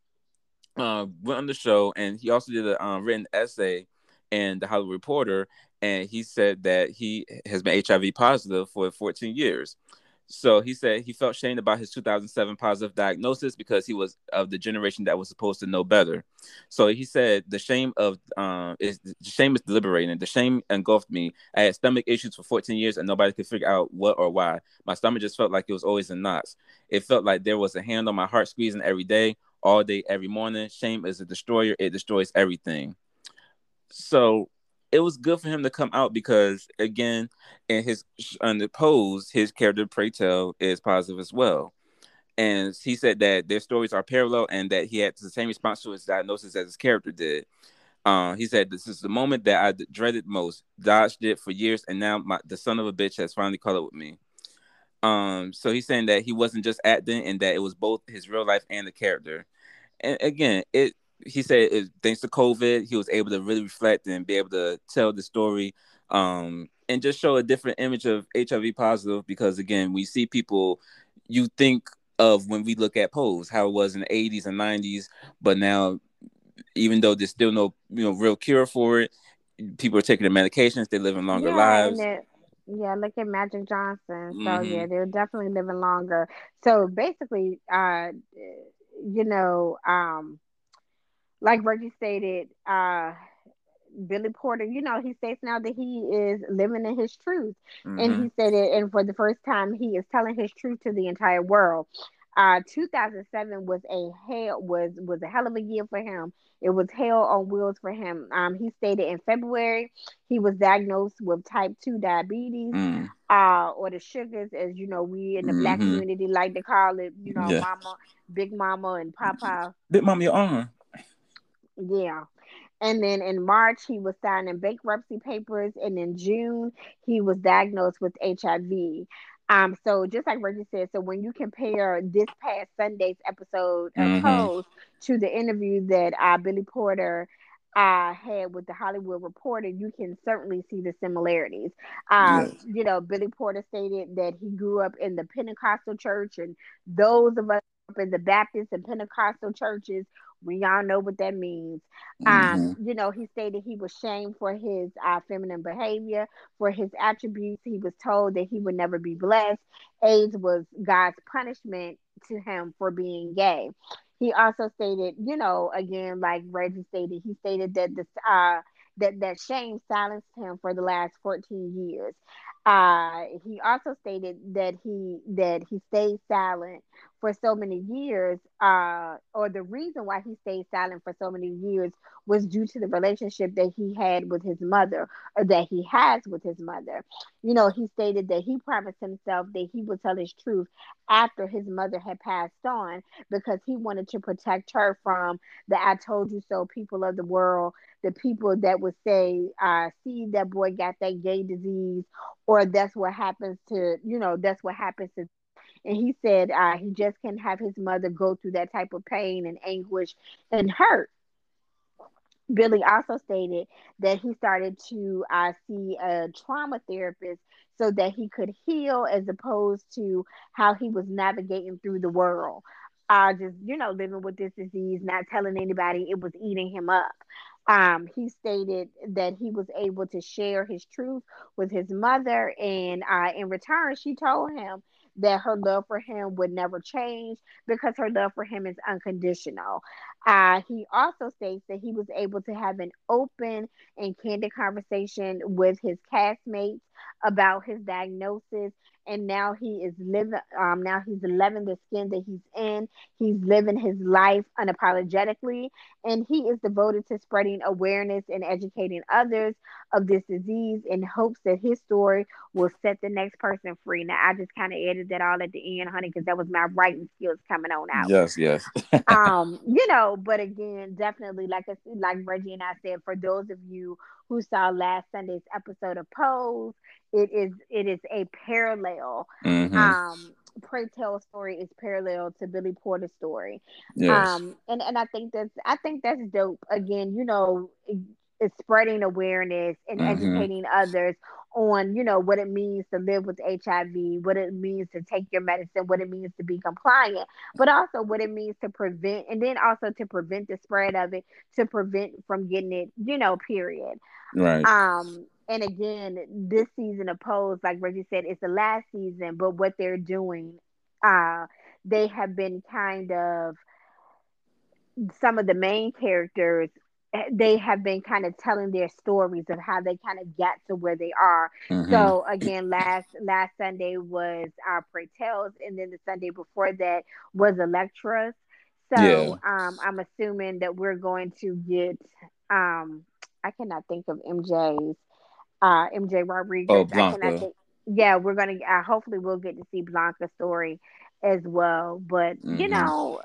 Uh, went on the show, and he also did a um, written essay in the Hollywood Reporter, and he said that he has been H I V positive for fourteen years. So he said he felt shamed about his two thousand seven positive diagnosis because he was of the generation that was supposed to know better. So he said the shame of um is the shame is liberating. The shame engulfed me. I had stomach issues for fourteen years and nobody could figure out what or why. My stomach just felt like it was always in knots. It felt like there was a hand on my heart squeezing every day, all day, every morning. Shame is a destroyer. It destroys everything. So it was good for him to come out because, again, in his on the pose, his character, Pray Tell, is positive as well. And he said that their stories are parallel and that he had the same response to his diagnosis as his character did. Uh, he said, this is the moment that I dreaded most, dodged it for years, and now my, the son of a bitch has finally caught up with me. Um, so he's saying that he wasn't just acting and that it was both his real life and the character. And again, it He said, it, thanks to COVID, he was able to really reflect and be able to tell the story um, and just show a different image of H I V positive. Because, again, we see people you think of when we look at pose, how it was in the eighties and nineties. But now, even though there's still no you know real cure for it, people are taking their medications. They're living longer yeah, lives. Yeah, look at Magic Johnson. So, mm-hmm. yeah, they're definitely living longer. So, basically, uh, you know... Um, like Reggie stated, uh, Billy Porter, you know, he states now that he is living in his truth. Mm-hmm. And he said it, and for the first time, he is telling his truth to the entire world. Uh, two thousand seven was a hell was was a hell of a year for him. It was hell on wheels for him. Um, he stated in February he was diagnosed with type two diabetes, mm. uh, or the sugars, as you know, we in the mm-hmm. Black community like to call it. You know, yeah. Mama, Big Mama, and Papa. Big Mama, your arm. Yeah. And then in March, he was signing bankruptcy papers. And in June, he was diagnosed with H I V. Um, so just like Reggie said, so when you compare this past Sunday's episode of mm-hmm. Pose to the interview that uh, Billy Porter uh, had with the Hollywood Reporter, you can certainly see the similarities. Uh, yes. You know, Billy Porter stated that he grew up in the Pentecostal church, and those of us in the Baptist and Pentecostal churches, we y'all know what that means. Mm-hmm. Um, you know, he stated he was shamed for his uh, feminine behavior, for his attributes. He was told that he would never be blessed. AIDS was God's punishment to him for being gay. He also stated, you know, again, like Reggie stated, he stated that this, uh, that, that shame silenced him for the last fourteen years. Uh, he also stated that he that he stayed silent for so many years, uh, or the reason why he stayed silent for so many years was due to the relationship that he had with his mother, or that he has with his mother. You know, he stated that he promised himself that he would tell his truth after his mother had passed on, because he wanted to protect her from the I told you so people of the world, the people that would say, uh, see, that boy got that gay disease, or that's what happens to, you know, that's what happens to. And he said uh, he just can't have his mother go through that type of pain and anguish and hurt. Billy also stated that he started to uh, see a trauma therapist so that he could heal, as opposed to how he was navigating through the world. Uh, just, you know, living with this disease, not telling anybody, it was eating him up. Um, he stated that he was able to share his truth with his mother, and uh, in return, she told him that her love for him would never change because her love for him is unconditional. Uh, he also states that he was able to have an open and candid conversation with his castmates about his diagnosis, and now he is living. Um, now he's loving the skin that he's in. He's living his life unapologetically, and he is devoted to spreading awareness and educating others of this disease in hopes that his story will set the next person free. Now, I just kind of added that all at the end, honey, because that was my writing skills coming on out. Yes, yes. um, you know, but again, definitely, like I, like Reggie and I said, for those of you who saw last Sunday's episode of Pose, it is it is a parallel. Mm-hmm. Um, Pray Tell's story is parallel to Billy Porter's story. Yes. Um, and, and I think that's I think that's dope. Again, you know, it's spreading awareness and mm-hmm. educating others on, you know, what it means to live with H I V, what it means to take your medicine, what it means to be compliant, but also what it means to prevent, and then also to prevent the spread of it, to prevent from getting it, you know, period. Right. Um, And again, this season of Pose, like Reggie said, it's the last season, but what they're doing, uh, they have been kind of, some of the main characters, they have been kind of telling their stories of how they kind of got to where they are. Mm-hmm. So again, last last Sunday was our Pretels, and then the Sunday before that was Electra's. So yeah. um, I'm assuming that we're going to get, um, I cannot think of M J's, uh, M J Rodriguez. Oh, Blanca. I cannot think, yeah, we're going to, uh, hopefully we'll get to see Blanca's story as well. But, mm-hmm. you know,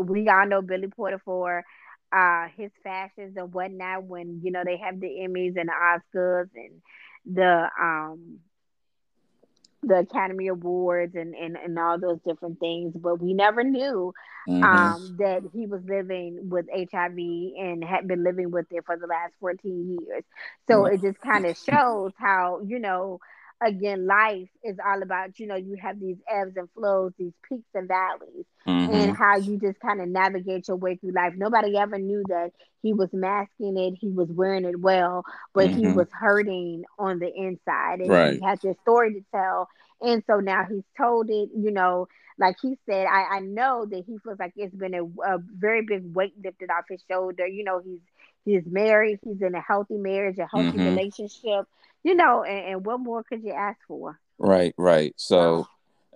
we all know Billy Porter for uh, his fashions and whatnot when, you know, they have the Emmys and the Oscars and the, um, the Academy Awards and, and, and all those different things. But we never knew mm-hmm. um, that he was living with H I V and had been living with it for the last fourteen years. So mm-hmm. it just kind of shows how, you know, again, life is all about, you know, you have these ebbs and flows, these peaks and valleys, mm-hmm. and how you just kind of navigate your way through life. Nobody ever knew that he was masking it, he was wearing it well, but mm-hmm. he was hurting on the inside, and right. he had this story to tell, and so now he's told it, you know, like he said, I, I know that he feels like it's been a, a very big weight lifted off his shoulder. You know, he's he's married, he's in a healthy marriage, a healthy mm-hmm. relationship, you know, and, and what more could you ask for? Right, right. So, oh.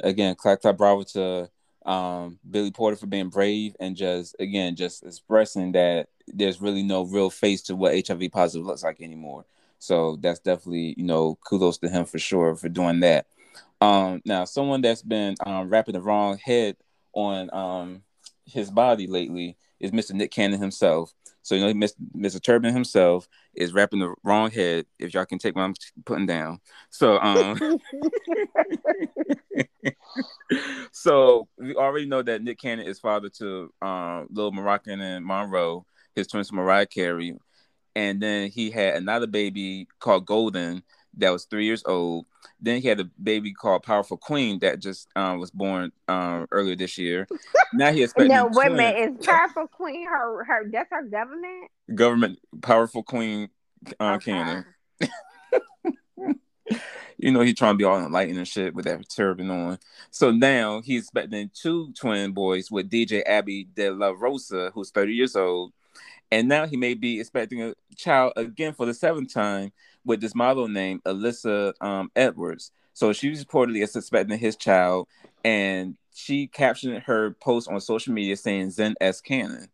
again, clap, clap, bravo to um, Billy Porter for being brave and just, again, just expressing that there's really no real face to what H I V positive looks like anymore. So that's definitely, you know, kudos to him for sure for doing that. Um, now, someone that's been um, wrapping the wrong head on um, his body lately is Mister Nick Cannon himself. So, you know, Mister Turbin himself is wrapping the wrong head, if y'all can take what I'm putting down. So, um, so we already know that Nick Cannon is father to um, Lil Moroccan and Monroe, his twins Mariah Carey. And then he had another baby called Golden that was three years old. Then he had a baby called Powerful Queen that just um, was born um, earlier this year. Now he expecting. No, wait a minute. Is Powerful Queen her? Her that's her government. Government Powerful Queen uh, okay. Cannon. You know he's trying to be all enlightened and shit with that turban on. So now he's expecting two twin boys with D J Abby De La Rosa, who's thirty years old, and now he may be expecting a child again for the seventh time with this model named Alyssa um, Edwards. So she reportedly is suspecting his child, and she captioned her post on social media saying Zen S. Cannon.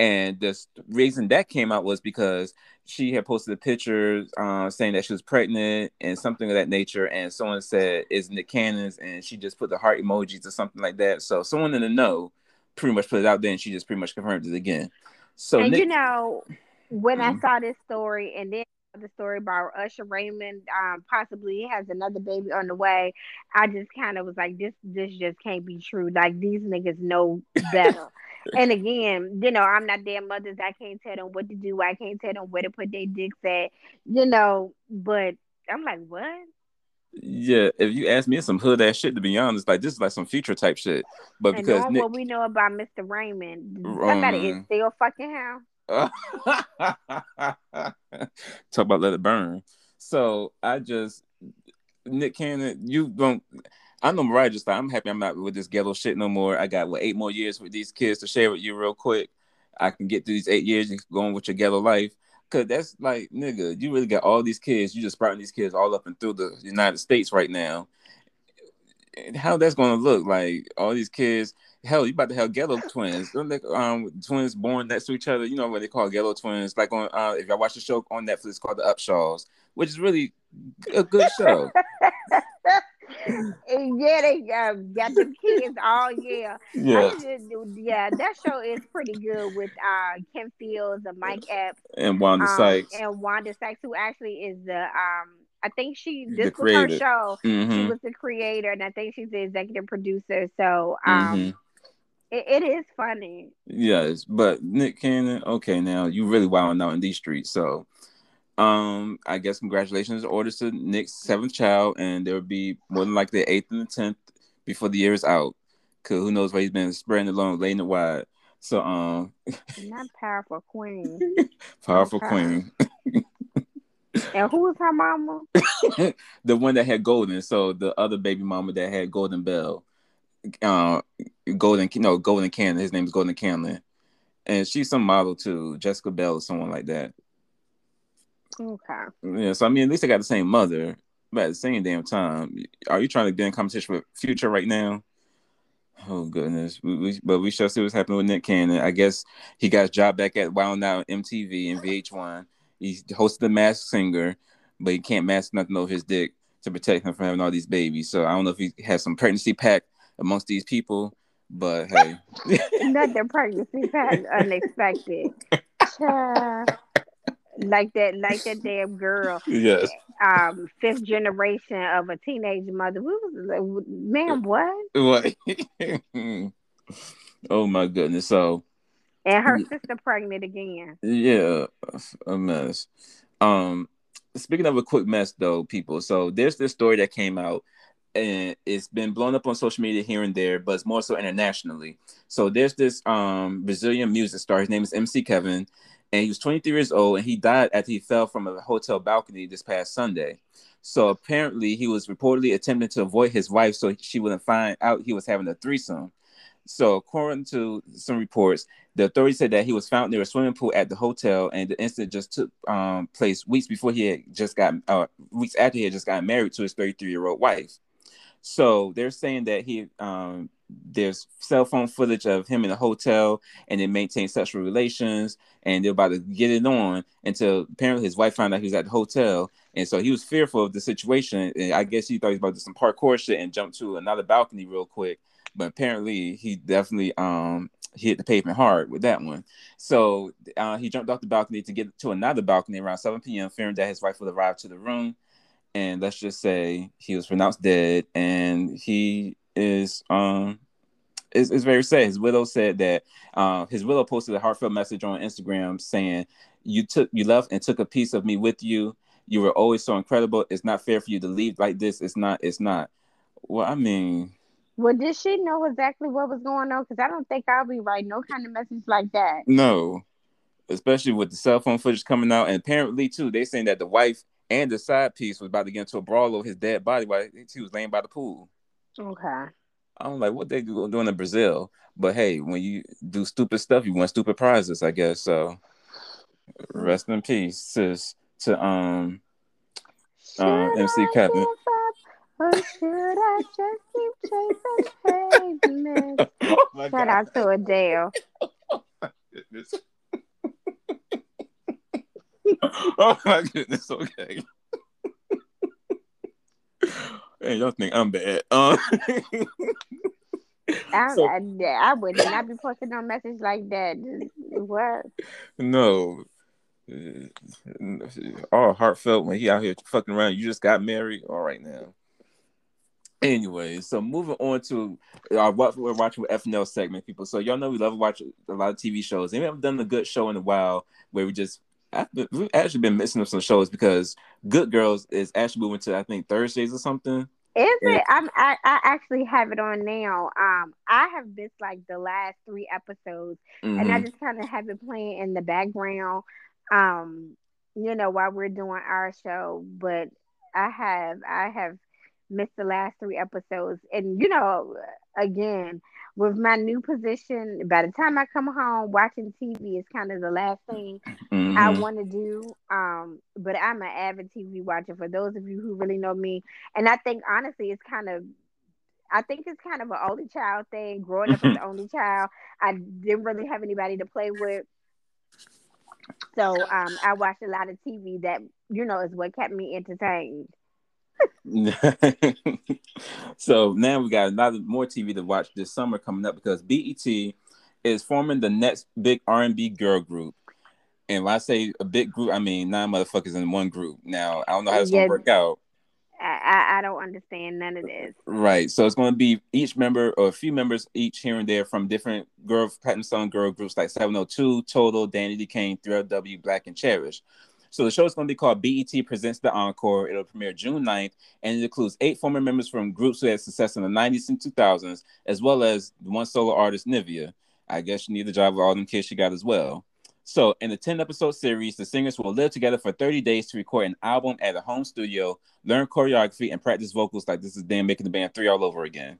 And the reason that came out was because she had posted a picture uh, saying that she was pregnant and something of that nature, and someone said, it's Nick Cannon's, and she just put the heart emojis or something like that. So someone in the know pretty much put it out there, and she just pretty much confirmed it again. So And Nick- you know, when mm-hmm. I saw this story, and then the story about Usher Raymond um, possibly has another baby on the way, I just kind of was like, this this just can't be true. Like, these niggas know better. And again, you know, I'm not their mothers. I can't tell them what to do. I can't tell them where to put their dicks at, you know, but I'm like, what? Yeah, if you ask me, it's some hood ass shit, to be honest. Like, this is like some future type shit. But and because all Nick... what we know about Mister Raymond, somebody um... is still fucking him. Talk about let it burn. So I just Nick Cannon, you don't. I know Mariah just thought, I'm happy I'm not with this ghetto shit no more. I got what eight more years with these kids to share with you real quick. I can get through these eight years and go on with your ghetto life. Cause that's like, nigga, you really got all these kids. You just sprouting these kids all up and through the United States right now. And how that's gonna look like? All these kids. Hell, you about to have ghetto twins. Don't they, um, twins born next to each other. You know what they call ghetto twins. Like on, uh, if y'all watch the show on Netflix, it's called The Upshaws, which is really a good show. And yeah, they uh, got the kids all year. Yeah. Just, yeah, that show is pretty good with uh, Kim Fields and Mike Epps. And Wanda um, Sykes. And Wanda Sykes, who actually is the... Um, I think she, this was her show. Mm-hmm. She was the creator, and I think she's the executive producer. So, um... Mm-hmm. It, it is funny. Yes, but Nick Cannon, okay, now you really wilding out in these streets. So um, I guess congratulations orders to Nick's seventh child, and there will be more than likely the eighth and the tenth before the year is out. Because who knows where he's been spreading it along, laying it wide. So, um... Not Powerful Queen. Powerful Queen. And who was her mama? The one that had Golden. So the other baby mama that had Golden Bell, uh, Golden, no, Golden Cannon. His name is Golden Cannon, and she's some model too, Jessica Bell or someone like that. Okay. Yeah. So I mean, at least they got the same mother, but at the same damn time, are you trying to get in competition with Future right now? Oh goodness. We, we, but we shall see what's happening with Nick Cannon. I guess he got his job back at Wild Now M T V and V H one. He hosted The Masked Singer, but he can't mask nothing over his dick to protect him from having all these babies. So I don't know if he has some pregnancy pact amongst these people, but hey. Nothing pregnancy pact unexpected. Like that, like that damn girl. Yes. Um, fifth generation of a teenage mother. We was like, man, what? What? Oh my goodness. So. And her sister pregnant again. Yeah, a mess. Um, speaking of a quick mess, though, people. So there's this story that came out, and it's been blown up on social media here and there, but it's more so internationally. So there's this um, Brazilian music star. His name is M C Kevin, and he was twenty-three years old, and he died after he fell from a hotel balcony this past Sunday. So apparently, he was reportedly attempting to avoid his wife so she wouldn't find out he was having a threesome. So according to some reports, the authorities said that he was found near a swimming pool at the hotel, and the incident just took um, place weeks before he had just got uh, weeks after he had just got married to his thirty-three-year-old wife. So they're saying that he um, there's cell phone footage of him in the hotel, and they maintained sexual relations, and they're about to get it on until apparently his wife found out he was at the hotel, and so he was fearful of the situation, and I guess he thought he was about to do some parkour shit and jump to another balcony real quick. But apparently, he definitely um, hit the pavement hard with that one. So uh, he jumped off the balcony to get to another balcony around seven p.m., fearing that his wife would arrive to the room. And let's just say he was pronounced dead. And he is, um, it's, it's very sad. His widow said that uh, his widow posted a heartfelt message on Instagram saying, you took, you left and took a piece of me with you. You were always so incredible. It's not fair for you to leave like this. It's not, it's not. Well, I mean... Well, did she know exactly what was going on? Because I don't think I'll be writing no kind of message like that. No. Especially with the cell phone footage coming out. And apparently, too, they saying that the wife and the side piece was about to get into a brawl over his dead body while he was laying by the pool. Okay. I'm like, what they doing in Brazil? But hey, when you do stupid stuff, you win stupid prizes, I guess. So, rest in peace, sis, to um, um M C Kevin. Or should I just keep chasing pavement? Oh my God. Shout out to Adele. Oh my goodness. Oh my goodness. Okay. Hey, y'all think I'm bad? Um. I, so, I, I would not be posting no message like that. What? No. All heartfelt when he out here fucking around. You just got married. All right now. Anyway, so moving on to our what we're watching with F N L segment, people. So y'all know we love watching a lot of T V shows, and we haven't done a good show in a while where we just been, we've actually been missing up some shows because Good Girls is actually moving to I think Thursdays or something. Is and, it? I'm, I I actually have it on now. Um, I have missed like the last three episodes, mm-hmm. and I just kind of have it playing in the background, um, you know, while we're doing our show. But I have I have. missed the last three episodes, and you know, again, with my new position, by the time I come home, watching T V is kind of the last thing mm-hmm. I want to do, um but I'm an avid T V watcher, for those of you who really know me, and I think honestly it's kind of I think it's kind of an only child thing. Growing up as an only child, I didn't really have anybody to play with, so um I watched a lot of T V that, you know, is what kept me entertained. So now we got a lot more T V to watch this summer coming up because B E T is forming the next big R and B girl group, and when I say a big group, I mean nine motherfuckers in one group. Now I don't know how this is yeah, gonna work out. I, I don't understand none of this. Right, so it's gonna be each member or a few members each here and there from different girl platinum song girl groups like seven oh two, Total, Danny DeCane, three L W, Black and Cherish. So the show is going to be called B E T Presents The Encore. It'll premiere June ninth, and it includes eight former members from groups who had success in the nineties and two thousands, as well as one solo artist, Nivea. I guess she needed a job with all them kids she got as well. So, in the ten-episode series, the singers will live together for thirty days to record an album at a home studio, learn choreography, and practice vocals like this is them making the band three all over again.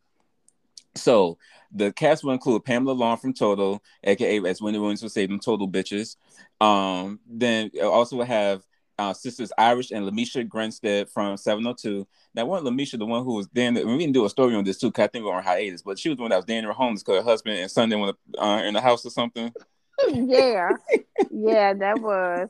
So, the cast will include Pamela Long from Total, a k a, as Wendy Williams would say, them Total bitches. Um, then, also will have uh, sisters Irish and LaMisha Grinstead from seven oh two. Now, one LaMisha, the one who was then, we didn't do a story on this too, because I think we were on hiatus, but she was the one that was damn near homeless because her husband and son didn't want to, uh, in the house or something. yeah yeah that was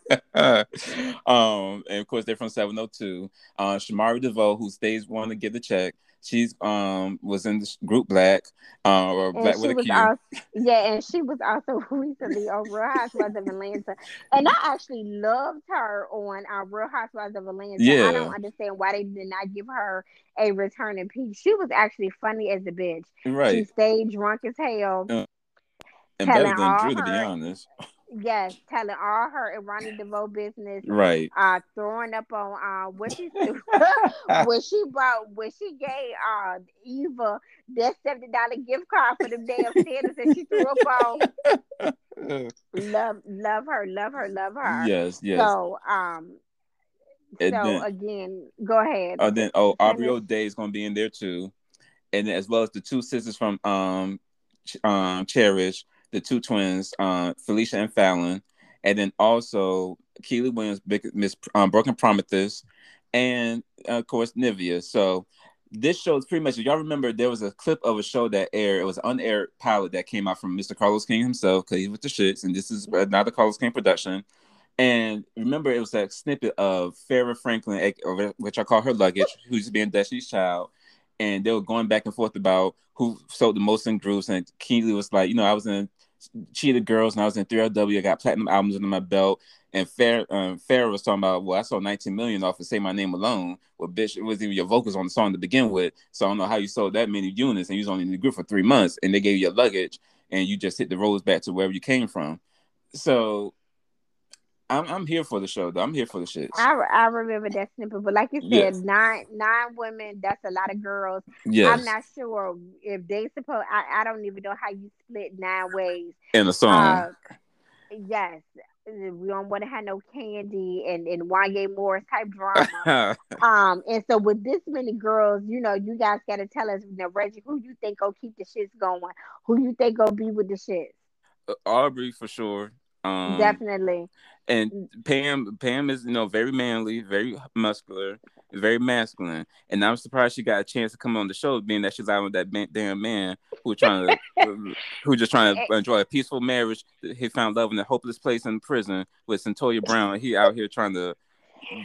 um and of course they're from seven oh two. uh Shamari DeVoe, who stays wanting to get the check, she's um was in the group Black uh or and Black with a Q. Also, yeah and she was also recently on Real Housewives of Atlanta, and I actually loved her on our Real Housewives of Atlanta. yeah. I don't understand why they did not give her a return in peace. She was actually funny as a bitch. Right. She stayed drunk as hell, uh- and better than Drew, to be honest. Yes, telling all her Ronnie DeVoe business. Right. Uh, throwing up on uh, what she when she bought when she gave uh Eva that seventy dollar gift card for them damn theaters that she threw up on. love, love her, love her, love her. Yes, yes. So um, so then, again, go ahead. Uh, then oh, Aubrey O'Day is going to be in there too, and as well as the two sisters from um, um Cherish. The two twins, uh, Felicia and Fallon, and then also Keely Williams, Big, Miss um, Broken Prometheus, and uh, of course Nivea. So this show is pretty much, if y'all remember, there was a clip of a show that aired. It was an unaired pilot that came out from Mister Carlos King himself, because he was the shits, and this is another Carlos King production. And remember, it was that snippet of Farrah Franklin, which I call her luggage, who's being Destiny's Child. And they were going back and forth about who sold the most in groups. And Keely was like, you know, I was in Cheetah Girls and I was in three L W. I got platinum albums under my belt. And Farrah um, Farrah was talking about, well, I sold nineteen million off of Say My Name Alone. Well, bitch, it wasn't even your vocals on the song to begin with. So I don't know how you sold that many units and you was only in the group for three months. And they gave you your luggage and you just hit the roads back to wherever you came from. So... I'm I'm here for the show, though. I'm here for the shit. I, I remember that snippet, but like you said, yes. nine nine women, that's a lot of girls. Yes. I'm not sure if they supposed, I, I don't even know how you split nine ways. In a song. Uh, yes. We don't want to have no Candy and, and Y A Morris type drama. um, and so with this many girls, you know, you guys got to tell us, you know, Reggie, who you think gonna keep the shits going? Who you think gonna be with the shits? Uh, Aubrey, for sure. Um, Definitely. And Pam, Pam is, you know, very manly, very muscular, very masculine. And I'm surprised she got a chance to come on the show, being that she's out with that man, damn man who trying to, who just trying to enjoy a peaceful marriage. He found love in a hopeless place in prison with Centoya Brown. He out here trying to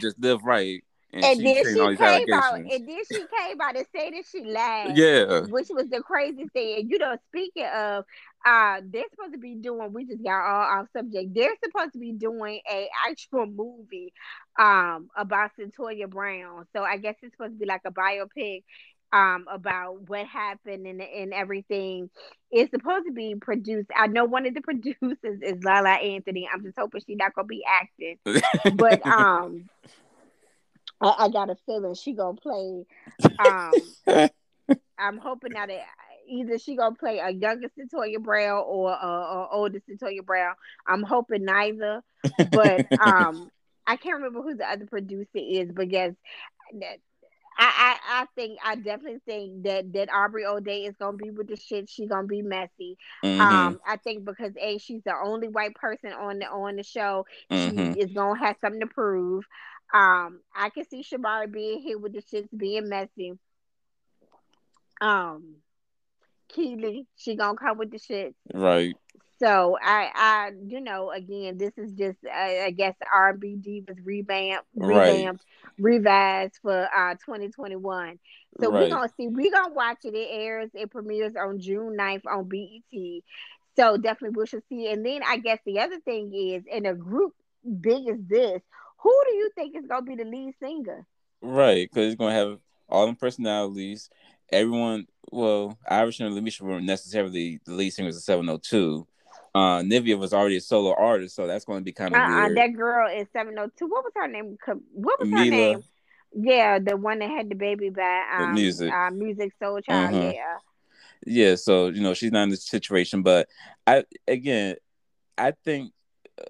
just live right. And, and, she then she came out, and then she came out and said that she lied. Yeah. Which was the craziest thing. And, you know, speaking of, uh, they're supposed to be doing, we just got all off subject. They're supposed to be doing a actual movie um, about Centoya Brown. So I guess it's supposed to be like a biopic um, about what happened and, and everything. It's supposed to be produced. I know one of the producers is Lala Anthony. I'm just hoping she's not going to be acting. But, um... I, I got a feeling she gonna play. Um, I'm hoping that it, either she gonna play a younger Centoya Brown or an older Centoya Brown. I'm hoping neither, but um, I can't remember who the other producer is. But yes, that, I, I, I think I definitely think that, that Aubrey O'Day is gonna be with the shit. She's gonna be messy. Mm-hmm. Um, I think because A, she's the only white person on the on the show. Mm-hmm. She is gonna have something to prove. Um, I can see Shamari being here with the shits, being messy. Um, Keely, she gonna come with the shits, right? So I, I, you know, again, this is just, uh, I guess, R and B Divas revamped, revamped, right. revised for uh twenty twenty-one. So right. we're gonna see, we're gonna watch it. It airs, it premieres on June ninth on B E T. So definitely we should see. And then I guess the other thing is, in a group big as this, who do you think is going to be the lead singer? Right, because it's going to have all them personalities. Everyone, well, Irish and LaMisha weren't necessarily the lead singers of seven oh two. Uh, Nivea was already a solo artist, so that's going to be kind of uh-uh, weird. That girl in seven oh two, what was her name? What was her Mila. name? Yeah, the one that had the baby by um, music. Uh, music Soul Child, uh-huh. yeah. Yeah, so, you know, she's not in this situation, but I again, I think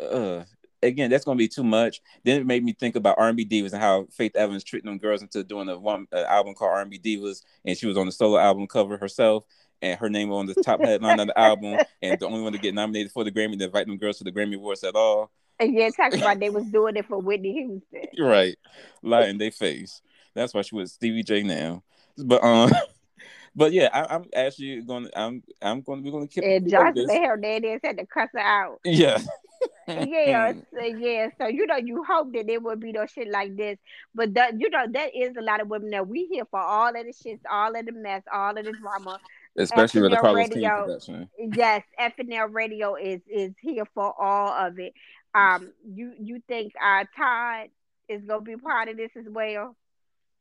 uh, again, that's going to be too much. Then it made me think about R and B Divas and how Faith Evans treating them girls into doing a one an album called R and B Divas, and she was on the solo album cover herself, and her name was on the top headline of the album, and the only one to get nominated for the Grammy, to invite them girls to the Grammy Awards at all. And yeah, talk about they was doing it for Whitney Houston. Right. Lying in their face. That's why she was Stevie J now. But um but yeah, I, I'm actually gonna I'm I'm gonna be gonna keep. And Johnson Hernandez had to cuss her out. Yeah. yeah, so, yeah. So you know, you hope that there would be no shit like this, but that, you know, that is a lot of women that we hear for all of the shits, all of the mess, all of the drama. Especially with the Carlos King production. Yes, F N L Radio is is here for all of it. Um, you you think uh, Todd is gonna be part of this as well?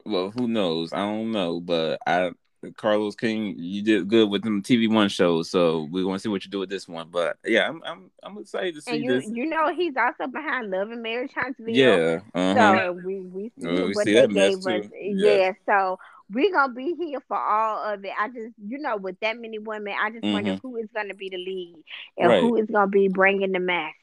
Well, who knows? I don't know, but I Carlos King, you did good with them T V One shows, so we're gonna see what you do with this one. But yeah, I'm I'm I'm excited to see and you, this. You know, he's also behind Love and Marriage Huntsville. Yeah, uh-huh. So we we see, well, we what see they that gave us. Yeah. yeah, so. We're going to be here for all of it. I just, you know, with that many women, I just mm-hmm. wonder who is going to be the lead and right. who is going to be bringing the mess.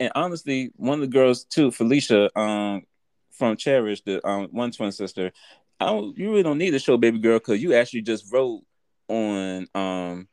And honestly, one of the girls, too, Felicia um, from Cherish, the um, one twin sister, I don't, you really don't need to show Baby Girl because you actually just wrote on um,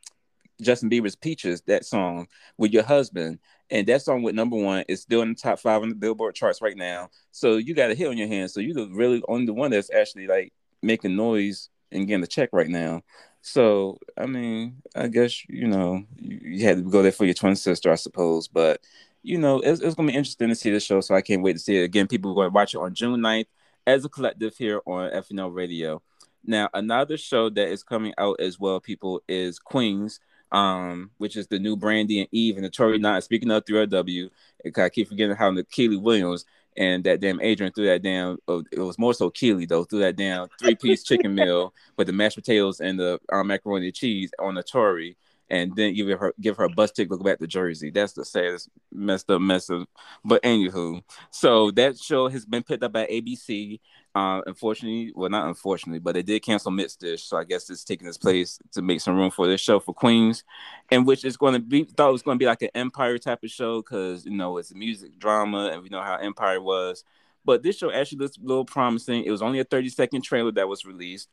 Justin Bieber's Peaches, that song, with your husband. And that song with number one is still in the top five on the Billboard charts right now. So you got a hit on your hands. So you're really only the one that's actually, like, making noise and getting a check right now. So, I mean, I guess, you know, you, you had to go there for your twin sister, I suppose. But, you know, it's, it's going to be interesting to see this show, so I can't wait to see it. Again, people are going to watch it on June ninth as a collective here on F N L Radio. Now, another show that is coming out as well, people, is Queens, um, which is the new Brandy and Eve and the Tory Nine. Speaking of three R W, I keep forgetting how Keely Williams and that damn Adrian threw that damn, oh, it was more so Keely, though, threw that damn three-piece chicken meal with the mashed potatoes and the um, macaroni and cheese on the Tory, and then give her give her a bus ticket to go back to Jersey. That's the saddest, messed up mess of, but anywho. So that show has been picked up by A B C. Uh, unfortunately, well, not unfortunately, but they did cancel Mixed Dish, so I guess it's taking its place to make some room for this show for Queens, and which is going to be, thought it was going to be like an Empire type of show because, you know, it's a music drama and we know how Empire was. But this show actually looks a little promising. It was only a thirty-second trailer that was released,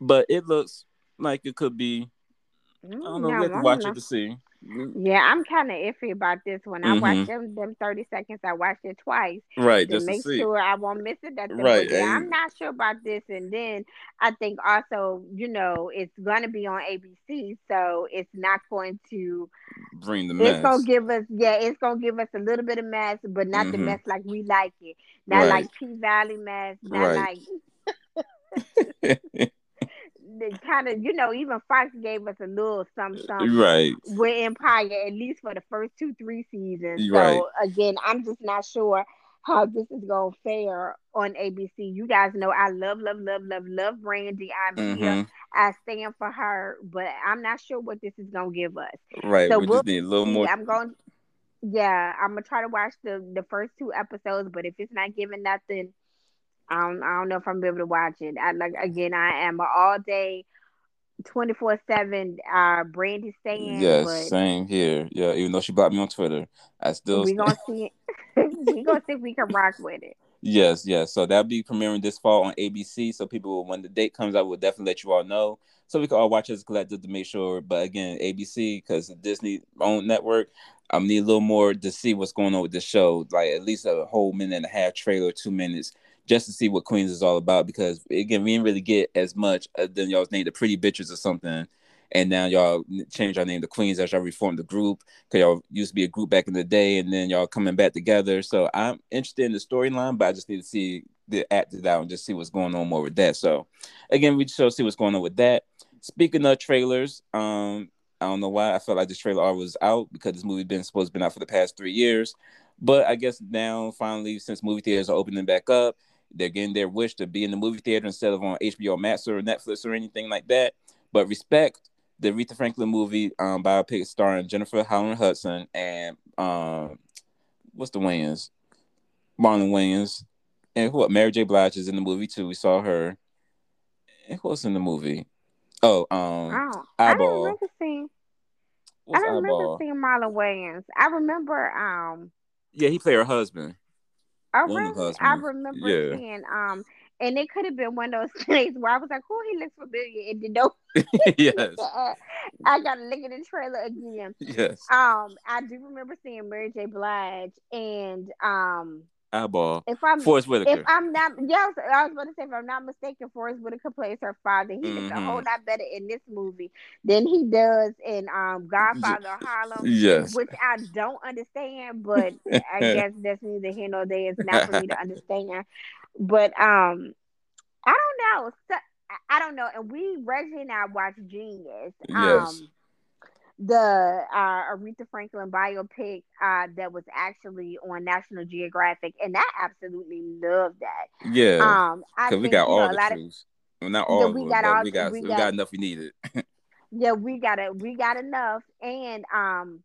but it looks like it could be, I don't know. No, we have to watch it to see. Yeah, I'm kind of iffy about this one. Mm-hmm. I watched them, them thirty seconds. I watched it twice. Right, just to make see. sure I won't miss it. That right. Yeah, I'm not sure about this. And then I think also, you know, it's going to be on A B C, so it's not going to bring the mess. It's going to give us, yeah, it's going to give us a little bit of mess, but not mm-hmm. the mess like we like it. Not right. like P Valley mess. Not right. like. Kind of, you know, even Fox gave us a little something, something right. with Empire, at least for the first two, three seasons. Right. So, again, I'm just not sure how this is going to fare on A B C. You guys know I love, love, love, love, love Brandy. I'm mm-hmm. here. I stand for her, but I'm not sure what this is going to give us. Right. So we we'll, just need a little more. I'm going, yeah, I'm going to try to watch the, the first two episodes, but if it's not giving nothing, I don't, I don't know if I'm able to watch it. I like again. I am an all day, twenty four seven. Uh, Brandy Stan. Yes, same here. Yeah, even though she blocked me on Twitter, I still we gonna see. We gonna see if we can rock with it. Yes, yes. So that'll be premiering this fall on A B C. So people, when the date comes out, we'll definitely let you all know, so we can all watch as collective to make sure. But again, A B C, because Disney owned network, I need a little more to see what's going on with the show. Like at least a whole minute and a half trailer, two minutes. Just to see what Queens is all about, because again, we didn't really get as much of them y'all's name, the Pretty Bitches or something, and now y'all change y'all name to Queens as y'all reformed the group, because y'all used to be a group back in the day, and then y'all coming back together. So I'm interested in the storyline, but I just need to see the acted out and just see what's going on more with that. So again, we just shall see what's going on with that. Speaking of trailers, um, I don't know why I felt like this trailer always was out, because this movie been supposed to been out for the past three years, but I guess now finally, since movie theaters are opening back up, they're getting their wish to be in the movie theater instead of on H B O Max or Netflix or anything like that. But Respect, the Aretha Franklin movie um, biopic starring Jennifer Howland Hudson and um, what's the Wayans? Marlon Wayans. And who? Mary J. Blige is in the movie too. We saw her. And who else in the movie? Oh, um, oh Eyeball. I remember seeing. I remember seeing Marlon Wayans. I remember um. Yeah, he played her husband. I Only really, husband. I remember yeah. seeing, um, and it could have been one of those things where I was like, "Who oh, he looks familiar," and then no. Yes. uh, I got to look at the trailer again. Yes. Um, I do remember seeing Mary J. Blige and um. Eyeball. If I'm Forrest Whitaker. If I'm not, yes, I was going to say, if I'm not mistaken, Forrest Whitaker plays her father. He mm-hmm. does a whole lot better in this movie than he does in um, Godfather Harlem. Yes, which I don't understand, but I guess that's neither here nor there. It's not for me to understand. But um, I don't know. So, I don't know. And we, Reggie and I, watched Genius. Yes. Um, The uh, Aretha Franklin biopic uh, that was actually on National Geographic, and I absolutely love that. Yeah, um, because we got all know, the truths. Well, not all, yeah, we, of got all we got. We, we got, got enough. We needed. Yeah, we got it. We got enough. And um,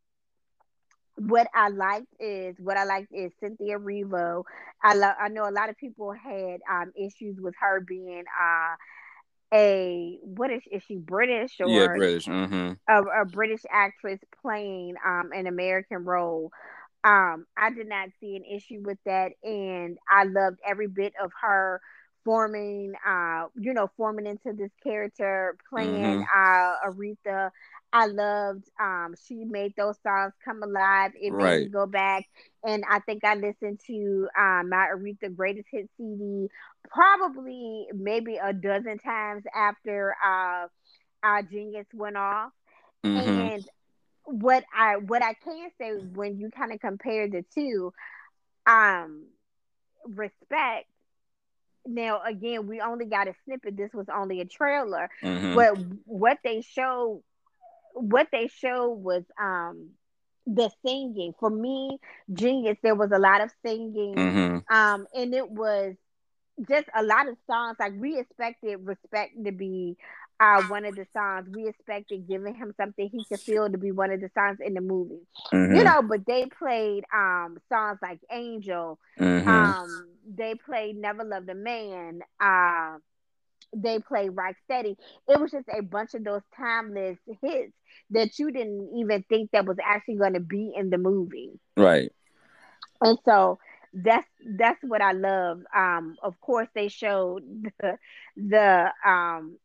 what I liked is what I liked is Cynthia Erivo. I lo- I know a lot of people had um issues with her being uh. A what is is she British or yeah, British. Mm-hmm. a, a British actress playing um an American role. Um, I did not see an issue with that, and I loved every bit of her forming, uh, you know, forming into this character, playing mm-hmm. uh Aretha. I loved um she made those songs come alive. It made right. me go back, and I think I listened to um my Aretha Greatest Hit C D probably maybe a dozen times after uh our Genius went off. Mm-hmm. And what I what I can say when you kind of compare the two, um respect. Now, again, we only got a snippet. This was only a trailer. Mm-hmm. But what they showed, what they showed was um, the singing. For me, Genius, there was a lot of singing. Mm-hmm. Um, and it was just a lot of songs. Like, we expected Respect to be uh, one of the songs. We expected Giving Him Something He Could Feel to be one of the songs in the movie. Mm-hmm. You know, but they played um, songs like Angel. Mm-hmm. Um, they played Never Loved a Man. Uh, they played Rock Steady. It was just a bunch of those timeless hits that you didn't even think that was actually going to be in the movie. Right. And so that's that's what I love. Um, of course, they showed the, the um,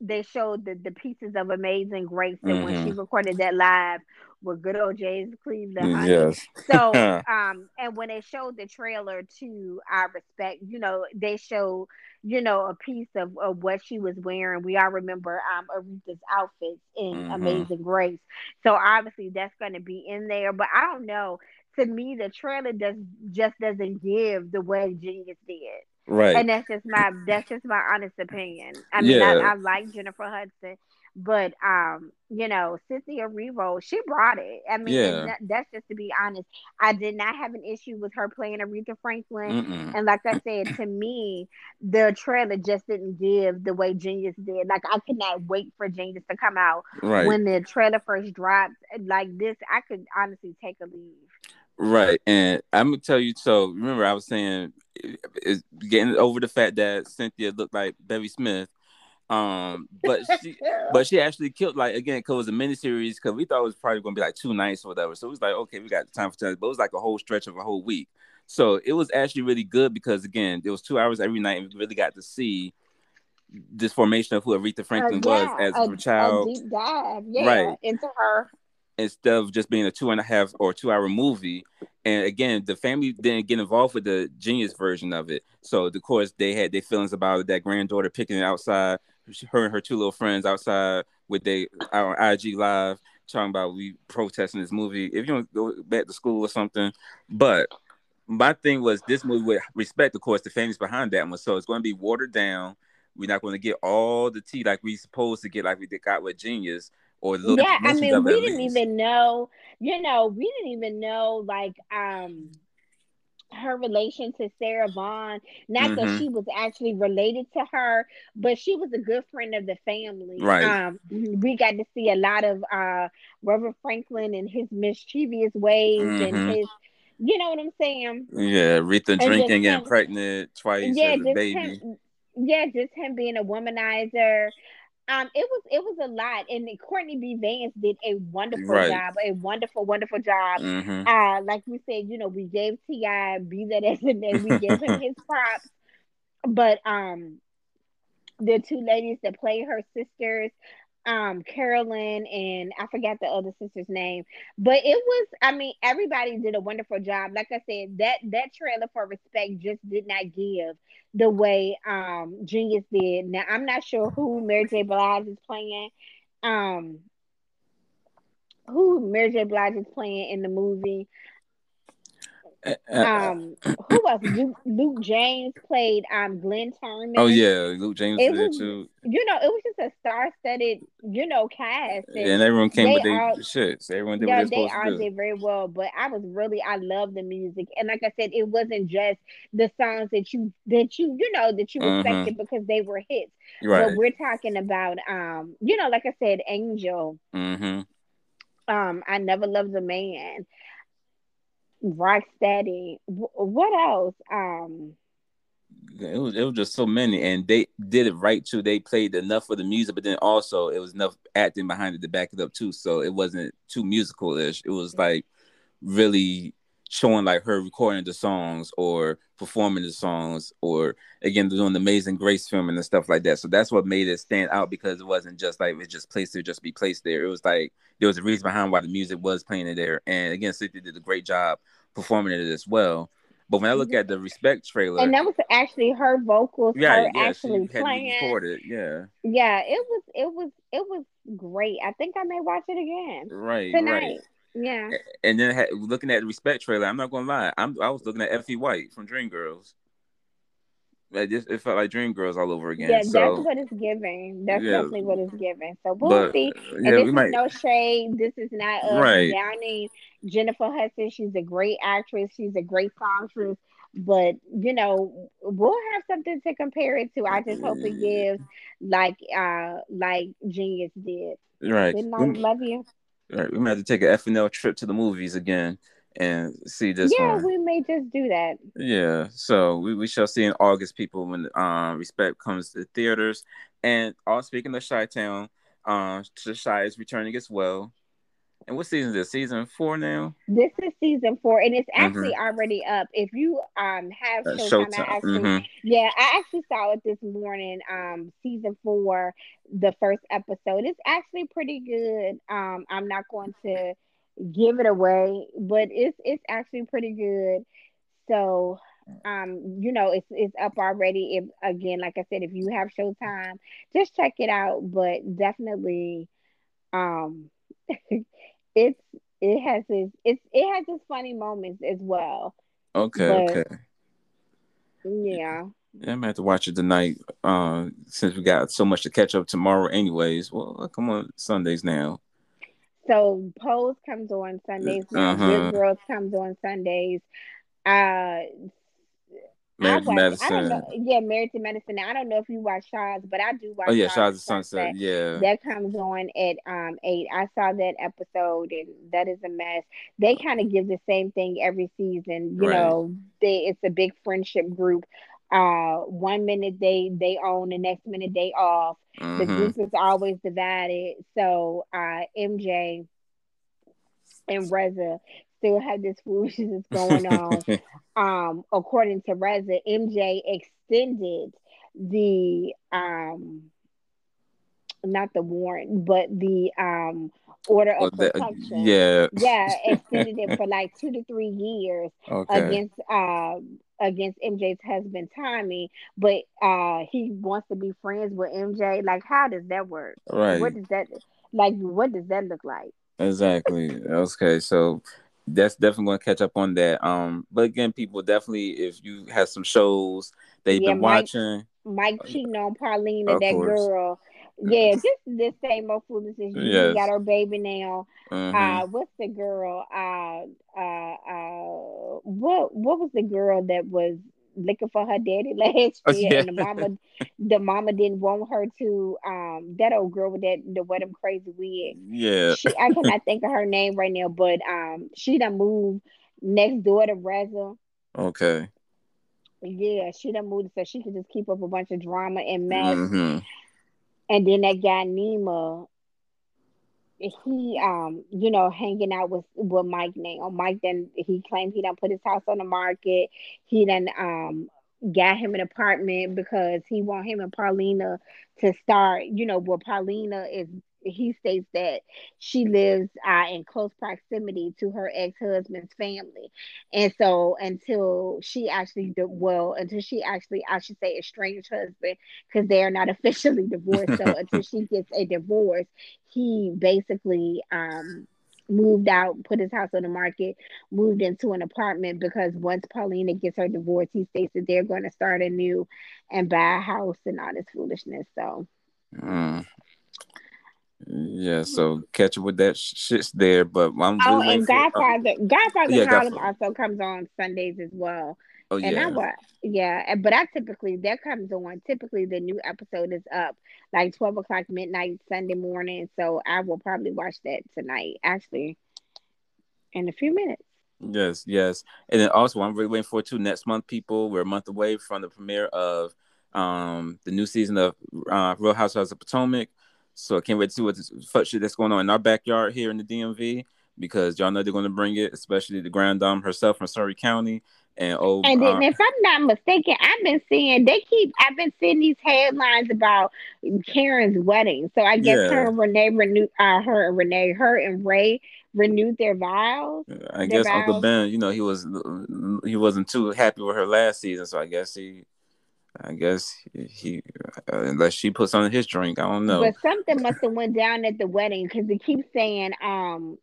they showed the, the pieces of Amazing Grace that mm-hmm. when she recorded that live with good old James Cleveland. Honey. Yes. So, um, and when they showed the trailer to I Respect, you know, they showed, you know, a piece of, of what she was wearing. We all remember um, Aretha's outfits in mm-hmm. Amazing Grace. So obviously that's going to be in there, but I don't know. To me, the trailer does just doesn't give the way Genius did. Right. And that's just my, that's just my honest opinion. I mean, yeah. I, I like Jennifer Hudson. But, um, you know, Cynthia Erivo, she brought it. I mean, yeah. that's just to be honest. I did not have an issue with her playing Aretha Franklin. Mm-mm. And like I said, to me, the trailer just didn't give the way Genius did. Like, I could not wait for Genius to come out. Right. When the trailer first dropped like this, I could honestly take a leave. Right. And I'm going to tell you, so remember I was saying, it's getting over the fact that Cynthia looked like Bevy Smith. Um, but she, but she actually killed, like, again, because it was a miniseries, because we thought it was probably going to be like two nights or whatever. So it was like, okay, we got time for time, but it was like a whole stretch of a whole week. So it was actually really good because, again, it was two hours every night, and we really got to see this formation of who Aretha Franklin uh, yeah, was as a, a child. A deep dive, yeah, right. into her. Instead of just being a two and a half or two hour movie. And again, the family didn't get involved with the Genius version of it. So, of course, they had their feelings about it, that granddaughter picking it outside. Her and her two little friends outside with they our I G live talking about we protesting this movie. If you don't go back to school or something, but my thing was this movie with Respect. Of course, the families behind that one, so it's going to be watered down. We're not going to get all the tea like we supposed to get, like we got with Genius or little. Yeah, I mean, we didn't even know. You know, we didn't even know like um her relation to Sarah Vaughn. Not mm-hmm. that she was actually related to her, but she was a good friend of the family. Right. Um, we got to see a lot of uh, Reverend Franklin and his mischievous ways mm-hmm. and his, you know what I'm saying? Yeah, Aretha drinking and him, pregnant twice yeah, as a baby. Him, yeah, just him being a womanizer. Um, it was it was a lot, and Courtney B. Vance did a wonderful right. job, a wonderful, wonderful job. Mm-hmm. Uh, like we said, you know, we gave T I be that as a name, we gave him his props. But um, the two ladies that play her sisters, um, Carolyn and I forgot the other sister's name, but it was, I mean, everybody did a wonderful job. Like I said, that that trailer for Respect just did not give the way um Genius did. Now I'm not sure who Mary J. Blige is playing, um, who Mary J. Blige is playing in the movie. Uh, um, who else? Luke, Luke James played um Glenn Turner. Oh yeah, Luke James it was there too. You know, it was just a star-studded, you know, cast, and, yeah, and everyone came with their shit. So everyone did yeah, what they, they supposed all to do. Did very well. But I was really, I love the music, and like I said, it wasn't just the songs that you that you you know that you expected mm-hmm. because they were hits. Right. But we're talking about um, you know, like I said, Angel. Mm-hmm. Um, I Never Loved a Man. Rocksteady. What else? Um, it was it was just so many, and they did it right too. They played enough for the music, but then also it was enough acting behind it to back it up too. So it wasn't too musical-ish. It was like really showing like her recording the songs or performing the songs, or again doing the Amazing Grace filming and stuff like that. So that's what made it stand out, because it wasn't just like it just placed there, just be placed there. It was like there was a reason behind why the music was playing in there. And again, Cynthia did a great job performing it as well. But when I look at the Respect trailer, and that was actually her vocals, yeah, her yeah, actually she had playing, recorded, yeah, yeah, it was, it was, it was great. I think I may watch it again, right, tonight. Right. Yeah. And then had, looking at the Respect trailer, I'm not gonna lie, I'm, I was looking at Effie White from Dreamgirls. Like this, it felt like Dreamgirls all over again. Yeah, so, that's what it's giving. That's yeah. definitely what it's giving. So we'll but, see. And yeah, this we is might... no shade. This is not uh, right. downing Jennifer Hudson. She's a great actress. She's a great songstress. But you know, we'll have something to compare it to. I just hope it gives like uh like Genius did. Right. Good night. Love you. Right, we might have to take an F N L trip to the movies again and see this yeah, one. Yeah, we may just do that. Yeah, so we, we shall see in August, people, when uh, Respect comes to the theaters. And all speaking of Chi-Town, uh, the Chi is returning as well. And what season is this? Season four now? This is season four, and it's actually mm-hmm. already up. If you um have uh, Showtime, I actually, mm-hmm. yeah, I actually saw it this morning. Um, season four, the first episode, it's actually pretty good. Um, I'm not going to give it away, but it's it's actually pretty good. So, um, you know, it's it's up already. If again, like I said, if you have Showtime, just check it out. But definitely, um. It's it has its it's it has its funny moments as well. Okay, but, okay. Yeah. yeah. I'm gonna have to watch it tonight. Uh, since we got so much to catch up tomorrow, anyways. Well, come on, Sundays now. So Pose comes on Sundays. Uh-huh. Good Girls comes on Sundays. Uh, Married to Medicine. Yeah, Married to Medicine. I don't know if you watch Shaw's, but I do watch Oh, yeah, Shaw's of Sunset. Sunset. Yeah. That comes on at um eight. I saw that episode, and that is a mess. They kind of give the same thing every season. You right. know, they it's a big friendship group. Uh, one minute they, they on, the next minute they off. Mm-hmm. The group is always divided. So uh, M J and Reza still have this foolishness going on. Um, according to Reza, M J extended the um, not the warrant, but the um order of well, protection. The, yeah, yeah, extended it for like two to three years okay. against uh against M J's husband Tommy. But uh, he wants to be friends with M J. Like, how does that work? Right. What does that like? What does that look like? Exactly. Okay. So. That's definitely going to catch up on that. Um, but again, people, definitely, if you have some shows that you've yeah, been Mike, watching. Mike cheating on Pauline and that course. girl. Yeah, just this same old foolishness. Yes. You got her baby now. Mm-hmm. Uh, what's the girl? Uh, uh, uh, what What was the girl that was looking for her daddy last year? Yeah. And the mama, the mama didn't want her to. Um, that old girl with that the what them crazy wig. Yeah, she, I cannot think of her name right now, but um, she done moved next door to Reza. Okay. Yeah, she done moved so she could just keep up a bunch of drama and mess. Mm-hmm. And then that guy Nima, he um, you know, hanging out with, with Mike now. Mike then he claimed he done put his house on the market. He done um got him an apartment because he want him and Paulina to start, you know, well Paulina is he states that she lives uh, in close proximity to her ex-husband's family. And so until she actually, well, until she actually, I should say estranged husband, because they are not officially divorced. So until she gets a divorce, he basically um, moved out, put his house on the market, moved into an apartment, because once Paulina gets her divorce, he states that they're going to start anew and buy a house and all this foolishness. So. Mm. Yeah, so catch up with that shit's there, but I'm oh, really and Godfather, for, uh, Godfather yeah, Harlem Godfather. Also comes on Sundays as well. Oh and yeah, I watch, yeah, but I typically that comes on. Typically, the new episode is up like twelve o'clock midnight Sunday morning, so I will probably watch that tonight, actually, in a few minutes. Yes, yes, and then also I'm really waiting for too next month, people. We're a month away from the premiere of um the new season of uh, Real Housewives of Potomac. So I can't wait to see what this fuck shit that's going on in our backyard here in the D M V, because y'all know they're going to bring it, especially the Grand Dame herself from Surry County. And old, and then, uh, if I'm not mistaken, I've been seeing they keep. I've been seeing these headlines about Karen's wedding. So I guess yeah. her and Renee renewed. Uh, her and Renee, her and Ray renewed their vows. I guess vows. Uncle Ben, you know, he was he wasn't too happy with her last season, so I guess he. I guess he, uh, unless she puts on his drink, I don't know. But something must have went down at the wedding, because they keep saying um,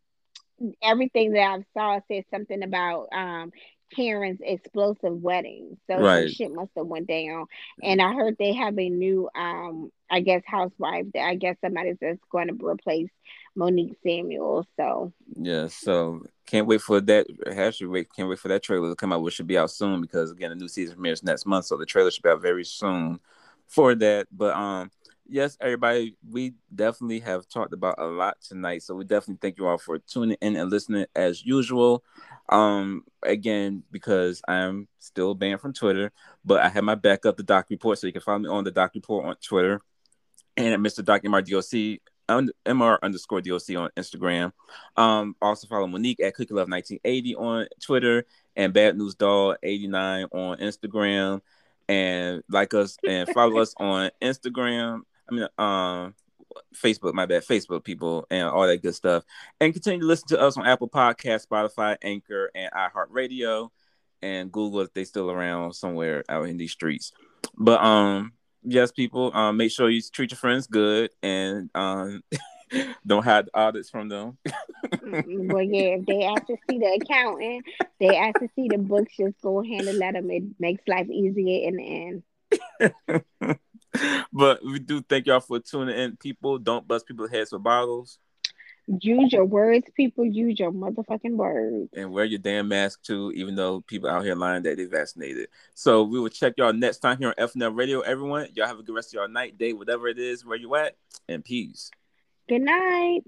everything that I saw said something about um, Karen's explosive wedding. So right. That shit must have went down. And I heard they have a new, um, I guess, housewife that I guess somebody's just going to replace Monique Samuel. So yeah, so can't wait for that. Actually, wait, can't wait for that trailer to come out, which should be out soon, because again, the new season premieres next month, so the trailer should be out very soon for that. But um, yes, everybody, we definitely have talked about a lot tonight, so we definitely thank you all for tuning in and listening as usual. Um, again, because I'm still banned from Twitter, but I have my backup, the Doc Report, so you can follow me on the Doc Report on Twitter and at Mister Doc M R D O C. M R underscore D O C on Instagram. Um, also follow Monique at Cookie Love nineteen eighty on Twitter and Bad News Doll eighty-nine on Instagram. And like us and follow us on Instagram. I mean, um, Facebook, my bad, Facebook people, and all that good stuff. And continue to listen to us on Apple Podcasts, Spotify, Anchor, and iHeartRadio, and Google if they still around somewhere out in these streets. But um. Yes, people, um, make sure you treat your friends good and um, don't hide the audits from them. Well, yeah, if they ask to see the accountant, they ask to see the books, just go ahead and let them. It makes life easier in the end. But we do thank y'all for tuning in, people. Don't bust people's heads with bottles. Use your words, people. Use your motherfucking words. And wear your damn mask, too, even though people out here lying that they're vaccinated. So we will check y'all next time here on F N L Radio, everyone. Y'all have a good rest of your night, day, whatever it is, where you at. And peace. Good night.